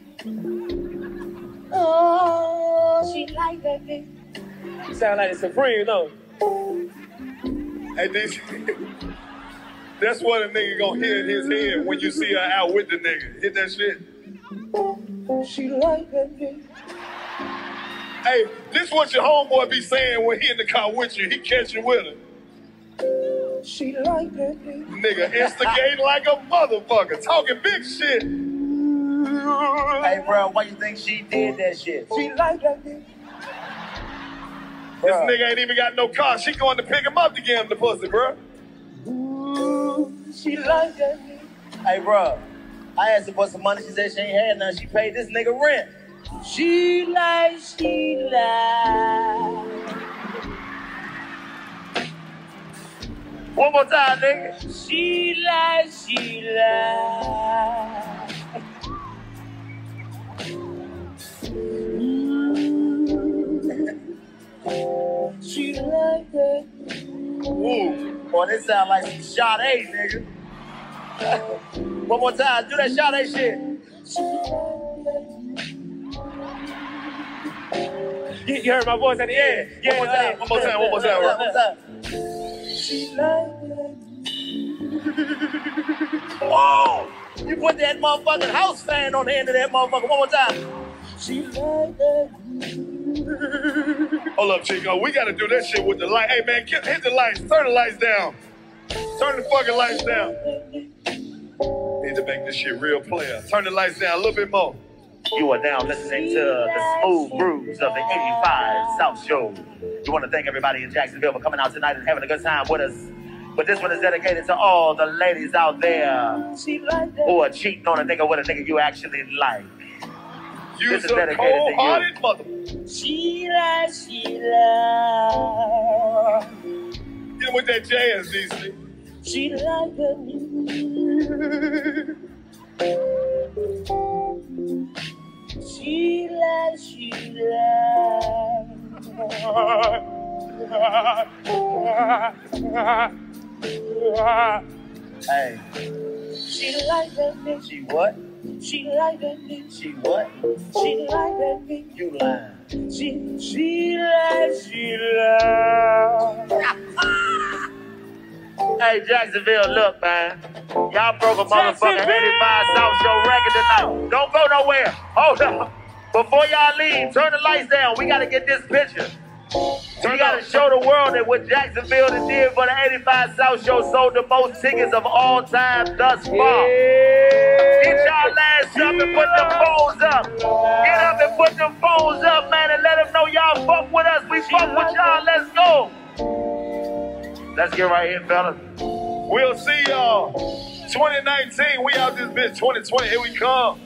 Oh, she like that nigga. You sound like a Supreme, though. Hey, that's what a nigga gonna hit in his head when you see her out with the nigga. Hit that shit. She like that nigga. Hey, this what your homeboy be saying when he in the car with you. He catch you with her. She like that nigga. Nigga instigating like a motherfucker, talking big shit. Hey, bro, why you think she did that shit? She like that nigga. This nigga ain't even got no car. She going to pick him up to give him the pussy, bro. Ooh, she like that nigga. Hey, bro, I asked her for some money. She said she ain't had none. She paid this nigga rent. She like. One more time, nigga. She like. She like that. Ooh. Boy, this sound like some Sade, nigga. One more time, do that Sade shit. You heard my voice at the end. Yeah. One more time. She like that. Whoa! You put that motherfucking house fan on the end of that motherfucker. One more time. She like that. Hold up, Chico. We gotta do that shit with the light. Hey, man, hit the lights. Turn the lights down. Turn the fucking lights down. Need to make this shit real player. Turn the lights down a little bit more. You are now listening to the smooth grooves of the 85 South Show. We want to thank everybody in Jacksonville for coming out tonight and having a good time with us. But this one is dedicated to all the ladies out there who are cheating on a nigga with a nigga you actually like. You so cold-hearted mother. She like. Get with that jazz, DC. She like that nigga. She like. Hey. She like that nigga. She what? She like that nigga. She what? She like that nigga. You lying. She like. Hey, Jacksonville, look, man. Y'all broke a motherfucking 85 South Show record tonight. Don't go nowhere. Hold up. Before y'all leave, turn the lights down. We got to get this picture. We gotta show the world that what Jacksonville did for the 85 South Show sold the most tickets of all time thus far. Yeah. Get y'all last up and put them phones up. Get up and put them phones up, man, and let them know y'all fuck with us. We fuck with y'all. Let's go. Let's get right here, fellas. We'll see y'all. 2019, we out this bitch. 2020, here we come.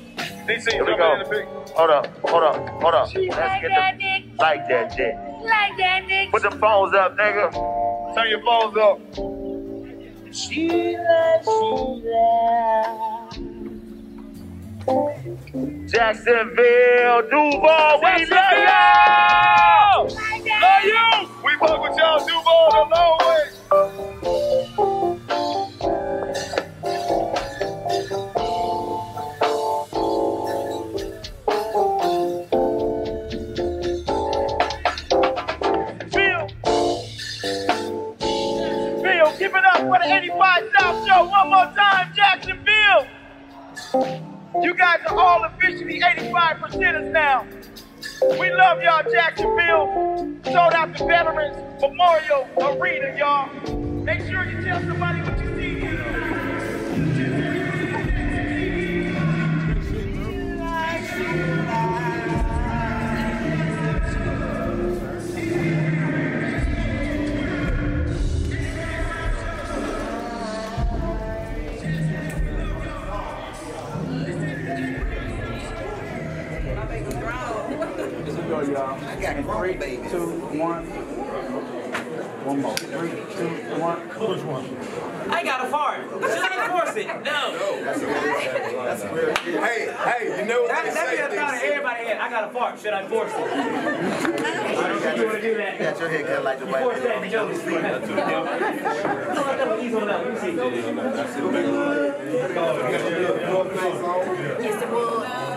DC, here we go. Hold up. She let's get the like that dick. Like that, nigga. Put the phones up, nigga. Turn your phones up. Sheila. Jacksonville, Duval, we love y'all! Love you! We fuck with y'all, Duval, the long way. For the 85 South Show, one more time, Jacksonville. You guys are all officially 85%ers now. We love y'all, Jacksonville. Sold out the Veterans Memorial Arena, y'all. Make sure you tell somebody what you see here. Y'all. I got grown babies. 2, 1. One more. 3, 2, 1. Which one? I got a fart. Just enforce it. No. That's weird. Hey, you know what they say? That's the thought of everybody had. I got a fart. Should I force it? I don't think you want to do that. Got your haircut like the white man. Force that joke.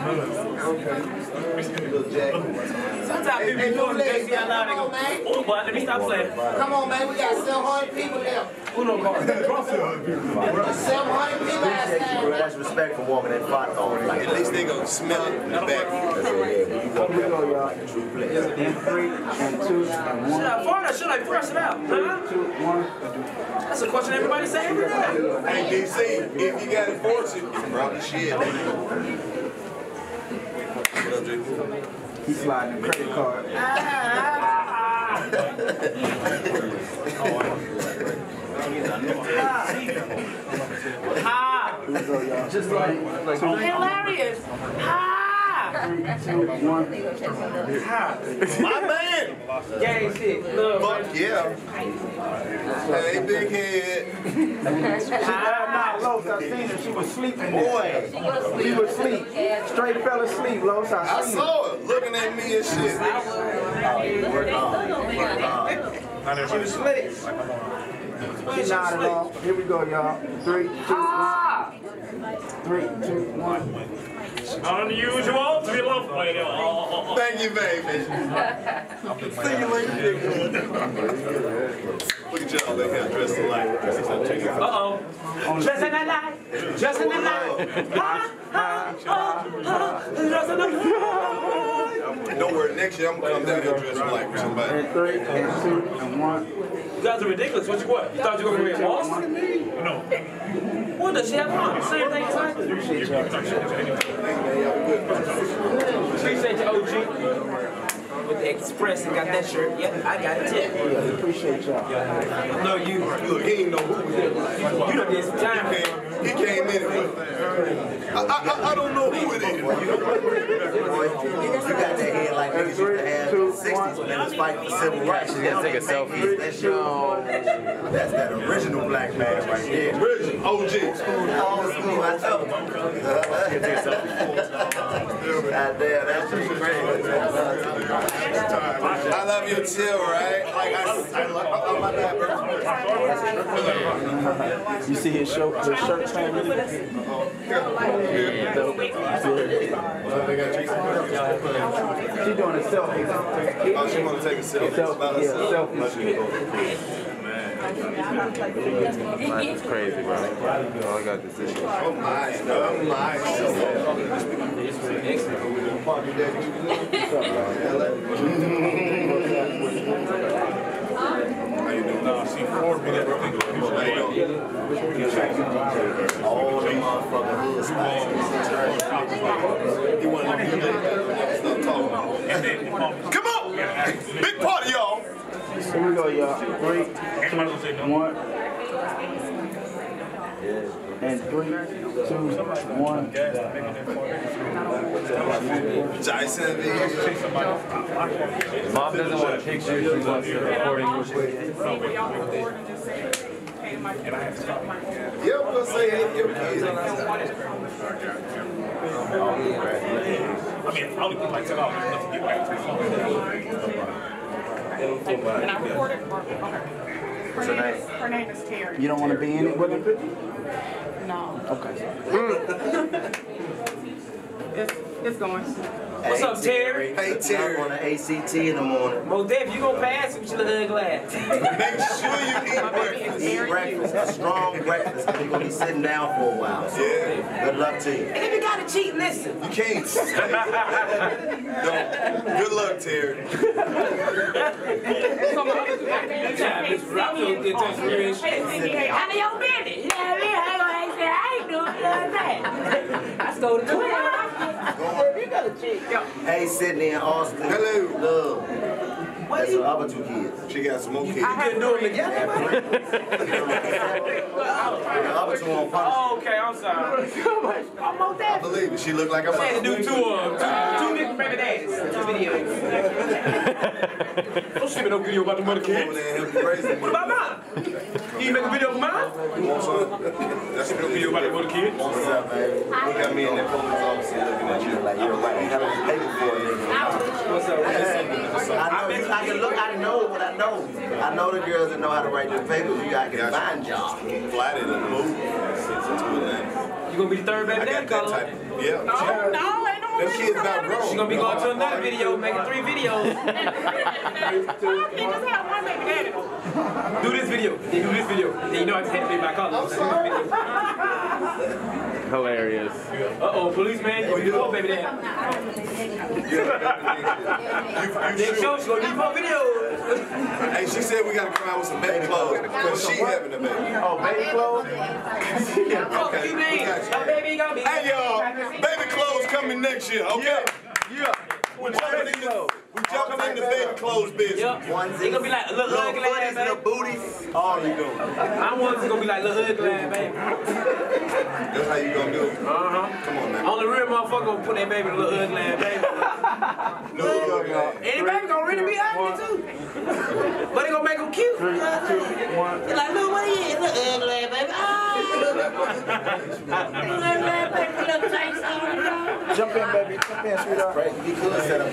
Sometimes people doing the JC out loud and go, oh boy, let me stop playing. Come on, man, we got 700 people there. Who knows? 700 people last night. That's respect for walking that pot on. At least they gonna smell it in the back. Here we go, y'all. In 3, 2, 1. Should I fart or should I press it out? Huh? 3, 2, 1. That's a question everybody say every day. Hey, DC, if you got to force it, you probably shit. He's sliding the credit card. Just like hilarious. My man. Gang shit. Fuck yeah. Hey, big head. She died not Los. I seen her. She was sleeping. Boy. She was asleep. Straight fell asleep, Los. I saw her looking at me and shit. She was slick. She nodded off. Here we go, y'all. 3, 2, 1. Unusual to be loved by you. Oh. Thank you, baby. See you later. Look at y'all, they have dressed alike. Uh-oh. Dressed in the light. Dressed in the light. Ha, ha, ha, ha. Dressed in the light. Don't worry, next year I'm going to come down here dressed alike for somebody. And 3, 2, 1. You guys are ridiculous. What you want? You thought you were going to be a boss? No. What does she have on? Same thing as I do. Appreciate you, OG. With the Express and got that shirt. Yep, I got it. Yeah, appreciate y'all. I know you. Look, he ain't no who. You done did some time. He came in and I don't know who it is. You got that head like niggas used to have in the 60s when they was fighting for civil rights. You gotta take a selfie. That's that original black man right there. Original. OG. School, I tell them. God damn, that's pretty crazy. I love you too, right? Like, I love my dad. You see his shirt came in? She's doing a selfie. Oh, she want to take a selfie. Yeah, selfie. That's crazy, bro. I got this issue. Oh my. board meeting. All the motherfucking hoods. He wasn't even there. Come on! Big party, y'all! Here we go, y'all. 3, 2, 1. And 3, 2, 1. Jason, Mom doesn't want to take pictures. She wants the recording. Yeah, we'll say it. I mean, I only put my 10 off enough to get back to the phone. And I recorded her name is Terry. You don't want to be in it with her? No. Okay. It's going. What's up, Terry? Hey, Terry. I'm on the ACT in the morning. Well, Dave, you gonna pass him? She look at the glass. Make sure you eat breakfast. A strong breakfast. You're gonna be sitting down for a while. So yeah. Good luck to you. And if you gotta cheat, listen. You can't. No. Good luck, Terry. I'm your baby. I stole the twin. Hey, Sydney and Austin. Hello. Love. That's her other 2 kids. She got some more kids. You couldn't do them together, buddy. The other 2 on punch. Oh, okay, I'm sorry. I believe it. She looked like a mom. I had to do 2 of them. 2 different favorite dads. 2 videos. Don't shoot me no video about the mother kids. What about mine? You make a video of mine? That's a video about the mother kids? What's up, man? Look at me in that police officer looking at you like you're like, how did you pay for it? What's up? I know what I know. I know the girls that know how to write their papers. You got to get a fine job. Flatted in the movie. You going to be the 3rd baby daddy, Karlous? Yeah. No, ain't no one. Them kids not grown. She's going to be going to another video, making 3 videos. He just had 1 baby daddy. Do this video. They do this video. Then you know I just had to be my Karlous. Hilarious. Uh-oh, policeman. You do baby dad. They show she's going to do 4 videos. Hey, she said we got to come out with some baby clothes. Because she having a baby. Oh, baby clothes? Okay. You mean? My baby going to be. Hey, y'all. Baby clothes coming next year, okay? Yeah. We're jumping into the baby clothes business. Yep. They're going to be like, look, hood glad, baby. Booties. All you doing. My ones going to be like, look, hood glad, baby. That's how you going to do it. Uh-huh. Come on, man. Only real motherfucker going to put that baby in the little hood glad, baby. Look, y'all. Any baby going to really be ugly, too. But they going to make them cute. 3, 2, 1. They're like, look, what are you? Look, hood glad, baby. Oh. Jump in, baby. Jump in, sweetheart. I ain't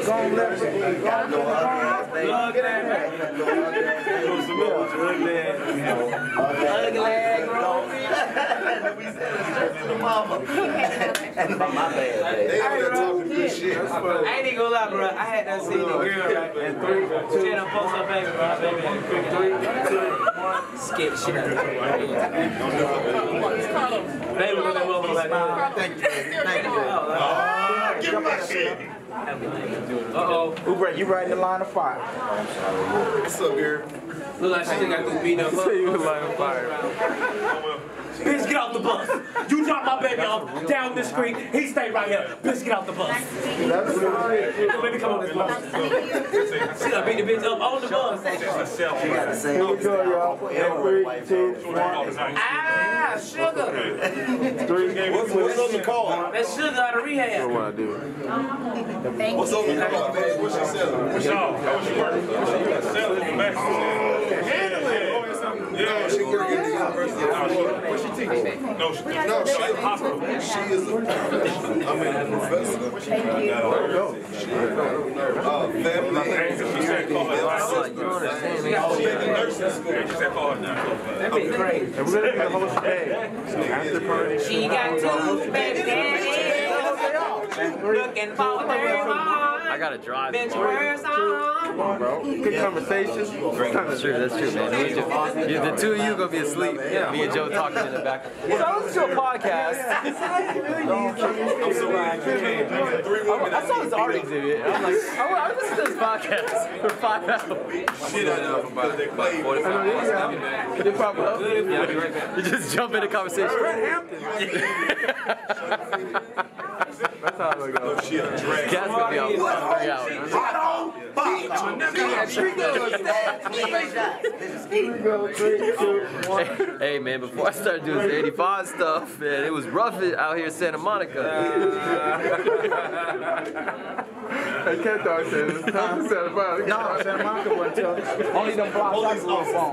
even gonna lie, bro. I had that CD girl right there. She had a post up baby, bro. Baby, 3, 2, 1. Skip shit out of it. Baby, look at that woman like that. Thank you. Thank you. Oh, give my shit. Uh-oh. Uber, you right in the line of fire. What's up, girl? Look like she think I could beat up. So you in line of fire. Bitch, get off the bus. You drop my baby off down the street. He stay right here. Bitch, get off the bus. Don't let me come on this bus. She done beat the bitch up on the bus. She got the same. Here we go, y'all. 3, 2, 1. Ah, sugar. 3 games. What's on the call? That sugar out of rehab. What do I do? What's over the car, man? What's she selling? What's y'all? How's she working? She's selling the back. Handle it. Yeah, she working at the University of Florida. What's she teaching? No, she ain't a hospital. She is a professor. Thank you. She said call her nursing school. She's at nursing school. She said call her nursing. That'd be great. And we're going to have a whole day. She got 2 baby daddies. Looking for I gotta drive. Come on, bro. Good conversation. That's true. That's true, man. The two of you gonna be asleep. Yeah. Me and Joe talking in the back. So I listen to a podcast. I'm so glad you came. I saw this art exhibit. I'm like, I listened to this podcast for 5 hours. Shit, I know about it. They probably love it. You just jump into conversation. That's how it goes. Gas gonna be out. Hey man, before I started doing this 85 stuff, man, it was rough out here in Santa Monica. I can't talk to you. No, Santa Monica wasn't tough. Only them blocks I grew up on.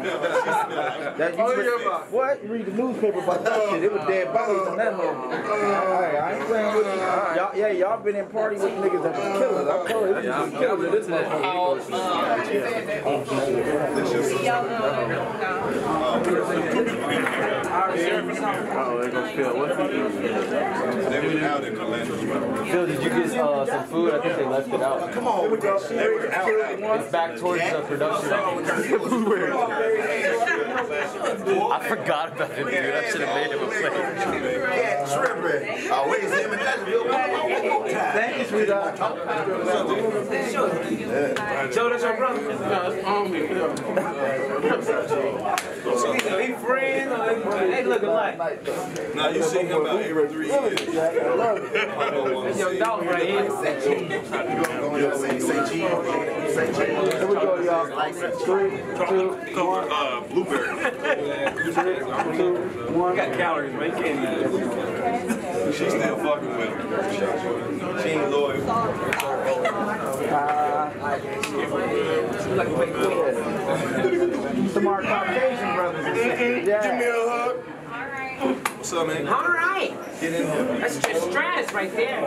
That what? You read the newspaper about that shit. It was dead bodies in that hole. I ain't playing with you. Yeah, y'all been in party with niggas that was killers. I told you. Yeah, I'm with this Phil, did you get some food? I think they left it out. Come on, with that shit. It's back towards the production. I forgot about it, dude. I should have made him a plate. Always him and that. Thank you, sweetheart. Joe, that's your brother. They friends, they look alike. Now you seen him about 8 or 3 years. That's your dog right here. Here we go, y'all. 3, 2, 1. Blueberry. 3, 2, 1. You got calories, man. You can't eat that. She's still fucking with her. She ain't loyal. Some our Caucasian brothers. Yeah. Give me a hug. All right. What's up, man? All right. Get in here. That's just trash right there.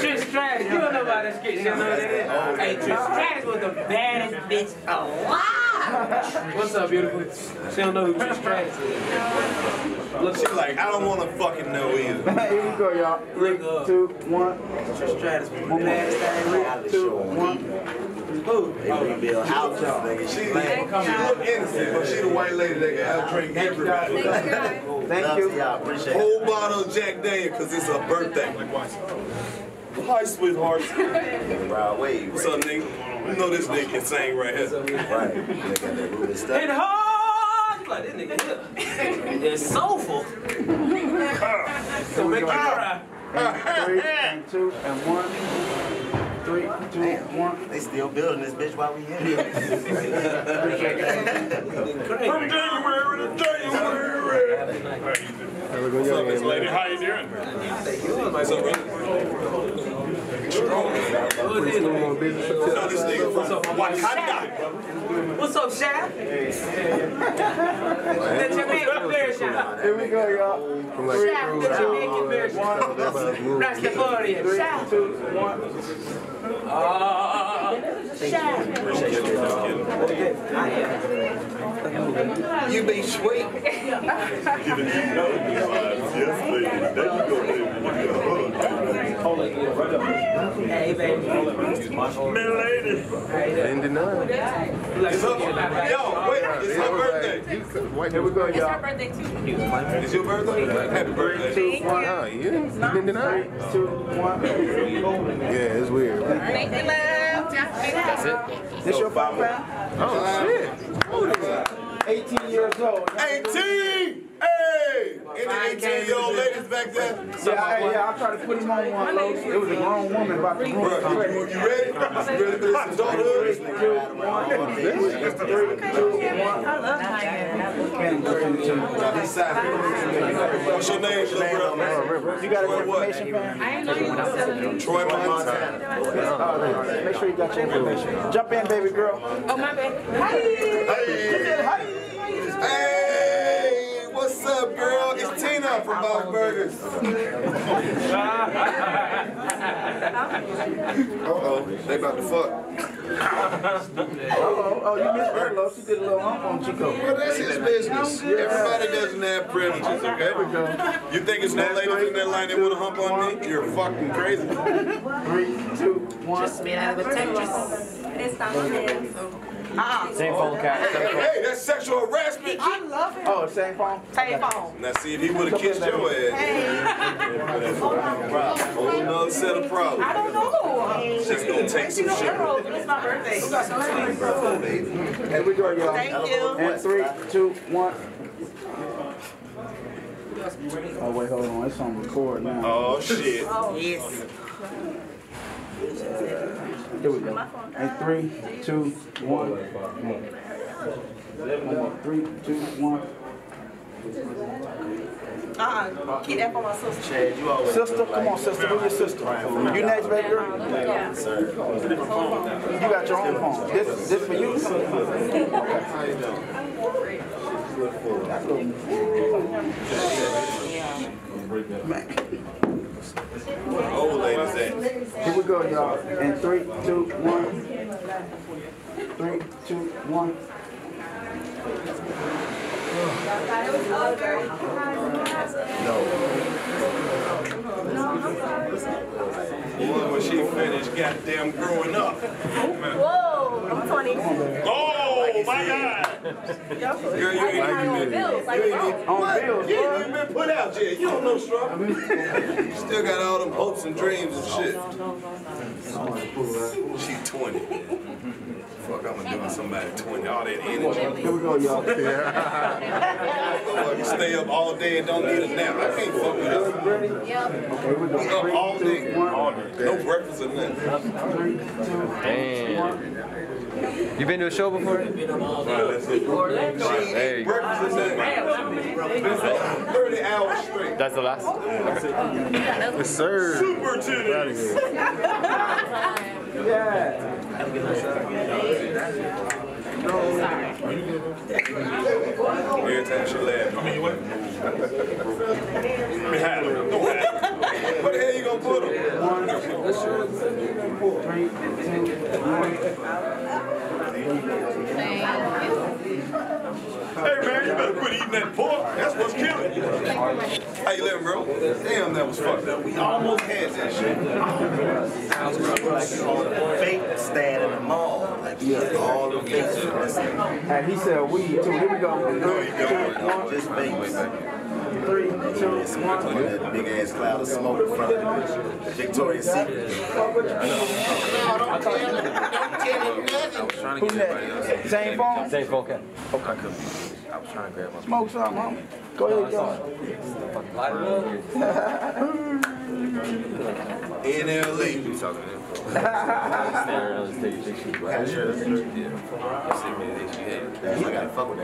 Just trash. You don't know about this kid. You don't know that. Hey, just trash was the baddest bitch alive. What's up, beautiful? She don't know who Trish Stratus is. Look, she's like, I don't want to fucking know either. Here we go, y'all. 3, 2, 1. Trish Stratus. One more. 2, 1. Who? They want to build houses, nigga. She look innocent, but she the white lady that can out drink everybody. Thank you. I appreciate it. Whole bottle of Jack Daniel, because it's her birthday. Hi, sweethearts. What's up, nigga? You know this nigga can sing right here. Right. And hard! Like this nigga. It's soulful. So make it right. 3, 2, 1. 3, 2, 1. They still building this bitch while we in here. From January to January. What's up, Miss Lady? How you doing? What's up, brother? Strong. What's up, Shaq? The Jamaican beer shop. Here we go, y'all. From like Shaq, the Jamaican beer shop. That's the party. Shaq. 2, 1. You be sweet. Hey, baby. Milady. Yo, wait. It's her birthday. Here we go, y'all. It's her birthday, too. It's your birthday? Happy birthday. Yeah. You didn't deny it? Yeah, it's weird. Make the love. That's it. This your papa? Oh, shit. Oh, 18 years old. 18! Hey! Any 18-year-old ladies back there? Yeah, I tried to put him on one. It was a grown woman about the room. You ready? This is daughterhood. 3, 2, 1. I love Tiger. What's your name? You got a information plan? I ain't know you were selling. Troy Montana. Make sure you got your information. Jump in, baby girl. Oh, my bad. Hi! Hey! Hey! What's up, girl? It's Tina from about burgers. They about to fuck. You missed Burlow. She did a little hump on Chico. Well, that's his business. Everybody doesn't have privileges, okay? You think it's no ladies in that line that want to hump on me? You're fucking crazy. 3, 2, 1. Just made out of a Tetris. It's not good. Same phone cat. Hey, that's sexual harassment. I love it. Oh, same phone? Same phone. Now see, if he would have kissed your ass. Hey. Whole nother set of problems. I don't know. She's going to take some shit. It's my birthday. Here we go, y'all. Thank you. And 3, 2, 1. Oh, wait, hold on. It's on record now. Oh, shit. Yes. Here we go. And 3, 2, 1. One more. 3, 2, 1. Keep that for my sister. Sister, come on, sister. Who's your sister? You next, baby girl? Yeah. You got your own phone. This for you? How you doing? Old lady's at. Here we go, y'all. And 3, 2, 1. 3, 2, 1. No. Boy, when she finished goddamn growing up. Whoa, I'm 20. Oh, my God. Girl, you ain't bills. You ain't been put out yet. You don't know struggle. You still got all them hopes and dreams and shit. She 20. Fuck, I'm doing somebody 20, all that energy. Here we go, y'all. You stay up all day and don't need a nap. I can't fuck with this. Yep. We up all day. No breakfast or nothing. Damn. You been to a show before? Hey. Breakfast or nothing. 30 hours straight. That's the last? Okay. Yes, sir. Super titties. Yeah. Every time she laughs. I mean, what? Where the hell you gonna put him? 1, 2, 3, 2, 1. Hey man, you better quit eating that pork. That's what's killing you. How you living, bro? Damn, that was fucked up. We almost had that shit. I was like fake stand in the mall. Yeah, all the kids. And he said we too. Here we go. There you go. Just fake. 3, 2, 1. That big ass cloud of smoke in front of me. Victoria's Secret. Who next? Same phone? Same phone, okay. I was trying to grab my phone. Smoke something, homie. Go ahead, y'all. NLE. He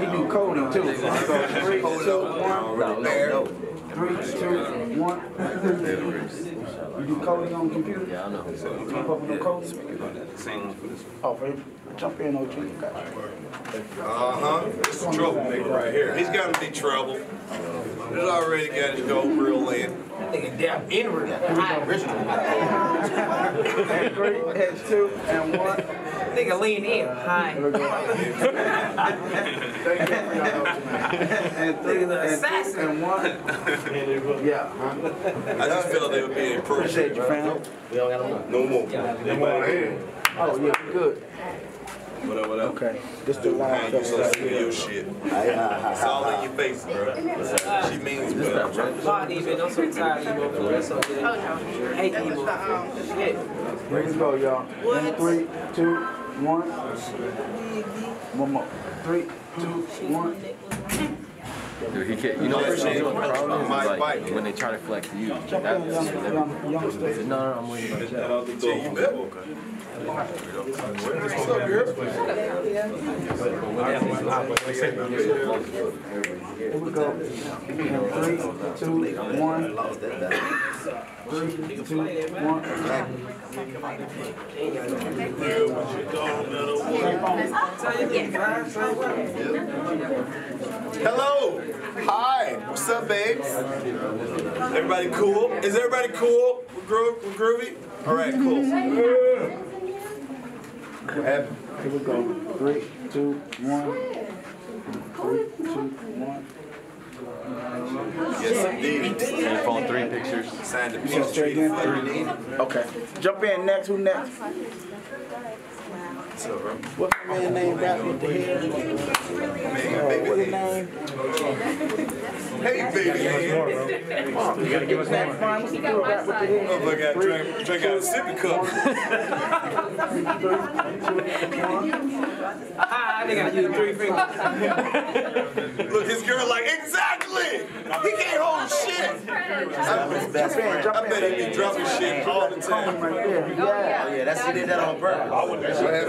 do coding too. 3, 2, 1. You do coding on the computer? Yeah, I know. You come up with no codes? Oh, baby. Jump in, OG. This is trouble nigga right here. He's got to be trouble. He's already got his gold real in. That nigga damn inward. And 3, and 2, and 1. Nigga lean in. Hi. And 3, and 2, and 1. Yeah. I just felt they would be improved. Appreciate you, fam. We don't got no more. Oh yeah, good. What up, what up? Okay. This the line. You so sick of your shit. It's all in your face, bro. She means well. I'm so tired of you, that's so good. Hey, Evo. Let's go, y'all. 3, 2, 1. One more. 3, 2, 1. Dude, he can't. You know what she's doing? The problem is like when they try to flex you. That is. No, I'm waiting. Here we go. 3, 2, 1. 3, 2, 1. Hello. Hi. What's up, babes? Everybody cool? Is everybody cool? We're groovy? All right, cool. Here we go. 3, 2, 1. 3, 2, 1. Yes, indeed. Your phone, 3 pictures. Signed the piece. Okay. Jump in next. Who next? What's up, bro? What's my man's name? Hey, baby. You gotta give us more. I got drink out a sippy cup. I think I do 3 fingers. Look, his girl like, exactly! He can't hold shit! I bet he be dropping shit all the time. Oh yeah, that's he did that on purpose. I would have.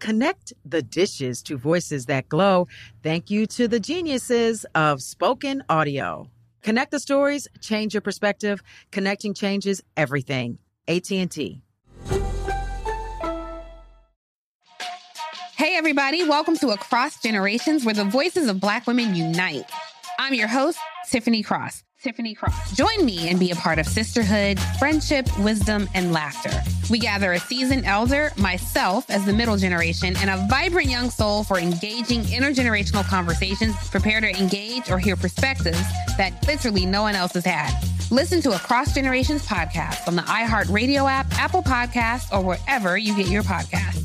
Connect the dishes to voices that glow. Thank you to the geniuses of spoken audio. Connect the stories. Change your perspective. Connecting changes everything. AT&T. Hey, everybody. Welcome to Across Generations, where the voices of Black women unite. I'm your host, Tiffany Cross. Join me and be a part of sisterhood, friendship, wisdom, and laughter. We gather a seasoned elder, myself as the middle generation, and a vibrant young soul for engaging intergenerational conversations. Prepare to engage or hear perspectives that literally no one else has had. Listen to Across Generations podcast on the iHeartRadio app, Apple Podcasts, or wherever you get your podcasts.